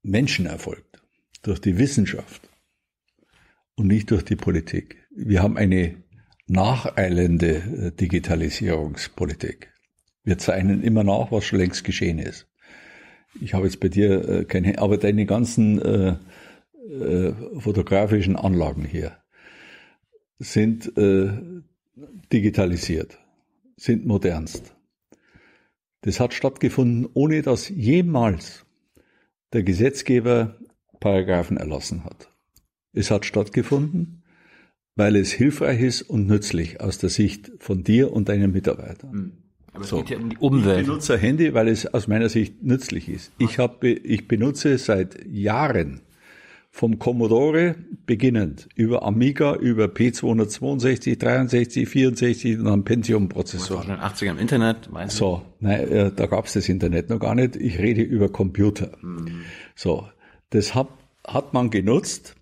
Menschen erfolgt, durch die Wissenschaft und nicht durch die Politik. Wir haben eine nacheilende Digitalisierungspolitik. Wir zeichnen immer nach, was schon längst geschehen ist. Ich habe jetzt bei dir keine, aber deine ganzen fotografischen Anlagen hier sind digitalisiert, sind modernst. Das hat stattgefunden, ohne dass jemals der Gesetzgeber Paragraphen erlassen hat. Es hat stattgefunden, weil es hilfreich ist und nützlich aus der Sicht von dir und deinen Mitarbeitern. Aber es geht ja um die Umwelt. Ich benutze ein Handy, weil es aus meiner Sicht nützlich ist. Ich benutze seit Jahren, vom Commodore beginnend, über Amiga, über P262, 63, 64 und dann Pentium-Prozessoren. Schon in den 80ern im Internet, meinst du? So, nein, da gab's das Internet noch gar nicht. Ich rede über Computer. Mhm. So, das hat man genutzt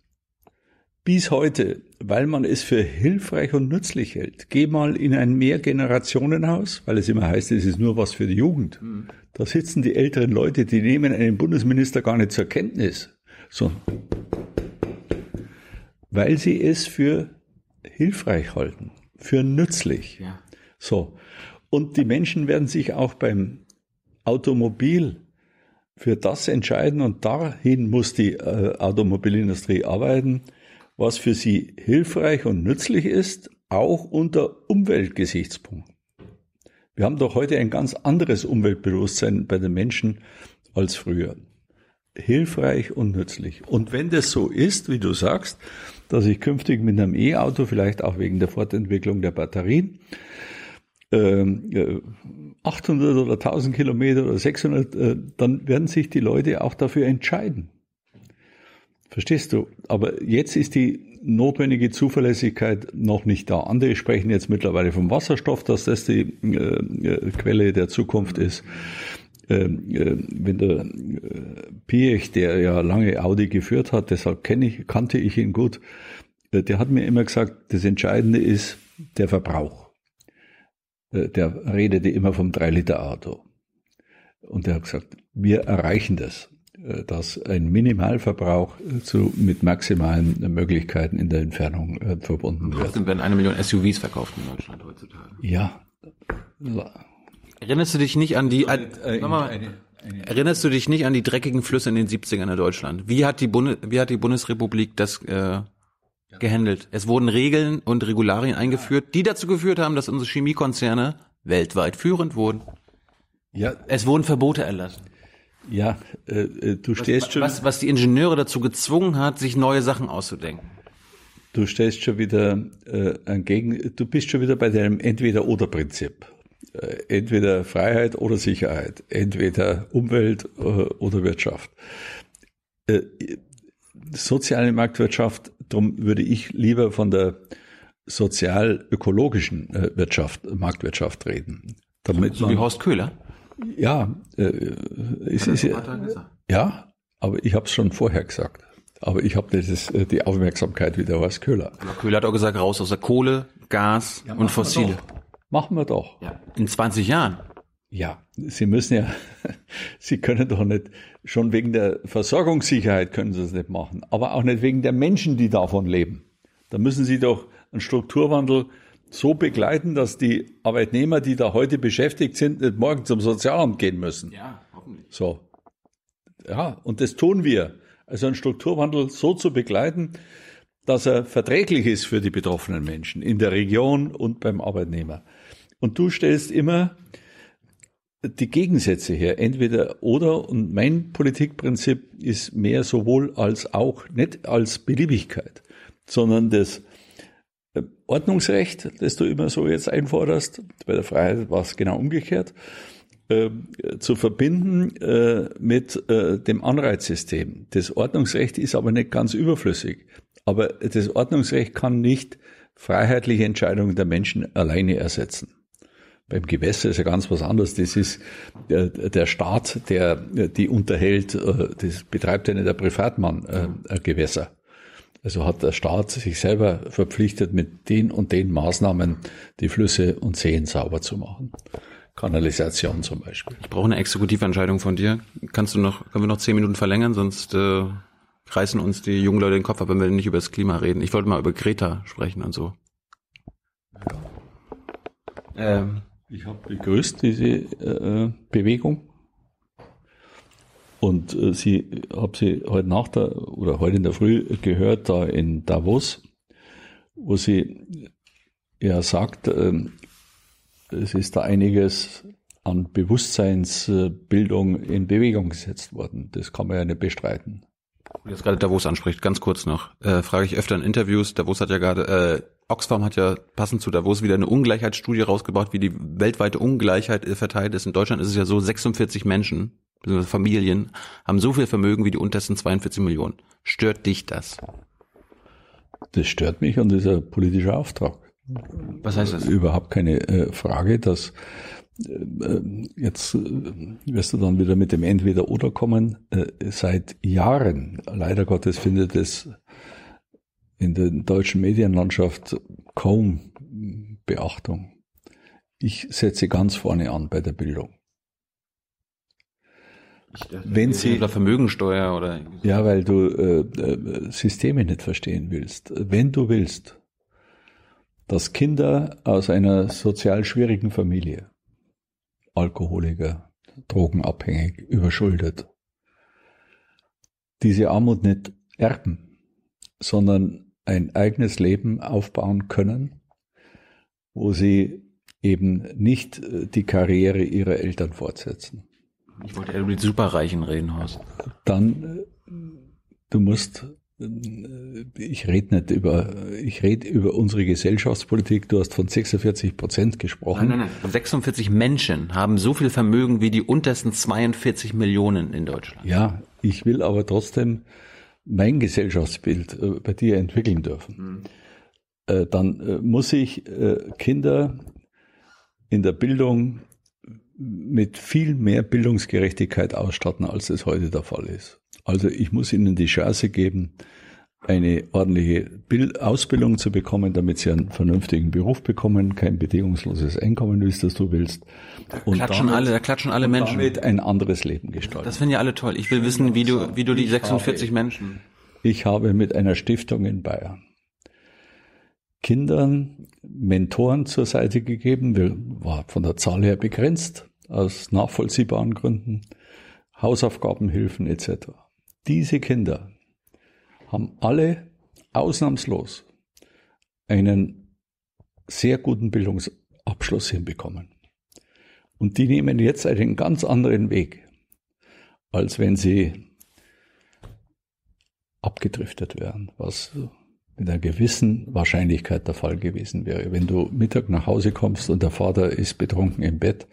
bis heute, weil man es für hilfreich und nützlich hält. Geh mal in ein Mehrgenerationenhaus, weil es immer heißt, es ist nur was für die Jugend. Mhm. Da sitzen die älteren Leute, die nehmen einen Bundesminister gar nicht zur Kenntnis. So, weil sie es für hilfreich halten, für nützlich. Ja. So, und die Menschen werden sich auch beim Automobil für das entscheiden und dahin muss die Automobilindustrie arbeiten, was für sie hilfreich und nützlich ist, auch unter Umweltgesichtspunkten. Wir haben doch heute ein ganz anderes Umweltbewusstsein bei den Menschen als früher. Hilfreich und nützlich. Und wenn das so ist, wie du sagst, dass ich künftig mit einem E-Auto, vielleicht auch wegen der Fortentwicklung der Batterien, 800 oder 1000 Kilometer oder 600, dann werden sich die Leute auch dafür entscheiden. Verstehst du? Aber jetzt ist die notwendige Zuverlässigkeit noch nicht da. Andere sprechen jetzt mittlerweile vom Wasserstoff, dass das die Quelle der Zukunft ist. Wenn der Piech, der ja lange Audi geführt hat, deshalb kannte ich ihn gut, der hat mir immer gesagt, das Entscheidende ist der Verbrauch. Der redete immer vom 3-Liter-Auto. Und der hat gesagt, wir erreichen das, dass ein Minimalverbrauch mit maximalen Möglichkeiten in der Entfernung verbunden wird. Trotzdem werden 1 Million SUVs verkauft in Deutschland heutzutage. Ja, erinnerst du dich nicht an die dreckigen Flüsse in den 70ern in Deutschland? Wie hat die Bundesrepublik das gehandelt? Es wurden Regeln und Regularien eingeführt, die dazu geführt haben, dass unsere Chemiekonzerne weltweit führend wurden. Ja, es wurden Verbote erlassen. Ja, was die Ingenieure dazu gezwungen hat, sich neue Sachen auszudenken. Du stellst schon wieder du bist schon wieder bei deinem Entweder-oder-Prinzip. Entweder Freiheit oder Sicherheit, entweder Umwelt oder Wirtschaft. Soziale Marktwirtschaft, darum würde ich lieber von der sozial-ökologischen Marktwirtschaft reden. Damit so wie Horst Köhler? Ja, aber ich habe es schon vorher gesagt. Aber ich habe die Aufmerksamkeit wie der Horst Köhler. Aber Köhler hat auch gesagt, raus aus der Kohle, Gas und Fossile. Machen wir doch. Ja, in 20 Jahren. Ja, Sie können doch nicht, schon wegen der Versorgungssicherheit können Sie es nicht machen, aber auch nicht wegen der Menschen, die davon leben. Da müssen Sie doch einen Strukturwandel so begleiten, dass die Arbeitnehmer, die da heute beschäftigt sind, nicht morgen zum Sozialamt gehen müssen. Ja, hoffentlich. So. Ja, und das tun wir. Also einen Strukturwandel so zu begleiten, dass er verträglich ist für die betroffenen Menschen in der Region und beim Arbeitnehmer. Und du stellst immer die Gegensätze her, entweder oder. Und mein Politikprinzip ist mehr sowohl als auch, nicht als Beliebigkeit, sondern das Ordnungsrecht, das du immer so jetzt einforderst, bei der Freiheit war es genau umgekehrt, zu verbinden mit dem Anreizsystem. Das Ordnungsrecht ist aber nicht ganz überflüssig. Aber das Ordnungsrecht kann nicht freiheitliche Entscheidungen der Menschen alleine ersetzen. Beim Gewässer ist ja ganz was anderes. Das ist der Staat, der die unterhält. Das betreibt ja nicht der Privatmann ein Gewässer. Also hat der Staat sich selber verpflichtet, mit den und den Maßnahmen die Flüsse und Seen sauber zu machen. Kanalisation zum Beispiel. Ich brauche eine Exekutiventscheidung von dir. Können wir noch 10 Minuten verlängern, sonst reißen uns die jungen Leute den Kopf ab, wenn wir nicht über das Klima reden. Ich wollte mal über Greta sprechen und so. Ich habe begrüßt diese Bewegung. Und habe sie heute Nacht oder heute in der Früh gehört, da in Davos, wo sie ja sagt, es ist da einiges an Bewusstseinsbildung in Bewegung gesetzt worden. Das kann man ja nicht bestreiten. Jetzt gerade Davos anspricht, ganz kurz noch, frage ich öfter in Interviews, Davos hat ja gerade, Oxfam hat ja passend zu Davos wieder eine Ungleichheitsstudie rausgebracht, wie die weltweite Ungleichheit verteilt ist. In Deutschland ist es ja so, 46 Menschen, beziehungsweise Familien, haben so viel Vermögen wie die untersten 42 Millionen. Stört dich das? Das stört mich und das ist ein politischer Auftrag. Was heißt das? Überhaupt keine Frage, dass jetzt wirst du dann wieder mit dem Entweder-Oder kommen. Seit Jahren, leider Gottes, findet es in der deutschen Medienlandschaft kaum Beachtung. Ich setze ganz vorne an bei der Bildung. Wenn Sie oder Vermögensteuer oder ja, weil du Systeme nicht verstehen willst. Wenn du willst, dass Kinder aus einer sozial schwierigen Familie, Alkoholiker, drogenabhängig, überschuldet, diese Armut nicht erben, sondern ein eigenes Leben aufbauen können, wo sie eben nicht die Karriere ihrer Eltern fortsetzen. Ich wollte eher über die Superreichen reden, Horst. Dann, ich rede über unsere Gesellschaftspolitik. Du hast von 46% gesprochen. Nein. 46 Menschen haben so viel Vermögen wie die untersten 42 Millionen in Deutschland. Ja, ich will aber trotzdem mein Gesellschaftsbild bei dir entwickeln dürfen. Dann muss ich Kinder in der Bildung mit viel mehr Bildungsgerechtigkeit ausstatten, als es heute der Fall ist. Also ich muss ihnen die Chance geben, eine ordentliche Ausbildung zu bekommen, damit sie einen vernünftigen Beruf bekommen, kein bedingungsloses Einkommen, wie es das du willst. Da klatschen alle Menschen. Damit ein anderes Leben gestalten. Das finden ja alle toll. Ich will wissen, wie du die 46 Menschen... Ich habe mit einer Stiftung in Bayern Kindern Mentoren zur Seite gegeben, war von der Zahl her begrenzt, aus nachvollziehbaren Gründen, Hausaufgabenhilfen etc. Diese Kinder haben alle ausnahmslos einen sehr guten Bildungsabschluss hinbekommen. Und die nehmen jetzt einen ganz anderen Weg, als wenn sie abgedriftet wären, was mit einer gewissen Wahrscheinlichkeit der Fall gewesen wäre. Wenn du Mittag nach Hause kommst und der Vater ist betrunken im Bett,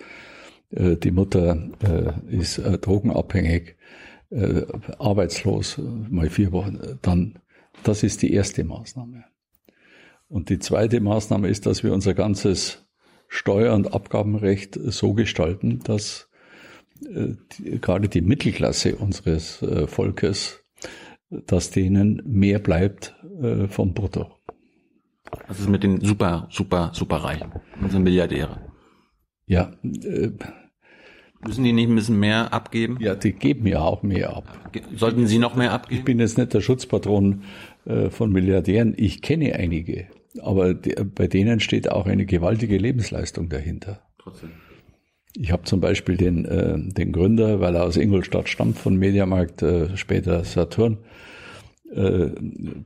die Mutter ist drogenabhängig, arbeitslos, mal 4 Wochen, dann, das ist die erste Maßnahme. Und die zweite Maßnahme ist, dass wir unser ganzes Steuer- und Abgabenrecht so gestalten, dass gerade die Mittelklasse unseres Volkes, dass denen mehr bleibt vom Brutto. Was ist mit den Superreichen, unseren Milliardären? Ja. Müssen die nicht ein bisschen mehr abgeben? Ja, die geben ja auch mehr ab. Sollten sie noch mehr abgeben? Ich bin jetzt nicht der Schutzpatron von Milliardären. Ich kenne einige, aber bei denen steht auch eine gewaltige Lebensleistung dahinter. Trotzdem. Ich habe zum Beispiel den Gründer, weil er aus Ingolstadt stammt, von Mediamarkt, später Saturn,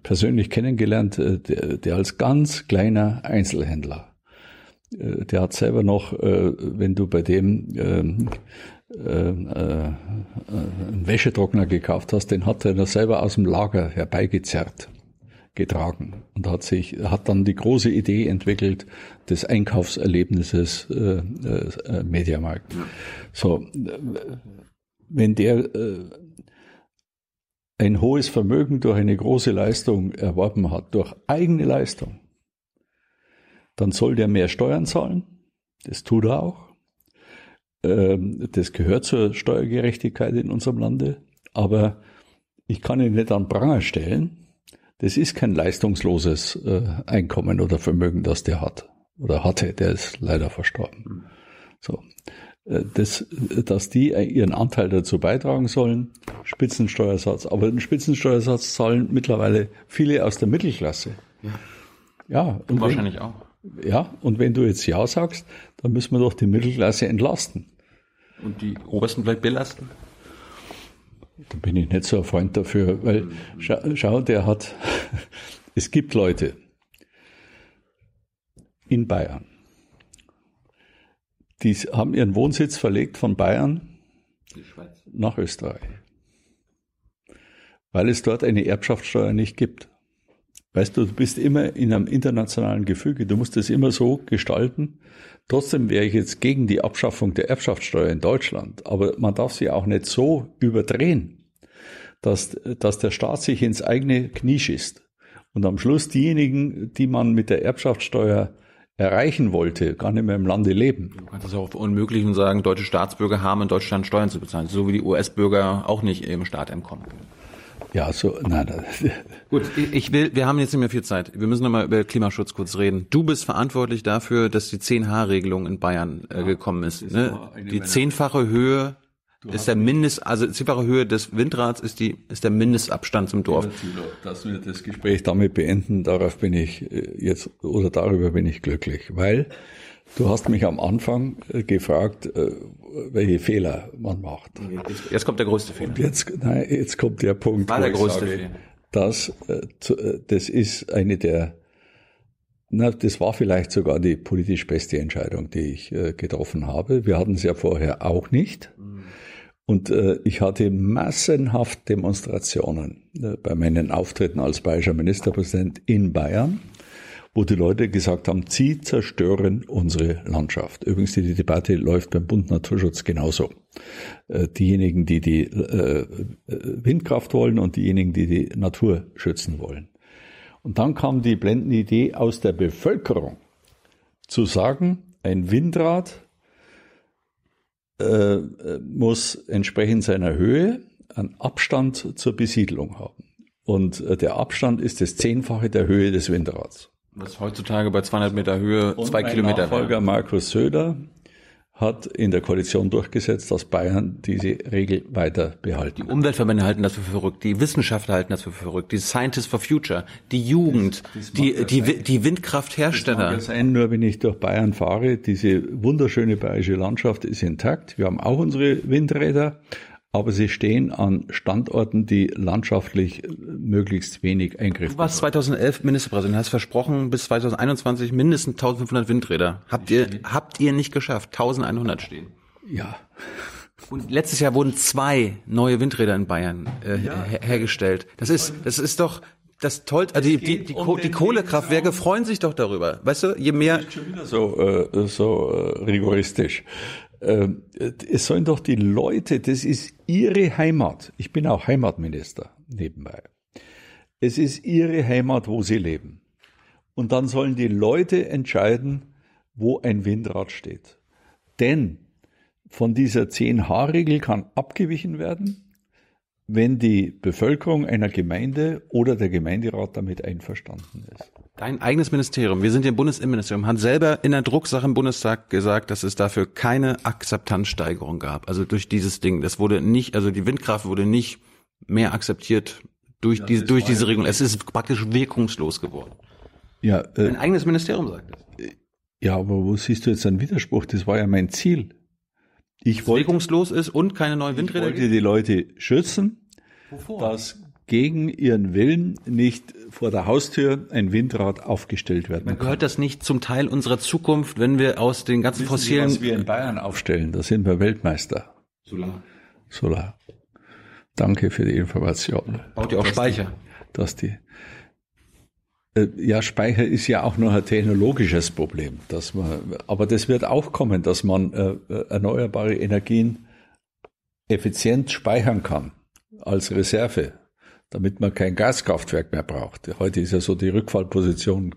persönlich kennengelernt, der als ganz kleiner Einzelhändler, der hat selber noch, wenn du bei dem einen Wäschetrockner gekauft hast, den hat er noch selber aus dem Lager herbeigezerrt, getragen und hat dann die große Idee entwickelt des Einkaufserlebnisses Mediamarkt. So, wenn der ein hohes Vermögen durch eine große Leistung erworben hat, durch eigene Leistung, dann soll der mehr Steuern zahlen. Das tut er auch. Das gehört zur Steuergerechtigkeit in unserem Lande. Aber ich kann ihn nicht an Pranger stellen. Das ist kein leistungsloses Einkommen oder Vermögen, das der hat oder hatte. Der ist leider verstorben. So, dass die ihren Anteil dazu beitragen sollen, Spitzensteuersatz. Aber den Spitzensteuersatz zahlen mittlerweile viele aus der Mittelklasse. Ja und wahrscheinlich auch. Ja, und wenn du jetzt Ja sagst, dann müssen wir doch die Mittelklasse entlasten. Und die Obersten vielleicht belasten? bin ich nicht so ein Freund dafür, weil schau, der hat, es gibt Leute in Bayern, die haben ihren Wohnsitz verlegt von Bayern nach Österreich, weil es dort eine Erbschaftssteuer nicht gibt. Weißt du, du bist immer in einem internationalen Gefüge, du musst das immer so gestalten. Trotzdem wäre ich jetzt gegen die Abschaffung der Erbschaftssteuer in Deutschland, aber man darf sie auch nicht so überdrehen, dass der Staat sich ins eigene Knie schießt. Und am Schluss diejenigen, die man mit der Erbschaftssteuer erreichen wollte, gar nicht mehr im Lande leben. Du kannst das auch verunmöglichen und sagen, deutsche Staatsbürger haben in Deutschland Steuern zu bezahlen, so wie die US-Bürger auch nicht im Staat entkommen können. Ja, so, nein. Gut, wir haben jetzt nicht mehr viel Zeit. Wir müssen nochmal über Klimaschutz kurz reden. Du bist verantwortlich dafür, dass die 10H-Regelung in Bayern gekommen ist, ne? Die 10-fache Höhe ist der zehnfache Höhe des Windrads ist der Mindestabstand zum Dorf. Dass wir das Gespräch damit beenden, darüber bin ich glücklich, weil du hast mich am Anfang gefragt, welche Fehler man macht. Jetzt kommt der größte Fehler. Jetzt kommt der Punkt, das war vielleicht sogar die politisch beste Entscheidung, die ich getroffen habe. Wir hatten es ja vorher auch nicht. Und ich hatte massenhaft Demonstrationen bei meinen Auftritten als bayerischer Ministerpräsident in Bayern, wo die Leute gesagt haben, sie zerstören unsere Landschaft. Übrigens, die Debatte läuft beim Bund Naturschutz genauso. Diejenigen, die die Windkraft wollen und diejenigen, die die Natur schützen wollen. Und dann kam die blendende Idee aus der Bevölkerung, zu sagen, ein Windrad muss entsprechend seiner Höhe einen Abstand zur Besiedlung haben. Und der Abstand ist das 10-fache der Höhe des Windrads. Was heutzutage bei 200 Meter Höhe 2 Kilometer. Mein Nachfolger Markus Söder hat in der Koalition durchgesetzt, dass Bayern diese Regel weiter behalten. Die Umweltverbände halten das für verrückt, die Wissenschaftler halten das für verrückt, die Scientists for Future, die Jugend, die Windkrafthersteller. Das mag sein, nur wenn ich durch Bayern fahre, diese wunderschöne bayerische Landschaft ist intakt. Wir haben auch unsere Windräder, aber sie stehen an Standorten, die landschaftlich möglichst wenig eingriffen. Du warst 2011 Ministerpräsident, hast versprochen, bis 2021 mindestens 1500 Windräder. Habt ihr nicht geschafft, 1100 stehen. Ja. Und letztes Jahr wurden 2 neue Windräder in Bayern hergestellt. Das ist doch das Tollste. Also die Kohlekraftwerke freuen sich doch darüber. Weißt du, je mehr... So rigoristisch. Es sollen doch die Leute, das ist ihre Heimat. Ich bin auch Heimatminister nebenbei. Es ist ihre Heimat, wo sie leben. Und dann sollen die Leute entscheiden, wo ein Windrad steht. Denn von dieser 10H-Regel kann abgewichen werden, wenn die Bevölkerung einer Gemeinde oder der Gemeinderat damit einverstanden ist. Dein eigenes Ministerium, wir sind im Bundesinnenministerium, hat selber in der Drucksache im Bundestag gesagt, dass es dafür keine Akzeptanzsteigerung gab. Also durch dieses Ding, die Windkraft wurde nicht mehr akzeptiert durch diese Regelung. Es ist praktisch wirkungslos geworden. Ja, dein eigenes Ministerium sagt das. Ja, aber wo siehst du jetzt einen Widerspruch? Das war ja mein Ziel. Wirkungslos ist und keine neuen Windräder. Ich wollte die Leute schützen, dass gegen ihren Willen nicht vor der Haustür ein Windrad aufgestellt werden kann. Gehört das nicht zum Teil unserer Zukunft, wenn wir aus den ganzen fossilen... Was wir in Bayern aufstellen, da sind wir Weltmeister. Solar. Danke für die Information. Baut ihr auch Speicher? Ja, Speicher ist ja auch nur ein technologisches Problem, aber das wird auch kommen, dass man erneuerbare Energien effizient speichern kann als Reserve, damit man kein Gaskraftwerk mehr braucht. Heute ist ja so die Rückfallposition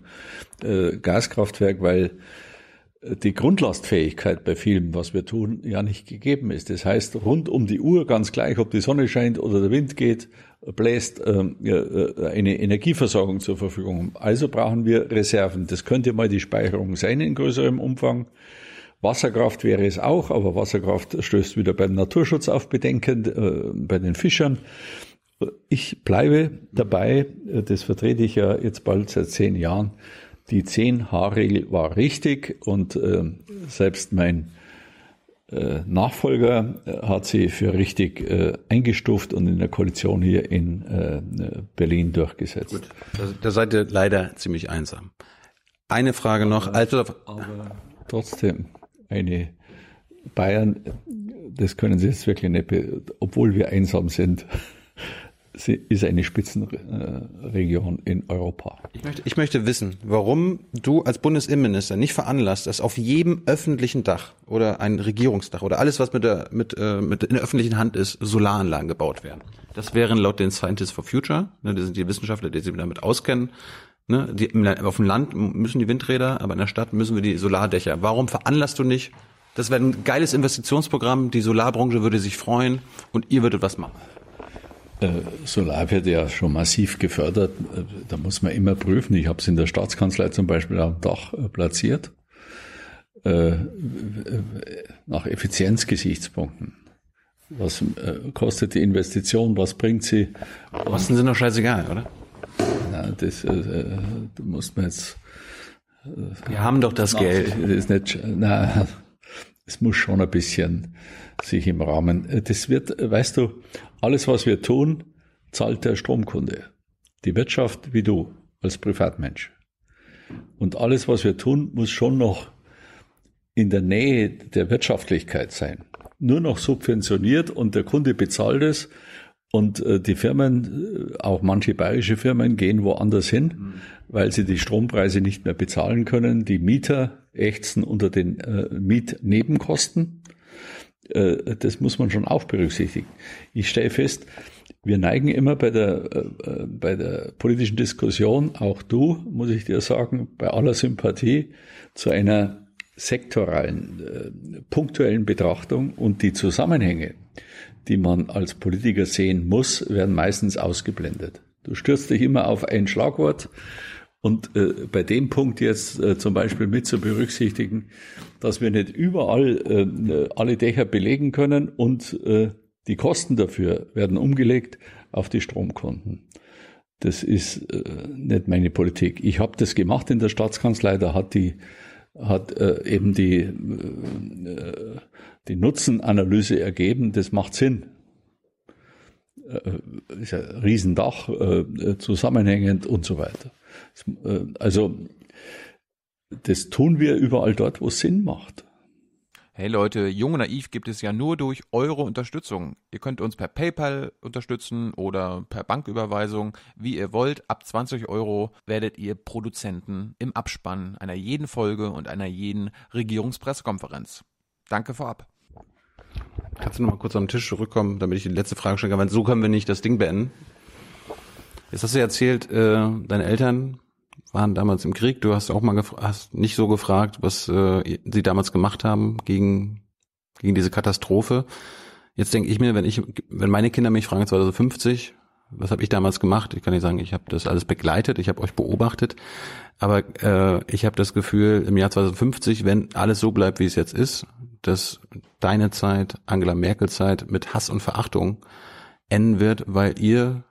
Gaskraftwerk, weil die Grundlastfähigkeit bei vielem, was wir tun, ja nicht gegeben ist. Das heißt, rund um die Uhr, ganz gleich, ob die Sonne scheint oder der Wind bläst, eine Energieversorgung zur Verfügung. Also brauchen wir Reserven. Das könnte mal die Speicherung sein in größerem Umfang. Wasserkraft wäre es auch, aber Wasserkraft stößt wieder beim Naturschutz auf Bedenken, bei den Fischern. Ich bleibe dabei, das vertrete ich ja jetzt bald seit 10 Jahren, die 10H-Regel war richtig und selbst mein Nachfolger hat sie für richtig eingestuft und in der Koalition hier in Berlin durchgesetzt. Gut, da seid ihr leider ziemlich einsam. Eine Frage noch. Aber trotzdem, Bayern, das können Sie jetzt wirklich nicht, obwohl wir einsam sind, sie ist eine Spitzenregion in Europa. Ich möchte wissen, warum du als Bundesinnenminister nicht veranlasst, dass auf jedem öffentlichen Dach oder ein Regierungsdach oder alles, was mit in der öffentlichen Hand ist, Solaranlagen gebaut werden. Das wären laut den Scientists for Future, ne, das sind die Wissenschaftler, die sich damit auskennen, ne, auf dem Land müssen die Windräder, aber in der Stadt müssen wir die Solardächer. Warum veranlasst du nicht? Das wäre ein geiles Investitionsprogramm, die Solarbranche würde sich freuen und ihr würdet was machen. Solar wird ja schon massiv gefördert, da muss man immer prüfen. Ich habe es in der Staatskanzlei zum Beispiel am Dach platziert, nach Effizienzgesichtspunkten. Was kostet die Investition, was bringt sie? Kosten sind doch scheißegal, oder? Na, das muss man jetzt... Wir haben doch das Geld. Das ist nicht... Na, es muss schon ein bisschen sich im Rahmen. Das wird, weißt du, alles, was wir tun, zahlt der Stromkunde. Die Wirtschaft wie du, als Privatmensch. Und alles, was wir tun, muss schon noch in der Nähe der Wirtschaftlichkeit sein. Nur noch subventioniert und der Kunde bezahlt es. Und die Firmen, auch manche bayerische Firmen, gehen woanders hin, weil sie die Strompreise nicht mehr bezahlen können. Die Mieter ächzen unter den Mietnebenkosten. Das muss man schon auch berücksichtigen. Ich stelle fest, wir neigen immer bei der politischen Diskussion, auch du, muss ich dir sagen, bei aller Sympathie, zu einer sektoralen, punktuellen Betrachtung und die Zusammenhänge, die man als Politiker sehen muss, werden meistens ausgeblendet. Du stürzt dich immer auf ein Schlagwort und bei dem Punkt jetzt zum Beispiel mit zu berücksichtigen, dass wir nicht überall alle Dächer belegen können und die Kosten dafür werden umgelegt auf die Stromkunden. Das ist nicht meine Politik. Ich habe das gemacht in der Staatskanzlei, da hat eben die Nutzenanalyse ergeben, das macht Sinn. Ist ja ein Riesendach, zusammenhängend und so weiter. Also das tun wir überall dort, wo es Sinn macht. Hey Leute, Junge Naiv gibt es ja nur durch eure Unterstützung. Ihr könnt uns per PayPal unterstützen oder per Banküberweisung, wie ihr wollt. Ab 20 € werdet ihr Produzenten im Abspann einer jeden Folge und einer jeden Regierungspressekonferenz. Danke vorab. Kannst du nochmal kurz am Tisch zurückkommen, damit ich die letzte Frage stellen kann, weil so können wir nicht das Ding beenden. Jetzt hast du ja erzählt, deine Eltern waren damals im Krieg. Du hast auch mal nicht so gefragt, was sie damals gemacht haben gegen diese Katastrophe. Jetzt denke ich mir, wenn meine Kinder mich fragen 2050, was habe ich damals gemacht? Ich kann nicht sagen, ich habe das alles begleitet, ich habe euch beobachtet, aber ich habe das Gefühl, im Jahr 2050, wenn alles so bleibt, wie es jetzt ist, dass deine Zeit, Angela Merkels Zeit mit Hass und Verachtung enden wird, weil ihr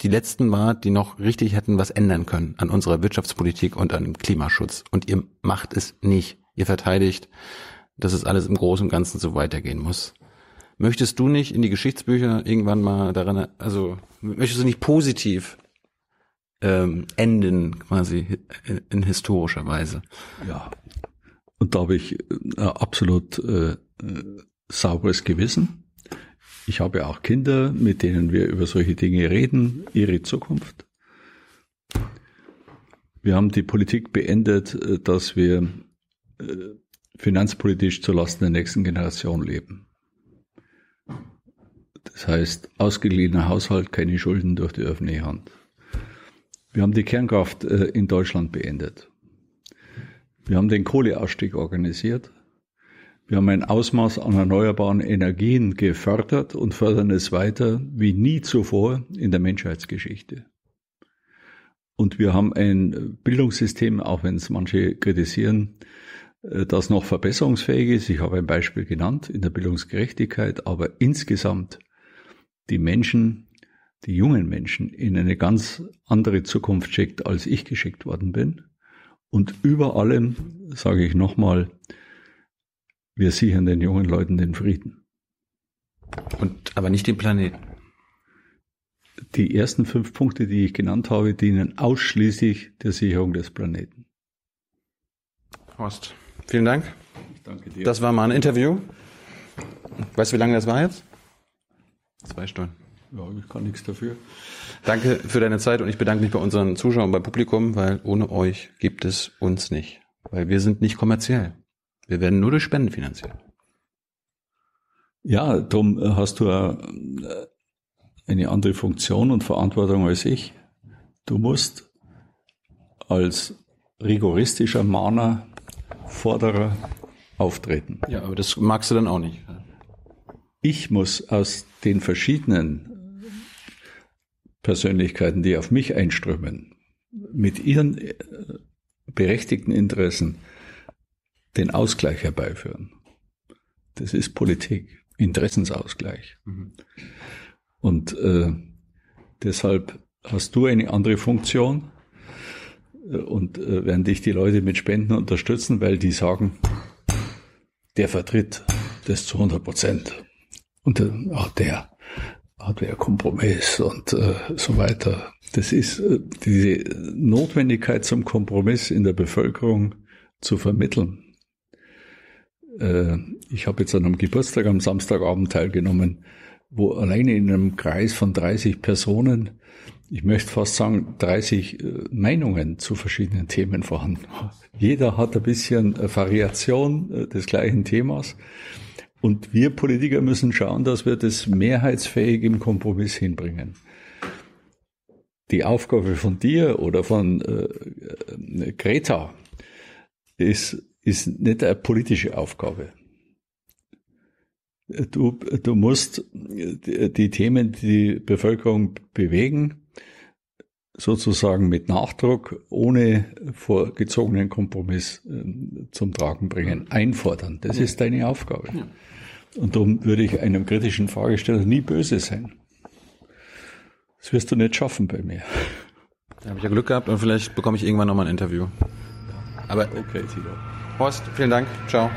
die Letzten wart, die noch richtig hätten was ändern können an unserer Wirtschaftspolitik und an dem Klimaschutz. Und ihr macht es nicht. Ihr verteidigt, dass es alles im Großen und Ganzen so weitergehen muss. Möchtest du nicht in die Geschichtsbücher irgendwann mal daran, also möchtest du nicht positiv enden, quasi in historischer Weise? Ja, und da habe ich absolut sauberes Gewissen. Ich habe auch Kinder, mit denen wir über solche Dinge reden, ihre Zukunft. Wir haben die Politik beendet, dass wir finanzpolitisch zulasten der nächsten Generation leben. Das heißt, ausgeglichener Haushalt, keine Schulden durch die öffentliche Hand. Wir haben die Kernkraft in Deutschland beendet. Wir haben den Kohleausstieg organisiert. Wir haben ein Ausmaß an erneuerbaren Energien gefördert und fördern es weiter wie nie zuvor in der Menschheitsgeschichte. Und wir haben ein Bildungssystem, auch wenn es manche kritisieren, das noch verbesserungsfähig ist. Ich habe ein Beispiel genannt in der Bildungsgerechtigkeit, aber insgesamt die Menschen, die jungen Menschen in eine ganz andere Zukunft schickt, als ich geschickt worden bin. Und über allem, sage ich nochmal, Wir sichern den jungen Leuten den Frieden. Und aber nicht den Planeten. Die ersten 5 Punkte, die ich genannt habe, dienen ausschließlich der Sicherung des Planeten. Horst, vielen Dank. Ich danke dir. Das war mal ein Interview. Weißt du, wie lange das war jetzt? 2 Stunden. Ja, ich kann nichts dafür. Danke für deine Zeit und ich bedanke mich bei unseren Zuschauern, beim Publikum, weil ohne euch gibt es uns nicht. Weil wir sind nicht kommerziell. Wir werden nur durch Spenden finanziert. Ja, Tom, hast du eine andere Funktion und Verantwortung als ich. Du musst als rigoristischer Mahner, Forderer auftreten. Ja, aber das magst du dann auch nicht. Ich muss aus den verschiedenen Persönlichkeiten, die auf mich einströmen, mit ihren berechtigten Interessen den Ausgleich herbeiführen. Das ist Politik, Interessensausgleich. Mhm. Und deshalb hast du eine andere Funktion und werden dich die Leute mit Spenden unterstützen, weil die sagen, der vertritt das zu 100%. Und der hat ja Kompromiss und so weiter. Das ist diese Notwendigkeit zum Kompromiss in der Bevölkerung zu vermitteln. Ich habe jetzt an einem Geburtstag am Samstagabend teilgenommen, wo alleine in einem Kreis von 30 Personen, ich möchte fast sagen, 30 Meinungen zu verschiedenen Themen vorhanden. Jeder hat ein bisschen Variation des gleichen Themas. Und wir Politiker müssen schauen, dass wir das mehrheitsfähig im Kompromiss hinbringen. Die Aufgabe von dir oder von Greta ist nicht eine politische Aufgabe. Du musst die Themen, die Bevölkerung bewegen, sozusagen mit Nachdruck, ohne vorgezogenen Kompromiss zum Tragen bringen, einfordern. Das ist deine Aufgabe. Ja. Und darum würde ich einem kritischen Fragesteller nie böse sein. Das wirst du nicht schaffen bei mir. Da habe ich ja Glück gehabt und vielleicht bekomme ich irgendwann nochmal ein Interview. Aber okay, Horst, vielen Dank. Ciao.